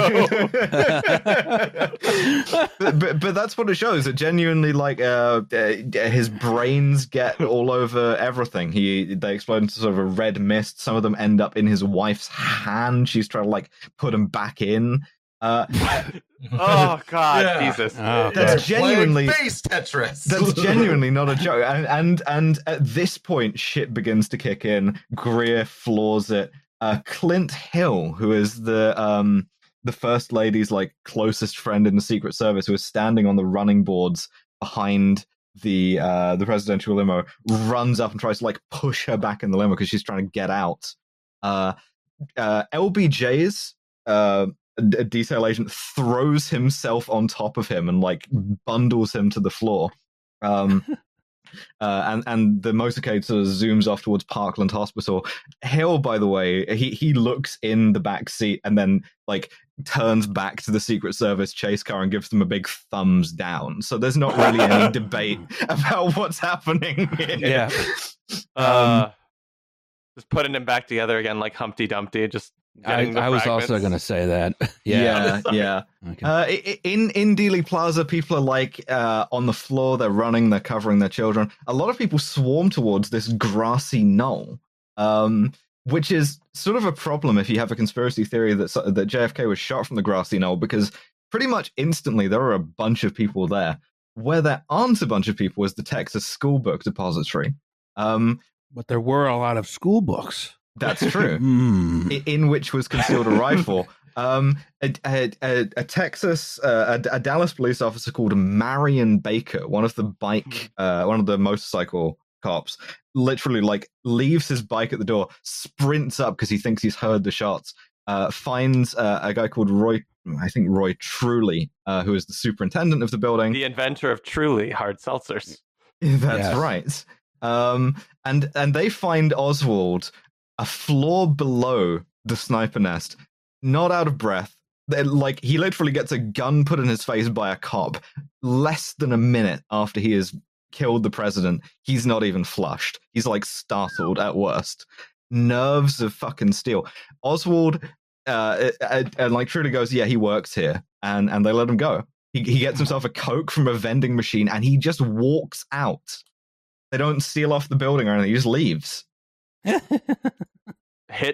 but, but but that's what it shows. It genuinely like uh, uh, his brains get all over everything. He they explode into sort of a red mist. Some of them end up in his wife's hand. She's trying to like. Put him back in. Uh, oh God, yeah. Jesus! Oh, that's genuinely face Tetris. That's genuinely not a joke. And, and and at this point, shit begins to kick in. Greer floors it. Uh, Clint Hill, who is the um the first lady's like closest friend in the Secret Service, who is standing on the running boards behind the uh the presidential limo, runs up and tries to like push her back in the limo because she's trying to get out. Uh. Uh, L B J's uh, a detail agent throws himself on top of him and like bundles him to the floor, um, uh, and and the motorcade sort of zooms off towards Parkland Hospital. Hill, by the way, he he looks in the back seat and then like turns back to the Secret Service chase car and gives them a big thumbs down. So there's not really any debate about what's happening here. Yeah. um, uh... Just putting him back together again, like Humpty Dumpty. Just I, I was also going to say that. Yeah, yeah. yeah. Okay. Uh, in in Dealey Plaza, people are like uh, on the floor. They're running. They're covering their children. A lot of people swarm towards this grassy knoll, um, which is sort of a problem if you have a conspiracy theory that that J F K was shot from the grassy knoll, because pretty much instantly there are a bunch of people there. Where there aren't a bunch of people is the Texas School Book Depository. Um, But there were a lot of school books. That's true. mm. In which was concealed a rifle. Um, a, a, a Texas, uh, a, a Dallas police officer called Marion Baker, one of the bike, uh, one of the motorcycle cops, literally like leaves his bike at the door, sprints up because he thinks he's heard the shots, uh, finds uh, a guy called Roy, I think Roy Truly, uh, who is the superintendent of the building. The inventor of Truly hard seltzers. That's yes. right. Um, and and they find Oswald a floor below the sniper nest, not out of breath. They're, like he literally gets a gun put in his face by a cop less than a minute after he has killed the president. He's not even flushed. He's like startled at worst. Nerves of fucking steel. Oswald uh, and, and like Truly goes, yeah, he works here, and and they let him go. He he gets himself a Coke from a vending machine, and he just walks out. They don't seal off the building or anything. He just leaves. hit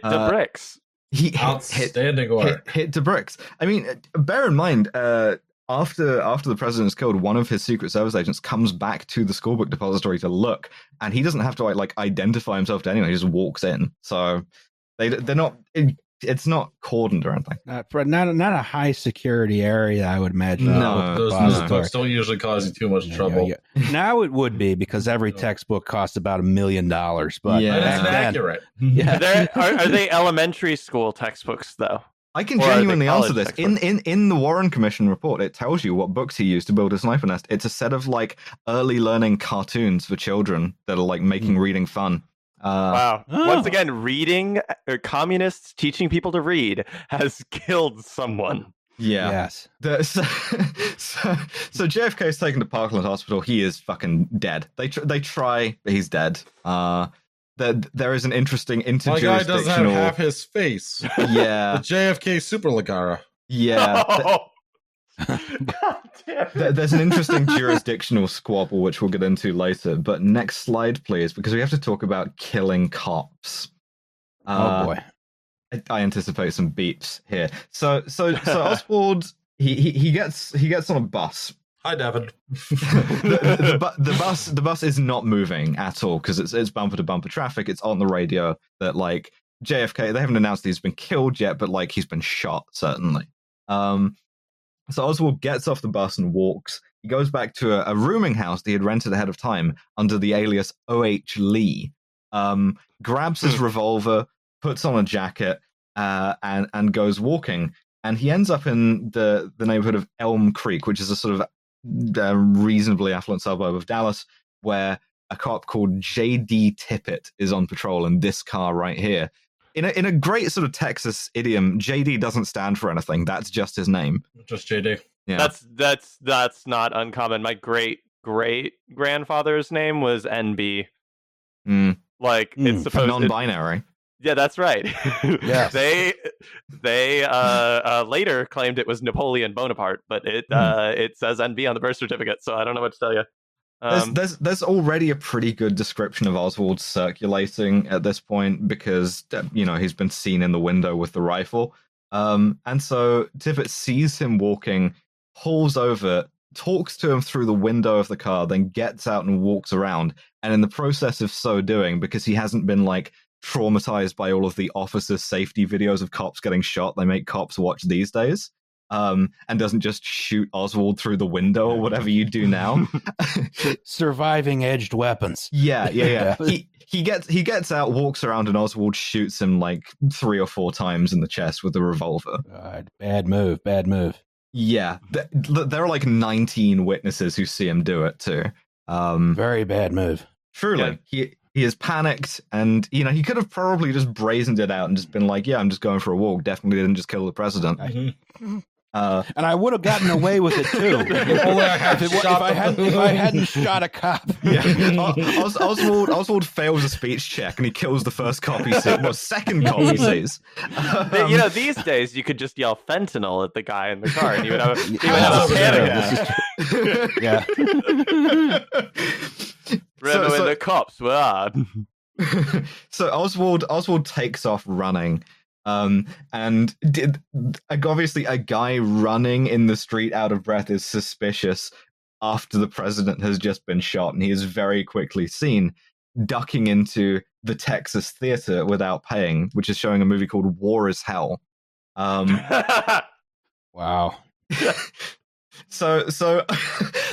the uh, bricks. He hit, hit, work. hit hit the bricks. I mean, bear in mind, uh, after after the president's killed, one of his Secret Service agents comes back to the school book depository to look, and he doesn't have to like, like identify himself to anyone. He just walks in. So they they're not. It, it's not cordoned or anything. Not not not a high security area, I would imagine. No, those textbooks don't usually cause you too much trouble. Yeah, yeah. Now it would be because every textbook costs about a million dollars. But yeah, that's accurate. Yeah. Are, are they elementary school textbooks though? I can or genuinely answer this. In, in in the Warren Commission report, it tells you what books he used to build a sniper nest. It's a set of like early learning cartoons for children that are like making mm. reading fun. Uh, wow. Oh. Once again, reading, or communists teaching people to read has killed someone. Yeah. Yes. The, so, so, so J F K is taken to Parkland Hospital. He is fucking dead. They, tr- they try, but he's dead. Uh, There, there is an interesting interjurisdictional... The guy doesn't have half his face. Yeah. The J F K Super Ligara. Yeah. No! Th- there, there's an interesting jurisdictional squabble, which we'll get into later. But next slide, please, because we have to talk about killing cops. Uh, oh, boy. I, I anticipate some beeps here. So so, so Oswald, he, he, he gets he gets on a bus. Hi, David. the, the, the, bu- the bus, the bus is not moving at all because it's it's bumper to bumper traffic. It's on the radio that like J F K. They haven't announced that he's been killed yet, but like he's been shot certainly. Um, so Oswald gets off the bus and walks. He goes back to a, a rooming house that he had rented ahead of time under the alias O H Lee. Um, grabs his revolver, puts on a jacket, uh, and and goes walking. And he ends up in the the neighborhood of Elm Creek, which is a sort of a reasonably affluent suburb of Dallas, where a cop called J D Tippett is on patrol in this car right here. In a, in a great sort of Texas idiom, J D doesn't stand for anything. That's just his name. Just J D. Yeah. That's that's that's not uncommon. My great great grandfather's name was N B. Mm. Like mm. it's supposed non-binary. It, yeah, that's right. Yes. they they uh, uh, later claimed it was Napoleon Bonaparte, but it mm. uh, it says N B on the birth certificate, so I don't know what to tell you. Um, there's, there's there's already a pretty good description of Oswald circulating at this point because you know he's been seen in the window with the rifle, um, and so Tippett sees him walking, pulls over, talks to him through the window of the car, then gets out and walks around, and in the process of so doing, because he hasn't been like traumatized by all of the officer safety videos of cops getting shot they make cops watch these days, um, and doesn't just shoot Oswald through the window or whatever you do now. Surviving edged weapons. Yeah, yeah, yeah. he he gets he gets out, walks around, and Oswald shoots him like three or four times in the chest with a revolver. God, bad move, bad move. Yeah, th- th- there are like nineteen witnesses who see him do it too. Um, Very bad move. Truly, yeah. he. He is panicked, and you know he could have probably just brazened it out and just been like, "Yeah, I'm just going for a walk." Definitely didn't just kill the president. Mm-hmm. Uh, and I would have gotten away with it too if, only I had if, it, if, I hadn't, if I hadn't shot a cop. Yeah. Os- Oswald Oswald fails a speech check, and he kills the first cop he sees. Well, second cop he sees. Um, you know, these days you could just yell fentanyl at the guy in the car, and he would have, he would have a panic. Yeah. So, so, the cops were on. So Oswald Oswald takes off running, um, and did, obviously a guy running in the street out of breath is suspicious after the president has just been shot, and he is very quickly seen ducking into the Texas Theater without paying, which is showing a movie called War is Hell. Um, wow. So, so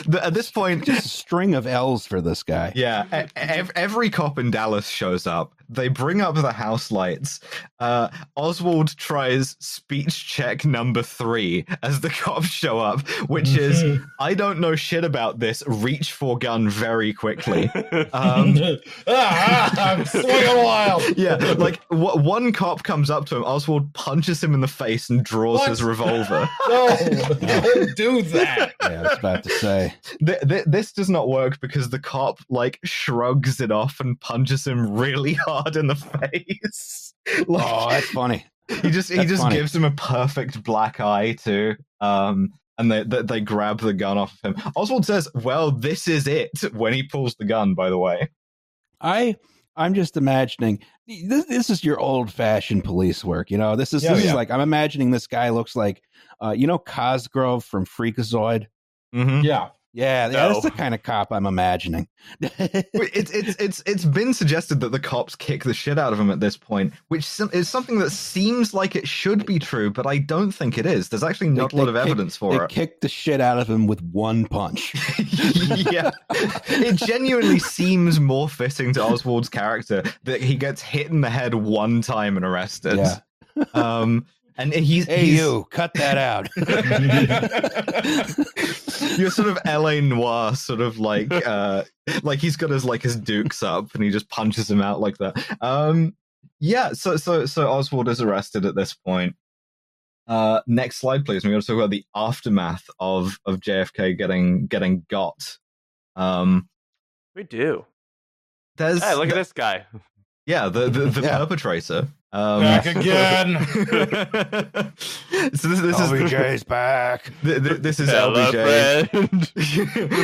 the, at this point, just a string of L's for this guy. Yeah, ev- every cop in Dallas shows up. They bring up the house lights. Uh, Oswald tries speech check number three as the cops show up, which mm-hmm. is, I don't know shit about this. Reach for gun very quickly. Um, ah, I'm swinging wild. Yeah, like w- one cop comes up to him. Oswald punches him in the face and draws what? his revolver. No, don't do that. Yeah, I was about to say. Th- th- this does not work because the cop like shrugs it off and punches him really hard in the face. Like, oh, that's funny. He just he that's just funny. gives him a perfect black eye too. Um, and they, they they grab the gun off of him. Oswald says, "Well, this is it." When he pulls the gun, by the way, I I'm just imagining this. This is your old fashioned police work, you know. This is yeah, this yeah. is like I'm imagining this guy looks like, uh, you know, Cosgrove from Freakazoid. Mm-hmm. Yeah. Yeah, yeah, that's the kind of cop I'm imagining. it's it's it's it's been suggested that the cops kick the shit out of him at this point, which is something that seems like it should be true, but I don't think it is. There's actually not they, a lot of kick, evidence for they it. They kick the shit out of him with one punch. Yeah, it genuinely seems more fitting to Oswald's character that he gets hit in the head one time and arrested. Yeah. Um, And he's, hey, he's, you, cut that out. You're sort of L A noir, sort of like, uh, like he's got his, like his dukes up and he just punches him out like that. Um, yeah. So, so, so Oswald is arrested at this point. Uh, next slide, please. We're going to talk about the aftermath of, of J F K getting, getting got. Um, we do. There's, hey, look at this guy. Yeah. The, the, the yeah. perpetrator. Um, back again. So this, this is L B J's back. This, this is Hello, L B J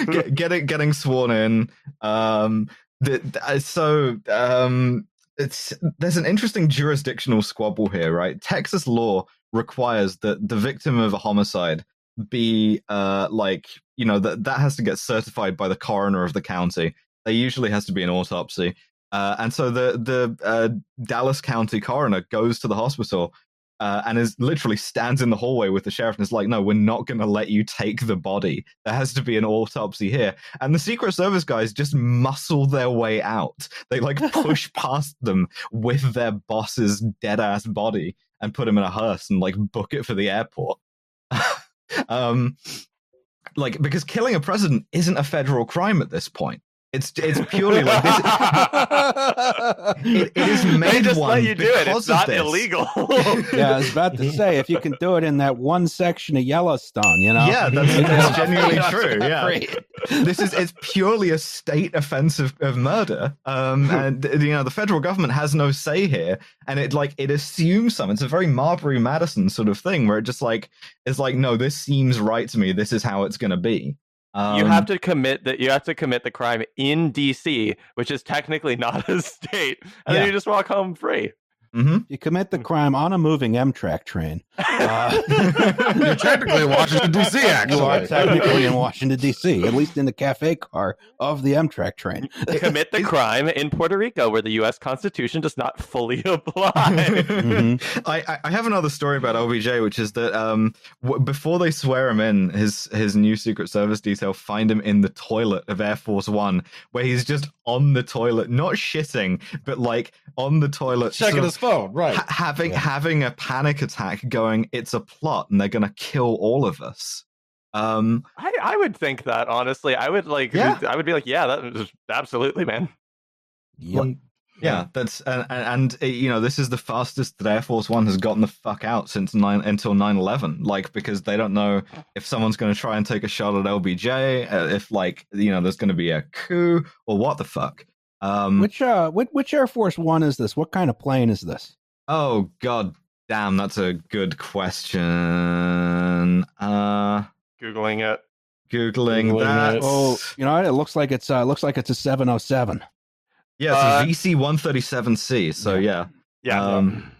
get, getting getting sworn in. Um, the, the, so um, it's there's an interesting jurisdictional squabble here, right? Texas law requires that the victim of a homicide be uh, like you know that that has to get certified by the coroner of the county. There usually has to be an autopsy. Uh, and so the the uh, Dallas County coroner goes to the hospital uh, and is literally stands in the hallway with the sheriff and is like, no, we're not going to let you take the body. There has to be an autopsy here. And the Secret Service guys just muscle their way out. They like push past them with their boss's dead ass body and put him in a hearse and like book it for the airport. um, like because killing a president isn't a federal crime at this point. It's it's purely like this. It, it is made they just one let you do it. It's not this. Illegal. Yeah, I was about to say if you can do it in that one section of Yellowstone, you know. Yeah, that's, that's genuinely true. Yeah, this is it's purely a state offense of, of murder, um, and you know the federal government has no say here, and it like it assumes some. It's a very Marbury Madison sort of thing where it just like it's like no, this seems right to me. This is how it's going to be. Um, you have to commit that. You have to commit the crime in D C, which is technically not a state, and yeah. then you just walk home free. Mm-hmm. You commit the crime on a moving Amtrak train. Uh, you're technically in Washington D C. Actually, you are technically in Washington D C. At least in the cafe car of the Amtrak train. Commit the crime in Puerto Rico, where the U S Constitution does not fully apply. Mm-hmm. I, I have another story about L B J, which is that um, w- before they swear him in, his his new Secret Service detail find him in the toilet of Air Force One, where he's just on the toilet, not shitting, but like on the toilet, checking his phone, right? Ha- having yeah. having a panic attack, going, it's a plot, and they're gonna kill all of us. Um, I, I would think that honestly, I would like, yeah. I would be like, yeah, that absolutely, man. Yep. Like, yeah, that's and, and and you know, this is the fastest that Air Force One has gotten the fuck out since nine until nine eleven. Like because they don't know if someone's going to try and take a shot at L B J, uh, if like you know, there's going to be a coup or what the fuck. Um, which uh, which, which Air Force One is this? What kind of plane is this? Oh god, damn, that's a good question. Uh, googling it, googling, googling that. It. Oh, you know, it looks like it's uh, looks like it's a seven oh seven. Yeah, it's a uh, V C one thirty-seven C, so yeah. Yeah. Um, yeah.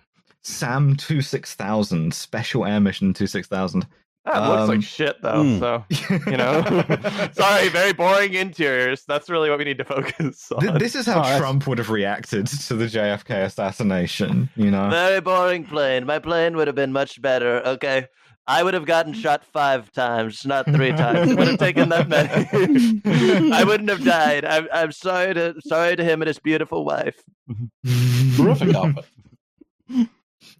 SAM two six thousand, Special Air Mission two six thousand. That um, looks like shit, though, mm. so, you know. Sorry, very boring interiors. That's really what we need to focus on. Th- this is how oh, Trump would have reacted to the J F K assassination, you know. Very boring plane. My plane would have been much better, okay? I would have gotten shot five times, not three times. Would have taken that many. I wouldn't have died. I'm, I'm sorry to sorry to him and his beautiful wife. Terrific outfit.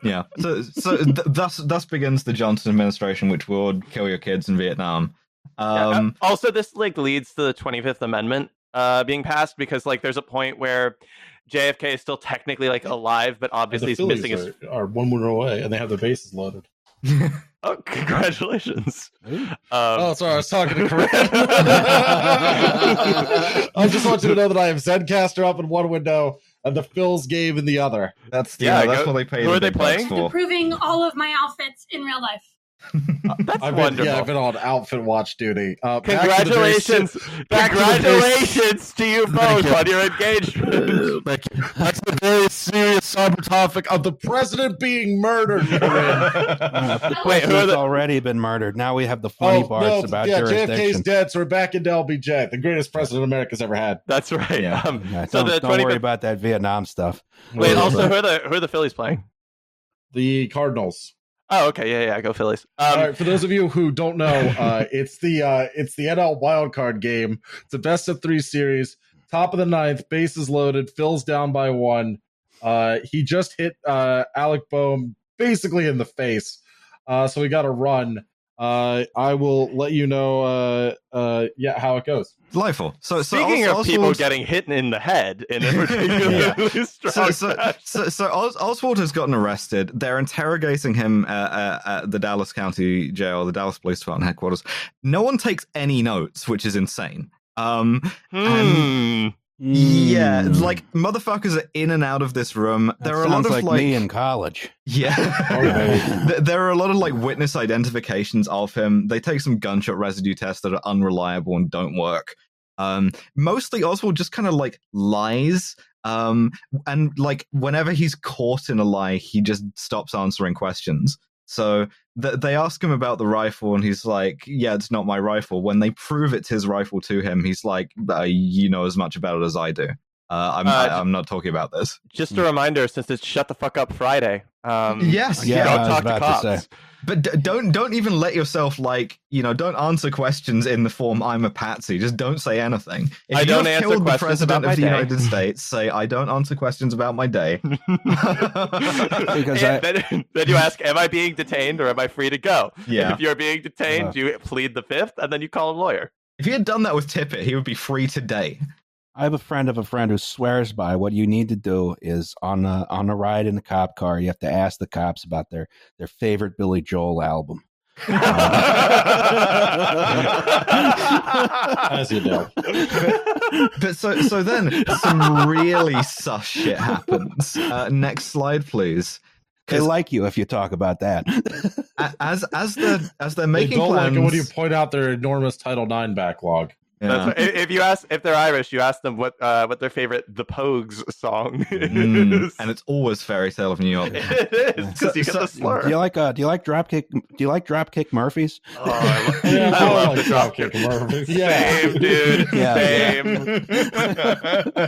Yeah. So so th- thus thus begins the Johnson administration, which would kill your kids in Vietnam. Um, yeah. Also, this like leads to the twenty-fifth Amendment uh, being passed because like there's a point where J F K is still technically like alive, but obviously he's missing. Are, his... are one winner away, and they have their bases loaded. Oh, congratulations. Um, oh, sorry, I was talking to Corinne. I just want you to know that I have Zencaster up in one window and the Phil's game in the other. That's the, yeah, yeah, that's go, what they pay. Who are they playing? For. Improving all of my outfits in real life. Uh, that's I've wonderful. Been, yeah, I've been on outfit watch duty. Uh, congratulations, back congratulations to, to you both you. on your engagement. Thank you. That's a very serious cyber topic of the president being murdered. uh, Wait, who's the... already been murdered? Now we have the funny oh, parts no, about yeah, jurisdiction. J F K's dead, so we're back into L B J, the greatest president America's ever had. That's right. Yeah. Um, yeah, so don't, don't worry about that Vietnam stuff. Wait, no, also, who are the who are the Phillies playing? The Cardinals. Oh, okay, yeah, yeah, go Phillies. Um, All right, for those of you who don't know, uh, it's the uh, it's the N L wildcard game. It's a best of three series. Top of the ninth, bases loaded. Phil's down by one. Uh, he just hit uh, Alec Boehm basically in the face. Uh, so we got to run. Uh, I will let you know. Uh, uh, yeah, how it goes. Delightful. So, so speaking also, of people Oswald... getting hit in the head, in a particularly strong. So, so, so, so Os- Oswald has gotten arrested. They're interrogating him uh, uh, at the Dallas County Jail, the Dallas Police Department headquarters. No one takes any notes, which is insane. Um, hmm. and yeah, like motherfuckers are in and out of this room. That there are a lot of like, like me in college. Yeah, there, there are a lot of like witness identifications of him. They take some gunshot residue tests that are unreliable and don't work. Um, mostly Oswald just kind of like lies. Um, and like whenever he's caught in a lie, he just stops answering questions. So th- they ask him about the rifle, and he's like, yeah, it's not my rifle. When they prove it's his rifle to him, he's like, uh, you know as much about it as I do. Uh, I'm, uh, I, I'm not talking about this. Just a reminder, since it's Shut the Fuck Up Friday. Um, yes. Yeah, don't talk to cops. To but d- don't don't even let yourself, like, you know, don't answer questions in the form, I'm a patsy. Just don't say anything. If I you don't have answer killed the president of the day. United States, say, I don't answer questions about my day. because I... then, then you ask, am I being detained or am I free to go? Yeah. And if you're being detained, uh-huh. you plead the fifth, and then you call a lawyer. If he had done that with Tippett, he would be free today. I have a friend of a friend who swears by what you need to do is on a, on a ride in the cop car, you have to ask the cops about their, their favorite Billy Joel album. Um, as you know. But, but so, so then some really sus shit happens. Uh, next slide, please. They like you if you talk about that. as as the as they're making they don't plans, like it when you point out their enormous Title nine backlog. Yeah. That's, if you ask if they're Irish, you ask them what uh, what their favorite The Pogues song is, mm, and it's always Fairy Tale of New York. It is because so, you get so, the slur. Do you like uh, do you like Dropkick? Do you like Dropkick Murphys? Oh, I love, yeah, I love I like the Dropkick, Dropkick Murphys. Yeah. Same, dude. Yeah, same. Yeah.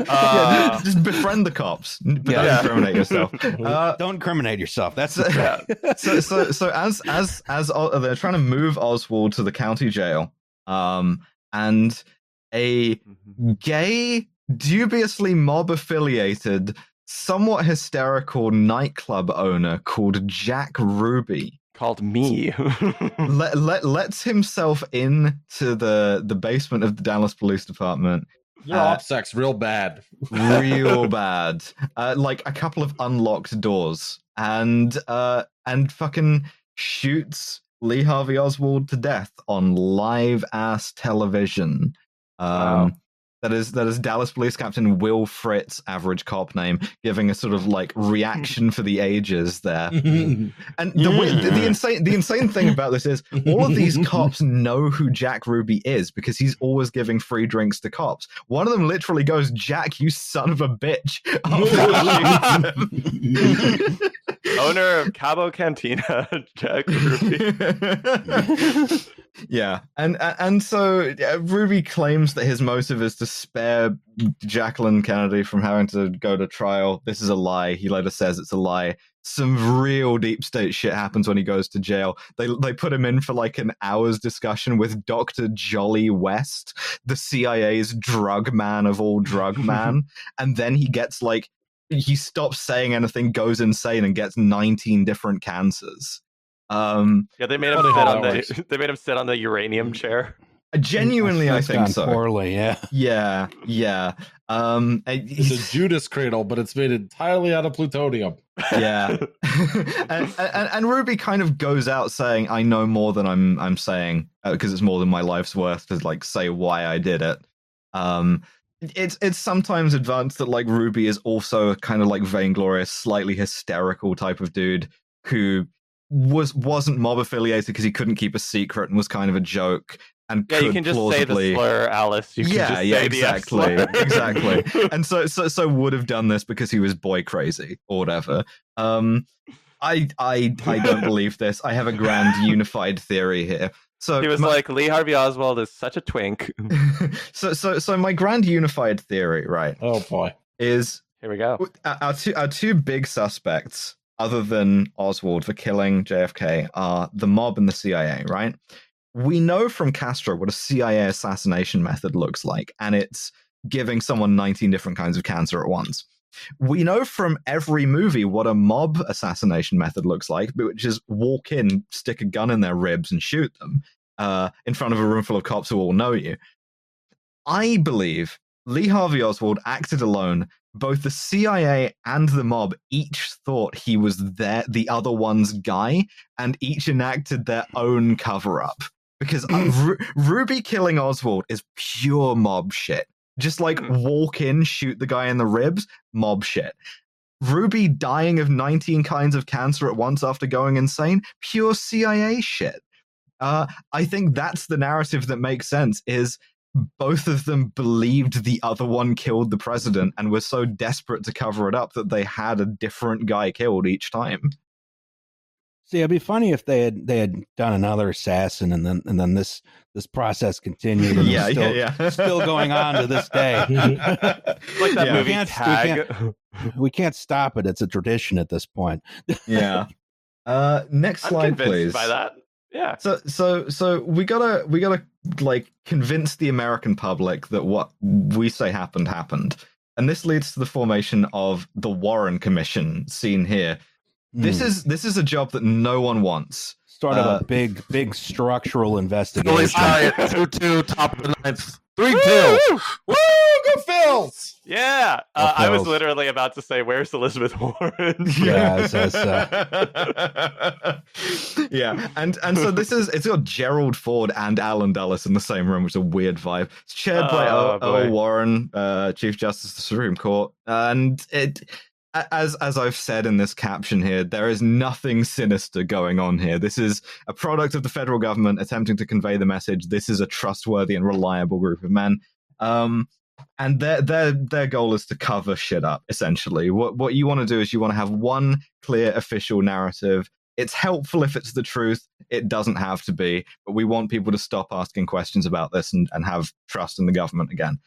Uh, yeah, just befriend the cops, but yeah. don't incriminate yourself. Uh, don't incriminate yourself. That's it. Yeah. so so so as as as uh, they're trying to move Oswald to the county jail. Um. And a gay, dubiously mob-affiliated, somewhat hysterical nightclub owner called Jack Ruby. Called me. let, let, lets himself in to the, the basement of the Dallas Police Department. Your uh, opsex real bad. Real bad. Uh, like a couple of unlocked doors. And uh, and fucking shoots Lee Harvey Oswald to death on live ass television. Um, wow. That is that is Dallas Police Captain Will Fritz, average cop name, giving a sort of like reaction for the ages there. And the, the, the insane the insane thing about this is all of these cops know who Jack Ruby is because he's always giving free drinks to cops. One of them literally goes, "Jack, you son of a bitch!" Oh, owner of Cabo Cantina, Jack Ruby. Yeah, and and so Ruby claims that his motive is to spare Jacqueline Kennedy from having to go to trial. This is a lie. He later says it's a lie. Some real deep state shit happens when he goes to jail. They they put him in for like an hour's discussion with Doctor Jolly West, the C I A's drug man of all drug man, and then he gets like. He stops saying anything, goes insane, and gets nineteen different cancers. Um, yeah, they made him sit on the they made him sit on the uranium chair. Genuinely, I think so. Poorly, yeah, yeah, yeah. Um, it's a Judas cradle, but it's made entirely out of plutonium. Yeah, and, and, and Ruby kind of goes out saying, "I know more than I'm I'm saying because uh, it's more than my life's worth to like say why I did it." Um. It's it's sometimes advanced that like Ruby is also a kind of like vainglorious, slightly hysterical type of dude who was wasn't mob affiliated because he couldn't keep a secret and was kind of a joke. And yeah, you can just plausibly... say the slur, Alice. You can yeah, just yeah, say exactly, the exactly. And so so so would have done this because he was boy crazy or whatever. Um, I I I don't believe this. I have a grand unified theory here. So he was my, like, Lee Harvey Oswald is such a twink. so, so, so my grand unified theory, right? Oh boy, is here we go. Our two, our two big suspects, other than Oswald for killing J F K, are the mob and the C I A, right? We know from Castro what a C I A assassination method looks like, and it's giving someone nineteen different kinds of cancer at once. We know from every movie what a mob assassination method looks like, which is walk in, stick a gun in their ribs and shoot them uh, in front of a room full of cops who all know you. I believe Lee Harvey Oswald acted alone. Both the C I A and the mob each thought he was their, the other one's guy, and each enacted their own cover-up. Because Ru- Ruby killing Oswald is pure mob shit. Just like walk in, shoot the guy in the ribs, mob shit. Ruby dying of nineteen kinds of cancer at once after going insane, pure C I A shit. Uh, I think that's the narrative that makes sense, is both of them believed the other one killed the president and were so desperate to cover it up that they had a different guy killed each time. See, it'd be funny if they had they had done another assassin, and then and then this this process continued. And yeah, still, yeah, yeah, still going on to this day. Like that yeah, movie Tag. We can't, we can't stop it. It's a tradition at this point. Yeah. Uh, next slide, I'm convinced please. By that. Yeah. So so so we gotta we gotta like convince the American public that what we say happened happened, and this leads to the formation of the Warren Commission, seen here. This mm. is this is a job that no one wants. Started uh, a big, big structural investigation. Phillies tie at two two, top of the ninth, three two. Woo! Woo! Go Phils! Yeah, uh, I was literally about to say, "Where's Elizabeth Warren?" Yeah, so, so. yeah, and and so this is it's got Gerald Ford and Alan Dulles in the same room, which is a weird vibe. It's chaired oh, by Earl oh, Warren, uh, Chief Justice of the Supreme Court, and it. As as I've said in this caption here, there is nothing sinister going on here. This is a product of the federal government attempting to convey the message. This is a trustworthy and reliable group of men. Um, and their their their goal is to cover shit up, essentially. What what you want to do is you want to have one clear official narrative. It's helpful if it's the truth. It doesn't have to be. But we want people to stop asking questions about this and, and have trust in the government again.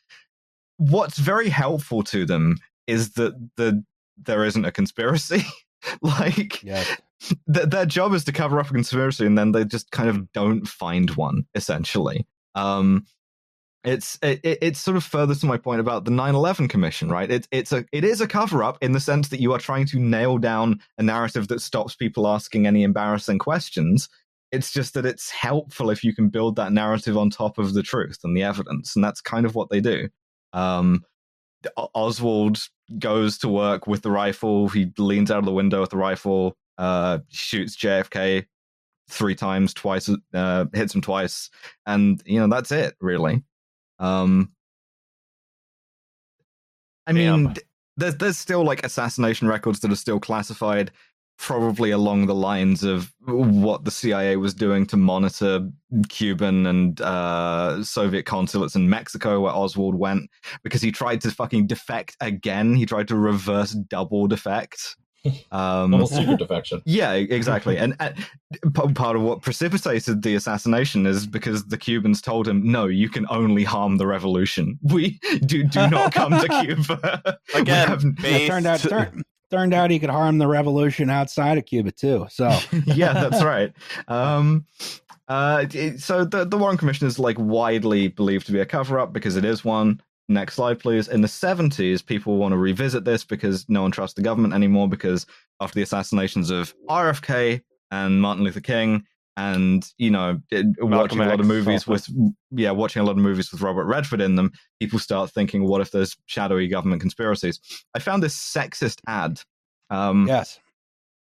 What's very helpful to them is that the there isn't a conspiracy. like yeah. th- their job is to cover up a conspiracy, and then they just kind of don't find one, essentially. Um, it's it, it's sort of further to my point about the nine eleven Commission, right? It, it's a it is a cover-up in the sense that you are trying to nail down a narrative that stops people asking any embarrassing questions. It's just that it's helpful if you can build that narrative on top of the truth and the evidence, and that's kind of what they do. Um, Oswald goes to work with the rifle. He leans out of the window with the rifle, uh, shoots J F K three times, twice, uh, hits him twice, and you know that's it, really. Um, I mean, Damn. there's there's still like assassination records that are still classified, probably along the lines of what the C I A was doing to monitor Cuban and uh, Soviet consulates in Mexico where Oswald went, because he tried to fucking defect again. He tried to reverse double defect. Um, Double secret defection. Yeah, exactly. And uh, part of what precipitated the assassination is because the Cubans told him, no, you can only harm the revolution. We do, do not come to Cuba. Again, have, it turned out... Turn- Turned out he could harm the revolution outside of Cuba too. So yeah, that's right. Um, uh, it, so the, the Warren Commission is like widely believed to be a cover-up because it is one. Next slide, please. In the seventies, people want to revisit this because no one trusts the government anymore. Because after the assassinations of R F K and Martin Luther King, and you know, it, watching a lot of movies with yeah, watching a lot of movies with Robert Redford in them, people start thinking, "What if there's shadowy government conspiracies?" I found this sexist ad. Um, yes,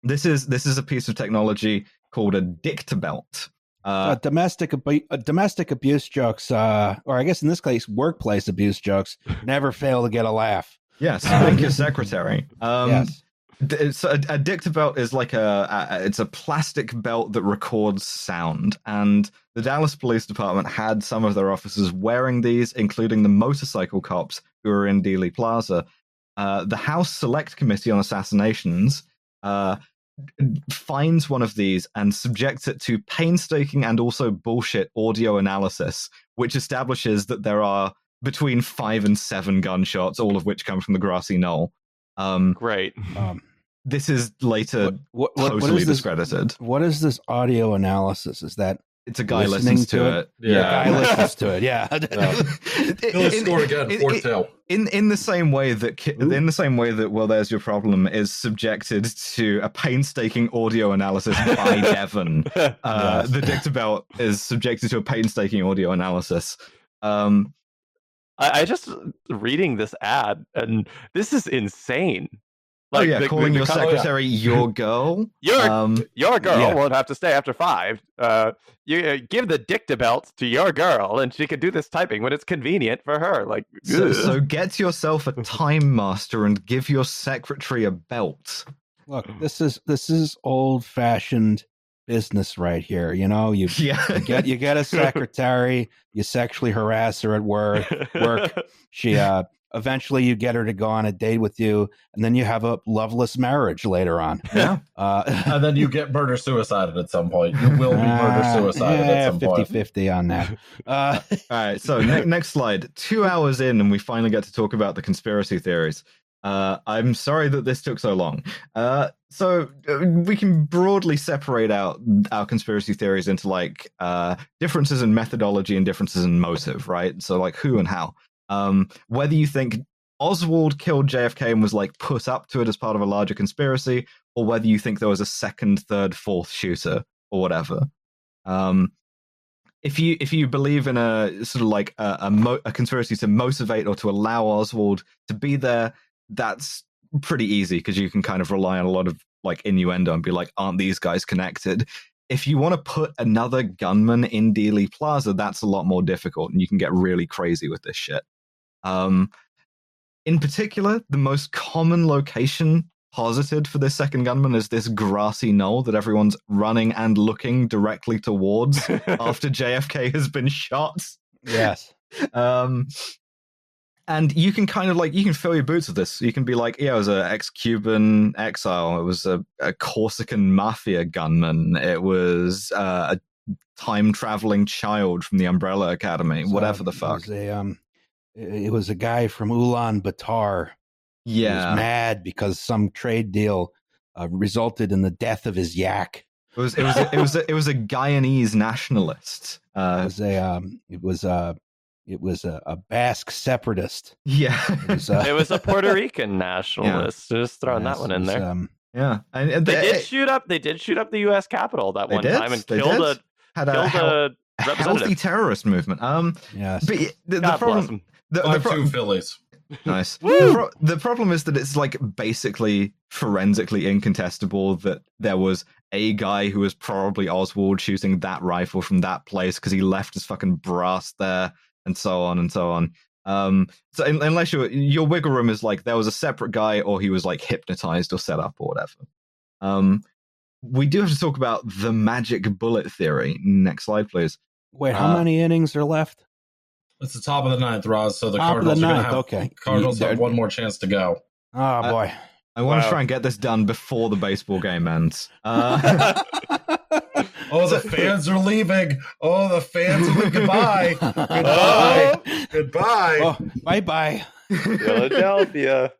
this is this is a piece of technology called a dictabelt. Uh, uh, domestic ab- uh, domestic abuse jokes, uh, or I guess in this case, workplace abuse jokes, never fail to get a laugh. Yes, thank your secretary. Um, yes. So a, a dictabelt is like a, a it's a plastic belt that records sound, and the Dallas Police Department had some of their officers wearing these, including the motorcycle cops who were in Dealey Plaza. Uh, the House Select Committee on Assassinations uh, finds one of these and subjects it to painstaking and also bullshit audio analysis, which establishes that there are between five and seven gunshots, all of which come from the grassy knoll. Um, Great. Um, this is later what, what, totally what is this, discredited. What is this audio analysis? Is that It's a guy listens to, to it. it. Yeah, a guy listens to it. Yeah. He'll score again. Fortell. In in the same way that Ooh. in the same way that Well, There's Your Problem is subjected to a painstaking audio analysis by Devon. Uh, yes. The Dictabelt is subjected to a painstaking audio analysis. Um, I, I just reading this ad, and this is insane. Like, oh yeah, the, calling the, your the, secretary yeah. your girl. Your, um, your girl yeah. won't have to stay after five. Uh, you uh, give the dictabelt to your girl, and she can do this typing when it's convenient for her. Like, so, so get yourself a time master and give your secretary a belt. Look, this is this is old-fashioned business right here. You know, you, yeah. you get you get a secretary, you sexually harass her at work. Work, she. Uh, Eventually, you get her to go on a date with you, and then you have a loveless marriage later on. Yeah, uh, and then you get murder-suicided at some point. You will be murder-suicided uh, yeah, at some point. fifty-fifty on that. Uh, All right, so ne- next slide. Two hours in, and we finally get to talk about the conspiracy theories. Uh, I'm sorry that this took so long. Uh, so we can broadly separate out our conspiracy theories into like uh, differences in methodology and differences in motive, right? So like who and how. Um, whether you think Oswald killed J F K and was like put up to it as part of a larger conspiracy, or whether you think there was a second, third, fourth shooter or whatever. Um, if you if you believe in a sort of like a, a, mo- a conspiracy to motivate or to allow Oswald to be there, that's pretty easy because you can kind of rely on a lot of like innuendo and be like, aren't these guys connected? If you want to put another gunman in Dealey Plaza, that's a lot more difficult, and you can get really crazy with this shit. Um, in particular, the most common location posited for this second gunman is this grassy knoll that everyone's running and looking directly towards after J F K has been shot. Yes. Um, and you can kind of like, you can fill your boots with this. You can be like, yeah, it was an ex-Cuban exile. It was a, a Corsican mafia gunman. It was uh, a time-traveling child from the Umbrella Academy, so whatever the fuck. It was a, um... It was a guy from Ulaanbaatar. Yeah. He was mad because some trade deal uh, resulted in the death of his yak. It was it was it was a, it was a Guyanese nationalist. Uh, it was a um, it was a it was a, a Basque separatist. Yeah. It was a, it was a Puerto Rican nationalist. Yeah. Just throwing yes, that one in was, there. Um, yeah. And, and they, they did shoot up they did shoot up the U S Capitol that one did? time and they killed did? a Had killed a, hel- a healthy terrorist movement. Um yes. but the, the problem The, the pro- two Phillies. Nice. The, pro- the problem is that it's like basically forensically incontestable that there was a guy who was probably Oswald shooting that rifle from that place because he left his fucking brass there and so on and so on. Um, so in- unless you're, your wiggle room is like there was a separate guy or he was like hypnotized or set up or whatever. Um, we do have to talk about the magic bullet theory. Next slide, please. Wait, how uh, many innings are left? It's the top of the ninth, Roz. So the top Cardinals the are gonna have, okay. Cardinals have one more chance to go. Oh boy! I, I want wow. to try and get this done before the baseball game ends. Uh, oh, the fans are leaving! Oh, the fans are leaving! Goodbye! Goodbye! Oh. Goodbye! Oh, bye bye! Philadelphia.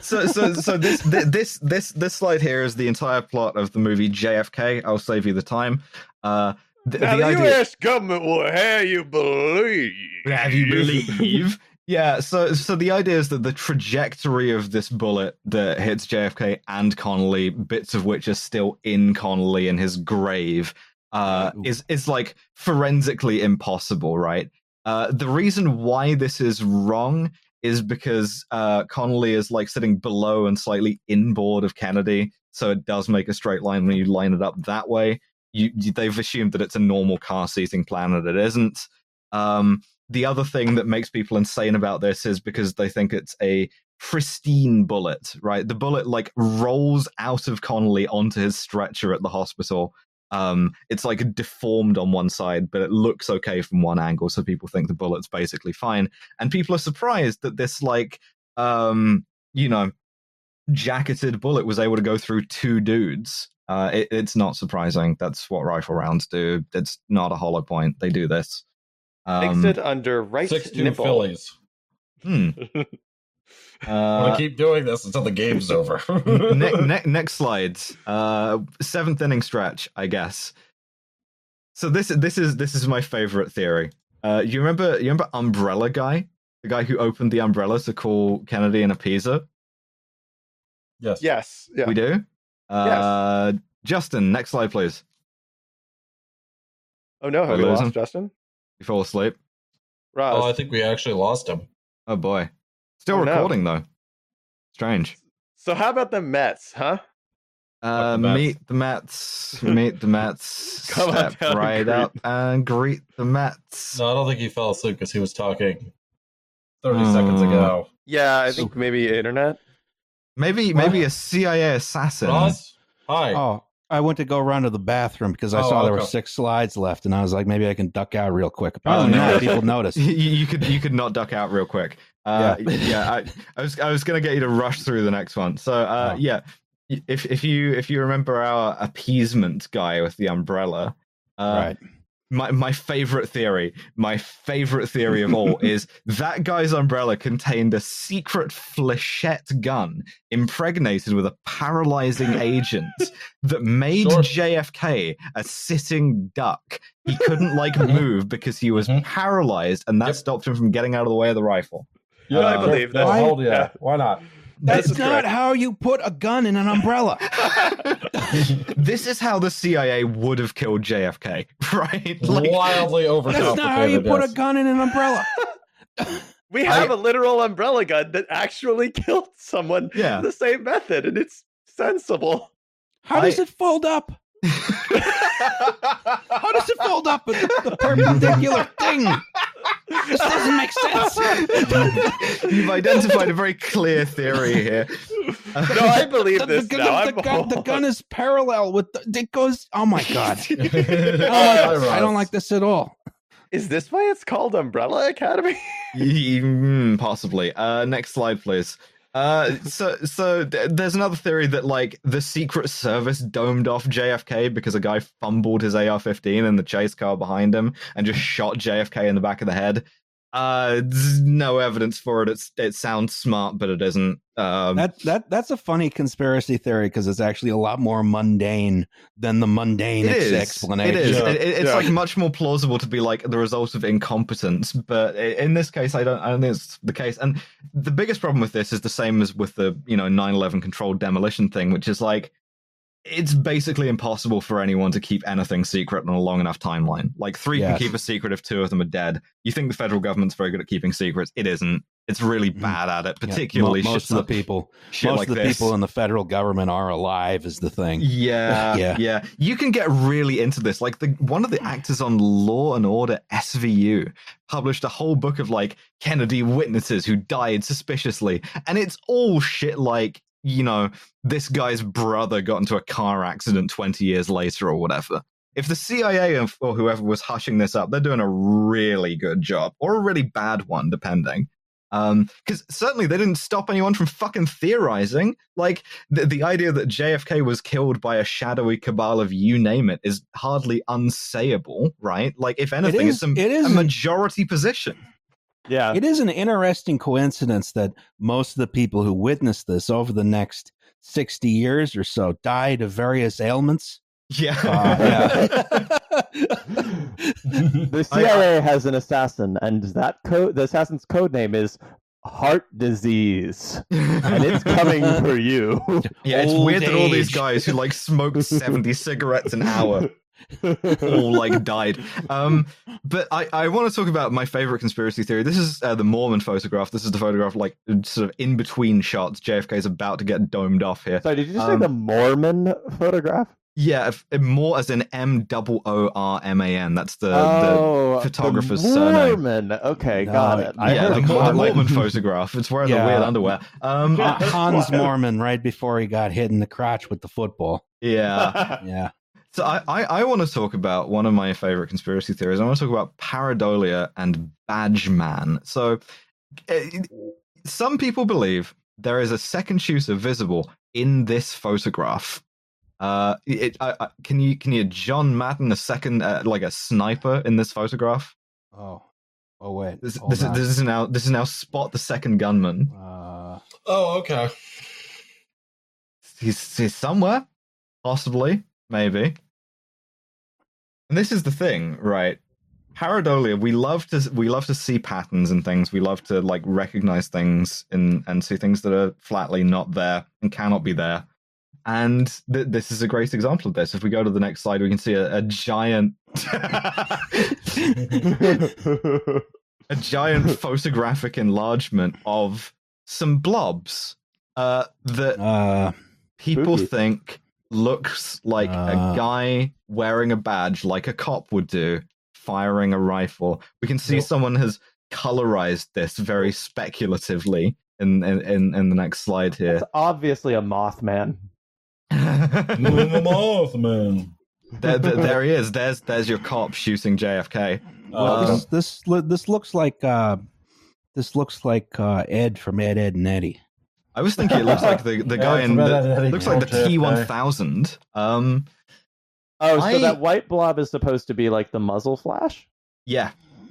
So, so, so this, this, this, this slide here is the entire plot of the movie J F K. I'll save you the time. Uh, The, now the, the idea... U S government will have you believe. Have you believe? Yeah. So, so the idea is that the trajectory of this bullet that hits J F K and Connolly, bits of which are still in Connolly in his grave, uh, is is like forensically impossible, right? Uh, the reason why this is wrong is because uh, Connolly is like sitting below and slightly inboard of Kennedy, so it does make a straight line when you line it up that way. You, they've assumed that it's a normal car seating plan and it isn't. Um, the other thing that makes people insane about this is because they think it's a pristine bullet, right? The bullet like rolls out of Connolly onto his stretcher at the hospital. Um, it's like deformed on one side, but it looks okay from one angle. So people think the bullet's basically fine. And people are surprised that this like, um, you know, jacketed bullet was able to go through two dudes. Uh, it, it's not surprising. That's what rifle rounds do. It's not a hollow point. They do this. Um, Fix it under right six nipple. Phillies. Hmm. uh, I'm going to keep doing this until the game's over. ne- ne- next slide. Uh, seventh inning stretch, I guess. So this this is this is my favorite theory. Uh, you remember you remember Umbrella Guy, the guy who opened the umbrella to call Kennedy an appeaser? Yes. Yes. Yeah. We do. Uh, yes. Justin, next slide, please. Oh no, have we, we lost him? Justin? You fell asleep. Roz. Oh, I think we actually lost him. Oh boy, still oh, recording no. though. Strange. So how about the Mets, huh? Uh, the meet Mets. the Mets, meet the Mets, Come step on right up and greet the Mets. No, I don't think he fell asleep because he was talking thirty uh, seconds ago. Yeah, I think so, maybe internet. Maybe what? maybe a C I A assassin. Roz? Hi. Oh, I went to go around to the bathroom because I oh, saw there okay. were six slides left, and I was like, maybe I can duck out real quick. Apparently, oh, no. people noticed. you, you could you could not duck out real quick. Uh, yeah, yeah I, I was I was gonna get you to rush through the next one. So uh, oh. yeah. If if you if you remember our appeasement guy with the umbrella, uh, right. my my favorite theory, my favorite theory of all is that guy's umbrella contained a secret flechette gun impregnated with a paralyzing agent that made sure. J F K a sitting duck. He couldn't like move because he was mm-hmm. paralyzed, and that yep. stopped him from getting out of the way of the rifle. Yeah, uh, I believe that. Why? Yeah. Yeah. Why not? That's, That's not correct. how you put a gun in an umbrella. This is how the C I A would have killed J F K, right? Like, wildly overcomplicated. That's not how you put a gun in an umbrella. We have I, a literal umbrella gun that actually killed someone yeah. in the same method, and it's sensible. How I, does it fold up? How does it fold up with the, the perpendicular thing? This doesn't make sense. You've identified a very clear theory here. Uh, no, I believe the, this the, now. The, the, gun, the gun is parallel with the, it goes. Oh my god! I, don't like this. I don't like this at all. Is this why it's called Umbrella Academy? mm, possibly. Uh, next slide, please. Uh, so, so th- there's another theory that like the Secret Service domed off J F K because a guy fumbled his A R fifteen in the chase car behind him and just shot J F K in the back of the head. Uh, there's no evidence for it. It's it sounds smart, but it isn't. Um, that that that's a funny conspiracy theory because it's actually a lot more mundane than the mundane it ex- explanation. It is. Yeah. It, it's yeah. like much more plausible to be like the result of incompetence, but in this case, I don't. I don't think it's the case. And the biggest problem with this is the same as with the you know nine eleven controlled demolition thing, which is like. It's basically impossible for anyone to keep anything secret on a long enough timeline. Like three yes. can keep a secret if two of them are dead. You think the federal government's very good at keeping secrets? It isn't. It's really bad at it. Particularly, yeah, mo- most of the people, most like of the this. people in the federal government are alive. Is the thing? Yeah, yeah, yeah. You can get really into this. Like the one of the actors on Law and Order S V U published a whole book of like Kennedy witnesses who died suspiciously, and it's all shit like. You know, this guy's brother got into a car accident twenty years later or whatever. If the C I A or whoever was hushing this up, they're doing a really good job or a really bad one, depending. Um, because certainly they didn't stop anyone from fucking theorizing. Like the, the idea that J F K was killed by a shadowy cabal of you name it is hardly unsayable, right? Like if anything, it is, it's a, it is a majority position. Yeah, it is an interesting coincidence that most of the people who witnessed this over the next sixty years or so died of various ailments. Yeah. Uh, yeah. The C I A has an assassin, and that co- the assassin's code name is Heart Disease, and it's coming for you. Yeah, it's Old weird age. That all these guys who like smoked seventy cigarettes an hour. all like died um but i i want to talk about my favorite conspiracy theory. This is uh, the Mormon photograph. This is the photograph like sort of in between shots. J F K is about to get domed off here. So did you just um, say the Mormon photograph? Yeah, if, if more as in M O O R M A N. That's the, oh, the photographer's the Mormon. Surname. Okay, got no, it. I yeah, the, the Mormon photograph. It's wearing yeah. the weird underwear. Um, yeah, Hans Mormon right before he got hit in the crotch with the football. Yeah. yeah. So I, I, I want to talk about one of my favorite conspiracy theories. I want to talk about pareidolia and badge man. So it, some people believe there is a second shooter visible in this photograph. Uh, it, I, I, can you can you John Madden a second uh, like a sniper in this photograph? Oh, oh wait. This, this, is, this is now this is now spot the second gunman. Uh... Oh, okay. He's he's somewhere, possibly. Maybe. And this is the thing, right? Pareidolia, we love to we love to see patterns and things. We love to like recognize things in, and see things that are flatly not there and cannot be there. And th- this is a great example of this. If we go to the next slide, we can see a, a giant, a giant photographic enlargement of some blobs uh, that uh, people spooky. think looks like uh, a guy wearing a badge, like a cop would do, firing a rifle. We can see no. someone has colorized this very speculatively in in, in, in the next slide here. It's obviously a Mothman. Mothman. There, there, there he is. There's there's your cop shooting J F K. Well, um, this, this this looks like uh, this looks like uh, Ed from Ed, Ed and Eddie. I was thinking it looks like the, the guy yeah, in the, looks like the T one thousand. Um, oh, so I, that white blob is supposed to be like the muzzle flash? Yeah,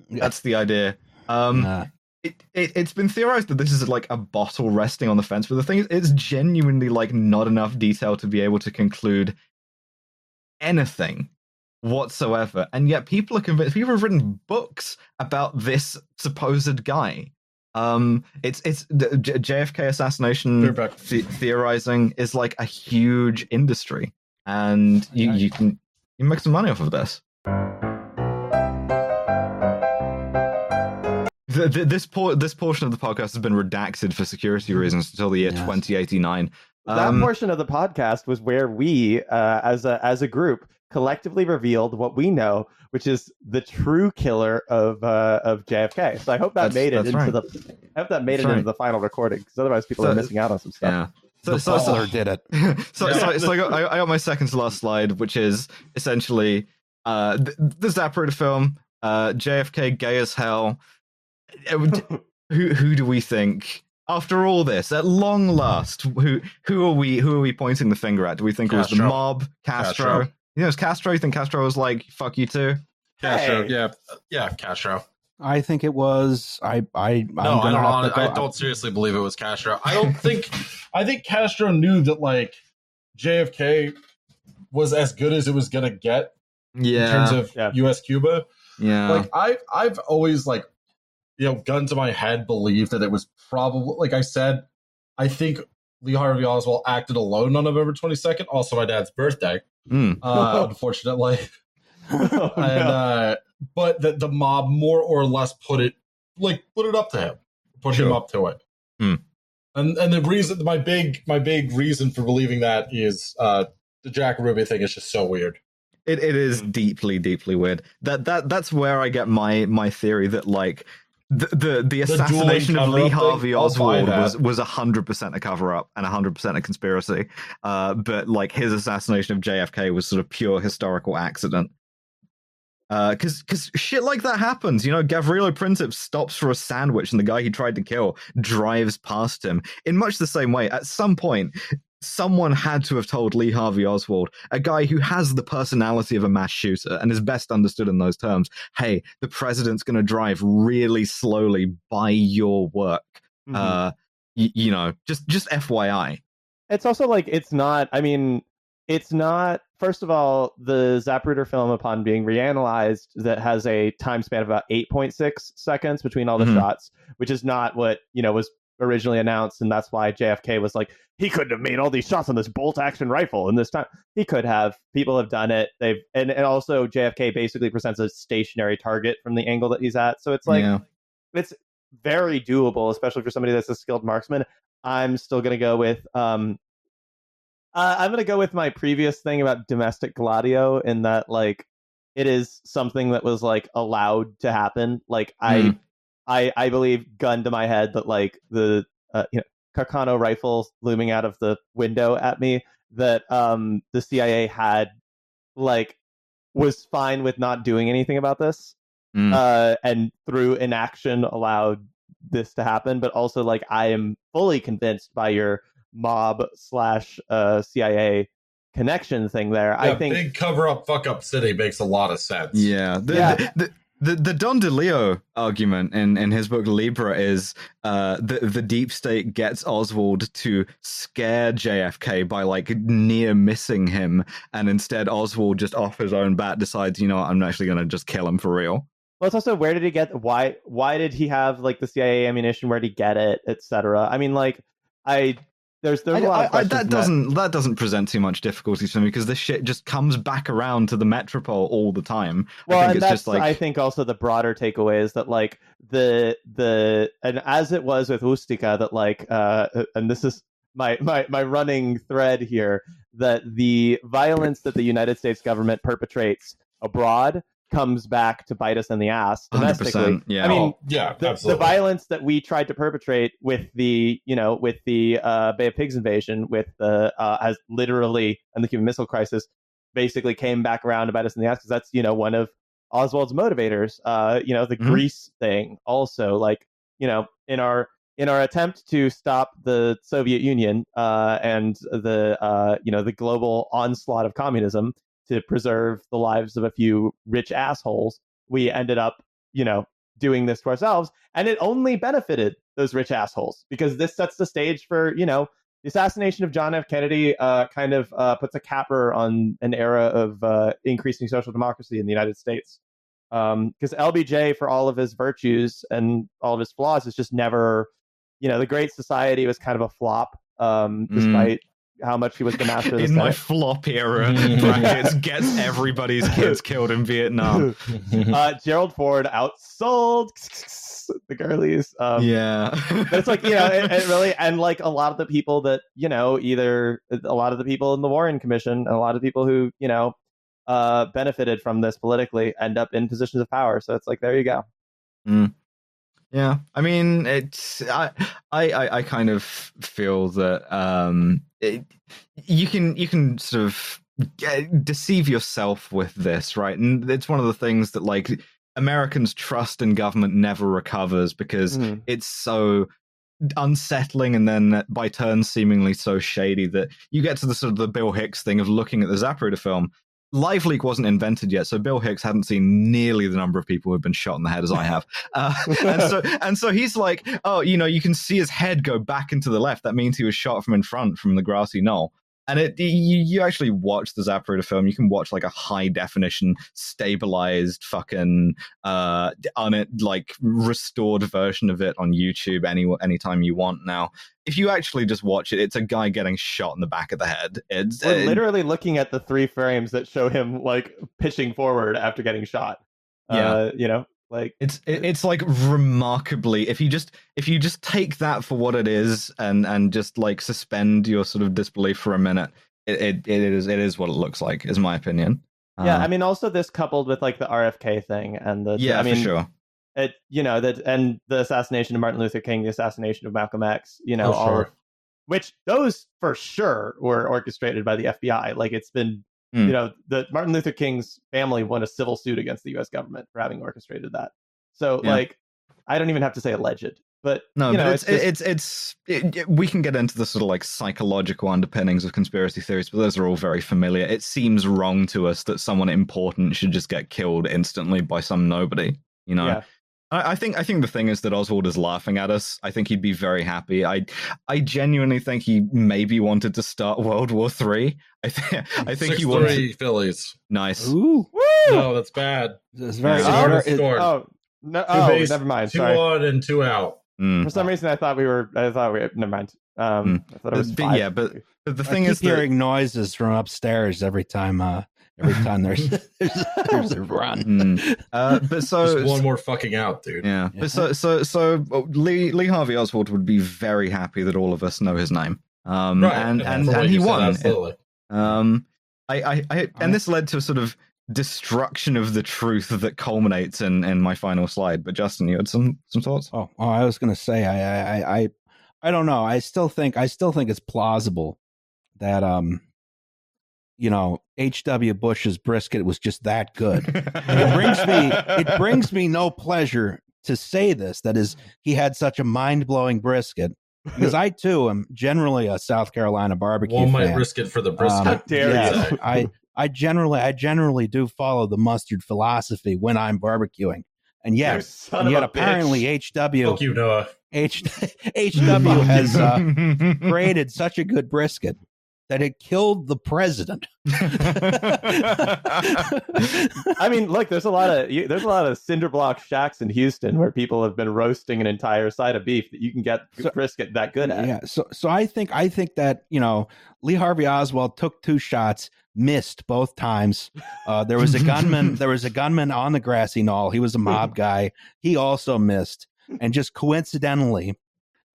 that's the idea. Um, uh, it, it, it's been theorized that this is like a bottle resting on the fence, but the thing is, it's genuinely like not enough detail to be able to conclude anything whatsoever. And yet people are convinced, people have written books about this supposed guy. Um, it's it's the J F K assassination the- theorizing is like a huge industry, and you, you can you make some money off of this. The, the, this por- this portion of the podcast has been redacted for security reasons until the year yes. twenty eighty-nine. Um, that portion of the podcast was where we, uh, as a as a group, collectively revealed what we know, which is the true killer of uh, of J F K. So I hope that that's, made it into right. the I hope that made that's it right. into the final recording, because otherwise people so, are missing out on some stuff. Yeah. So, the so, so did it. so, yeah. so, so I, got, I got my second to last slide, which is essentially uh, the, the Zapruder film. Uh, J F K gay as hell. who who do we think? After all this, at long last, who who are we who are we pointing the finger at? Do we think Castro. It was the mob? Castro? Castro. You know, it's Castro. You think Castro was like, fuck you too? Castro, hey. yeah. Yeah, Castro. I think it was I I No, I'm I, don't, on, I don't seriously believe it was Castro. I don't think I think Castro knew that like J F K was as good as it was gonna get yeah. in terms of yeah. U S Cuba. Yeah. Like I I've always like you know, gun to my head, believed that it was probably, like I said, I think Lee Harvey Oswald acted alone on November twenty-second, also my dad's birthday, mm. uh, unfortunately. oh, and, no. uh, but that the mob more or less put it, like, put it up to him, push sure. him up to it. Mm. And and the reason, my big my big reason for believing that is uh, the Jack Ruby thing is just so weird. It It is deeply, deeply weird. That that That's where I get my my theory that, like, The, the the assassination the of Lee Harvey Oswald was was a hundred percent a cover up and a hundred percent a conspiracy. Uh, but like his assassination of J F K was sort of pure historical accident. Uh, because because shit like that happens. You know, Gavrilo Princip stops for a sandwich, and the guy he tried to kill drives past him in much the same way. At some point, someone had to have told Lee Harvey Oswald, a guy who has the personality of a mass shooter and is best understood in those terms, hey, the president's going to drive really slowly by your work. Mm-hmm. Uh, y- you know, just, just F Y I. It's also like, it's not, I mean, it's not, first of all, the Zapruder film upon being reanalyzed that has a time span of about eight point six seconds between all the mm-hmm. shots, which is not what, you know, was originally announced, and that's why J F K was like, he couldn't have made all these shots on this bolt action rifle in this time. He could have. People have done it. They've and, and also J F K basically presents a stationary target from the angle that he's at. So it's like yeah. it's very doable, especially for somebody that's a skilled marksman. I'm still gonna go with um uh, I'm gonna go with my previous thing about domestic Gladio, in that like it is something that was like allowed to happen. Like mm. I I, I believe, gun to my head, that like the uh, you know, Carcano rifle looming out of the window at me, that um, the C I A had like was fine with not doing anything about this, mm. uh, and through inaction allowed this to happen. But also, like, I am fully convinced by your mob slash uh, C I A connection thing there. Yeah, I think big cover up, fuck up city makes a lot of sense. Yeah. The, yeah. The, the, The the Don DeLeo argument in, in his book Libra is uh, the, the deep state gets Oswald to scare J F K by like near missing him. And instead, Oswald just off his own bat decides, you know what, I'm actually going to just kill him for real. Well, it's also where did he get why why did he have like the C I A ammunition? Where did he get it, et cetera? I mean, like I there's there's I, a lot I, of I, that doesn't that. that doesn't present too much difficulties for me because this shit just comes back around to the Metropole all the time. Well, I think and it's that's, just like I think also the broader takeaway is that like the the and as it was with Ustica that like uh and this is my my my running thread here that the violence that the United States government perpetrates abroad comes back to bite us in the ass domestically. Yeah. I mean, yeah, the, the violence that we tried to perpetrate with the, you know, with the uh, Bay of Pigs invasion, with the uh, as literally and the Cuban Missile Crisis, basically came back around to bite us in the ass because that's, you know, one of Oswald's motivators. Uh, you know, the mm-hmm. Greece thing also, like, you know, in our in our attempt to stop the Soviet Union uh, and the uh, you know the global onslaught of communism, to preserve the lives of a few rich assholes, we ended up, you know, doing this to ourselves. And it only benefited those rich assholes because this sets the stage for, you know, the assassination of John F. Kennedy uh, kind of uh, puts a capper on an era of uh, increasing social democracy in the United States. Because um, L B J, for all of his virtues and all of his flaws, is just never, you know, the Great Society was kind of a flop um, despite... Mm. how much he was the master of the in Senate. My flop era brackets gets everybody's kids killed in Vietnam. uh Gerald Ford outsold the girlies. Um yeah but it's like, you know, it, it really, and like a lot of the people that, you know, either a lot of the people in the Warren Commission and a lot of people who, you know, uh benefited from this politically end up in positions of power, so it's like there you go. mm. yeah I mean, it's I I I kind of feel that um It, you can you can sort of get, deceive yourself with this, right? And it's one of the things that like Americans' trust in government never recovers because mm. it's so unsettling, and then by turns seemingly so shady that you get to the sort of the Bill Hicks thing of looking at the Zapruder film. Live Leak wasn't invented yet, so Bill Hicks hadn't seen nearly the number of people who've been shot in the head as I have. Uh, and so and so he's like, oh, you know, you can see his head go back into the left. That means he was shot from in front, from the grassy knoll. And it you, you actually watch the Zapruder film. You can watch like a high-definition, stabilized, fucking, uh, un- like, restored version of it on YouTube any anytime you want now. If you actually just watch it, it's a guy getting shot in the back of the head. It's We're it, literally looking at the three frames that show him, like, pitching forward after getting shot. Yeah. Uh, you know? Like it's it, it's like remarkably, if you just if you just take that for what it is and and just like suspend your sort of disbelief for a minute, it it, it is it is what it looks like, is my opinion. Yeah, uh, I mean, also this coupled with like the R F K thing and the yeah, I mean, for sure. It you know that and the assassination of Martin Luther King, the assassination of Malcolm X, you know, oh, all sure. of, which those for sure were orchestrated by the F B I. Like it's been. Mm. You know, the Martin Luther King's family won a civil suit against the U S government for having orchestrated that. So, yeah. like, I don't even have to say alleged, but no, you know, but it's it's it's, it's it, it, we can get into the sort of like psychological underpinnings of conspiracy theories, but those are all very familiar. It seems wrong to us that someone important should just get killed instantly by some nobody. You know, yeah. I, I think I think the thing is that Oswald is laughing at us. I think he'd be very happy. I I genuinely think he maybe wanted to start World War Three. I, th- I think he won. Three Phillies. Nice. Ooh. Woo! No, that's bad. That's very bad. Oh, oh, no, oh base, never mind. Sorry. Two on and two out. Mm. For some reason, I thought we were. I thought we. Never mind. Um, mm. I thought it was. But, five. Yeah, but, but the I thing keep is, hearing that... noises from upstairs every time. Uh, every time there's there's, there's a run. Mm. Uh, but so just one more fucking out, dude. Yeah. yeah. But so so so Lee Lee Harvey Oswald would be very happy that all of us know his name. Um, right. And and, and, and he won. Absolutely. Um, I, I, I, and this led to a sort of destruction of the truth that culminates in, in my final slide. But Justin, you had some, some thoughts? Oh, oh I was going to say, I, I, I, I don't know. I still think, I still think it's plausible that, um, you know, H W. Bush's brisket was just that good. It brings me, it brings me no pleasure to say this. That is, he had such a mind-blowing brisket. Because I too am generally a South Carolina barbecue fan. Well, my brisket for the brisket. Um, yeah, I I generally I generally do follow the mustard philosophy when I'm barbecuing. And yes, and yet apparently H W Fuck you, Noah. H, HW has uh, created such a good brisket that it killed the president. I mean, look, there's a lot of there's a lot of cinder block shacks in Houston where people have been roasting an entire side of beef that you can get so, brisket that good at. Yeah, so so I think I think that, you know, Lee Harvey Oswald took two shots, missed both times. Uh, there was a gunman. There was a gunman on the grassy knoll. He was a mob guy. He also missed, and just coincidentally,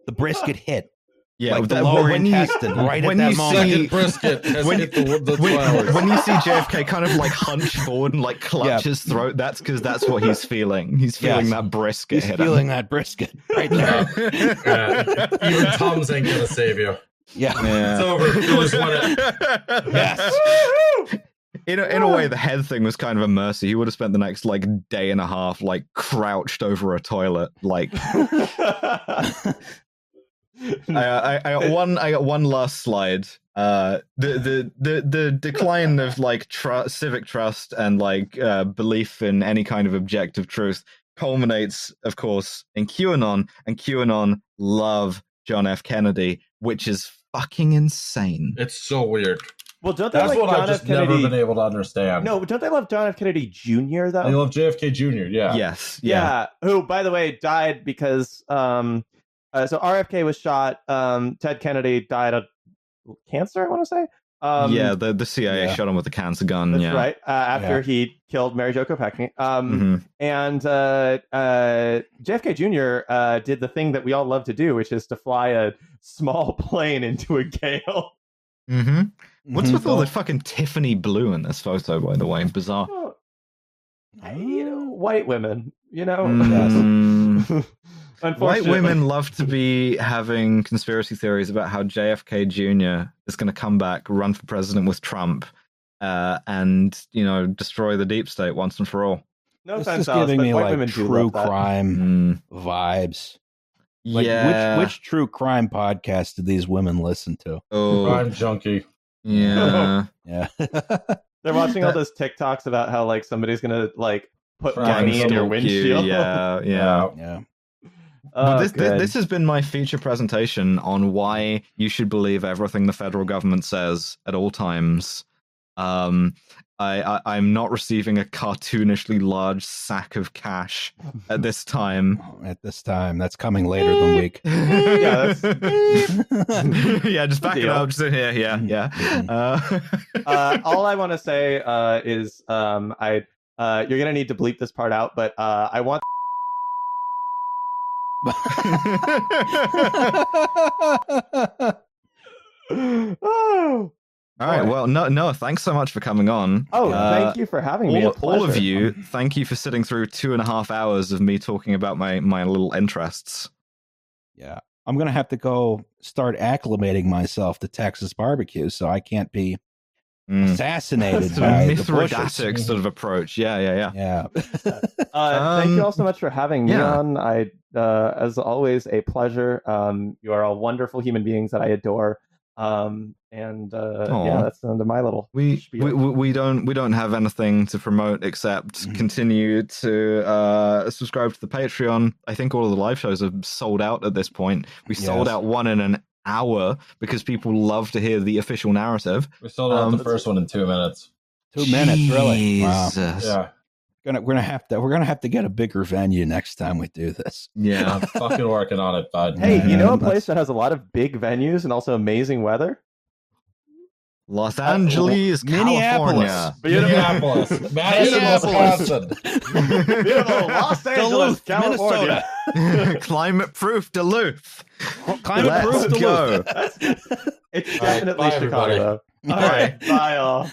the brisket hit. Yeah, like the lower intestine, right at that moment. Brisket when, hit the, the when, when you see J F K kind of like hunch forward and like clutch yeah. his throat, that's because that's what he's feeling. He's feeling yeah, that brisket. He's feeling that brisket right now. Yeah. Yeah. Even Tom's ain't gonna save you. Yeah, yeah. It's over. You just want it. Yes. In a, in a way, the head thing was kind of a mercy. He would have spent the next like day and a half like crouched over a toilet, like. I, I, I got one. I got one last slide. Uh, the the the the decline of like tr- civic trust and like uh, belief in any kind of objective truth culminates, of course, in QAnon, and QAnon love John F. Kennedy, which is fucking insane. It's so weird. Well, don't they That's like what John I've just Kennedy... never been able to understand. No, don't they love John F. Kennedy Junior though? They love J F K Junior Yeah. Yes. Yeah. yeah. Who, by the way, died because. Um, Uh, so R F K was shot. Um, Ted Kennedy died of cancer, I want to say. Um, yeah, the, the C I A yeah. shot him with a cancer gun. That's yeah. right. Uh, after yeah. he killed Mary Jo Kopechne. Um, mm-hmm. And uh, uh, J F K Junior Uh, did the thing that we all love to do, which is to fly a small plane into a gale. Mm-hmm. What's mm-hmm. with all the fucking Tiffany blue in this photo, by the way? Bizarre. Oh, I, you know, white women, you know? Mm-hmm. Yes. White women love to be having conspiracy theories about how J F K Junior is going to come back, run for president with Trump, uh, and, you know, destroy the deep state once and for all. No this is giving me like true crime mm. vibes. Like, yeah. Which, which true crime podcast did these women listen to? Oh. Crime Junkie. Yeah. yeah. They're watching all those TikToks about how like somebody's going to like put money in your windshield. You. Yeah. Yeah. yeah. Oh, this, this, this has been my feature presentation on why you should believe everything the federal government says at all times. Um, I, I, I'm not receiving a cartoonishly large sack of cash at this time. At this time. That's coming later in the week. yeah, that's... yeah, just back it up. Just in here. Yeah, yeah. Uh... uh, all I want to say uh, is um, I uh, you're going to need to bleep this part out, but uh, I want... oh, all right, well, no, Noah, thanks so much for coming on. Oh, uh, thank you for having me. All, all of you, thank you for sitting through two and a half hours of me talking about my, my little interests. Yeah, I'm going to have to go start acclimating myself to Texas barbecue, so I can't be mm. assassinated by the Mithridatic sort of approach. Yeah, yeah, yeah. yeah. uh, um, thank you all so much for having me yeah. on. I... Uh, as always, a pleasure. Um, you are all wonderful human beings that I adore. Um, and uh, yeah, that's the end of my little. We we, we don't we don't have anything to promote except mm-hmm. continue to uh, subscribe to the Patreon. I think all of the live shows are sold out at this point. We yes. sold out one in an hour because people love to hear the official narrative. We sold out um, the first one in two minutes. Two minutes, Jesus. really? Wow. Yeah. Gonna, we're gonna have to. We're gonna have to get a bigger venue next time we do this. Yeah, I'm fucking working on it, bud. Hey, man, you know a place that's... that has a lot of big venues and also amazing weather? Los Angeles, uh, California, Minneapolis, Minneapolis, Madison, Wisconsin, beautiful Los Angeles, Duluth, California, Minnesota. Climate-proof Duluth. Climate-proof Duluth. Go. It's definitely right, bye, Chicago. Everybody. All right, bye all.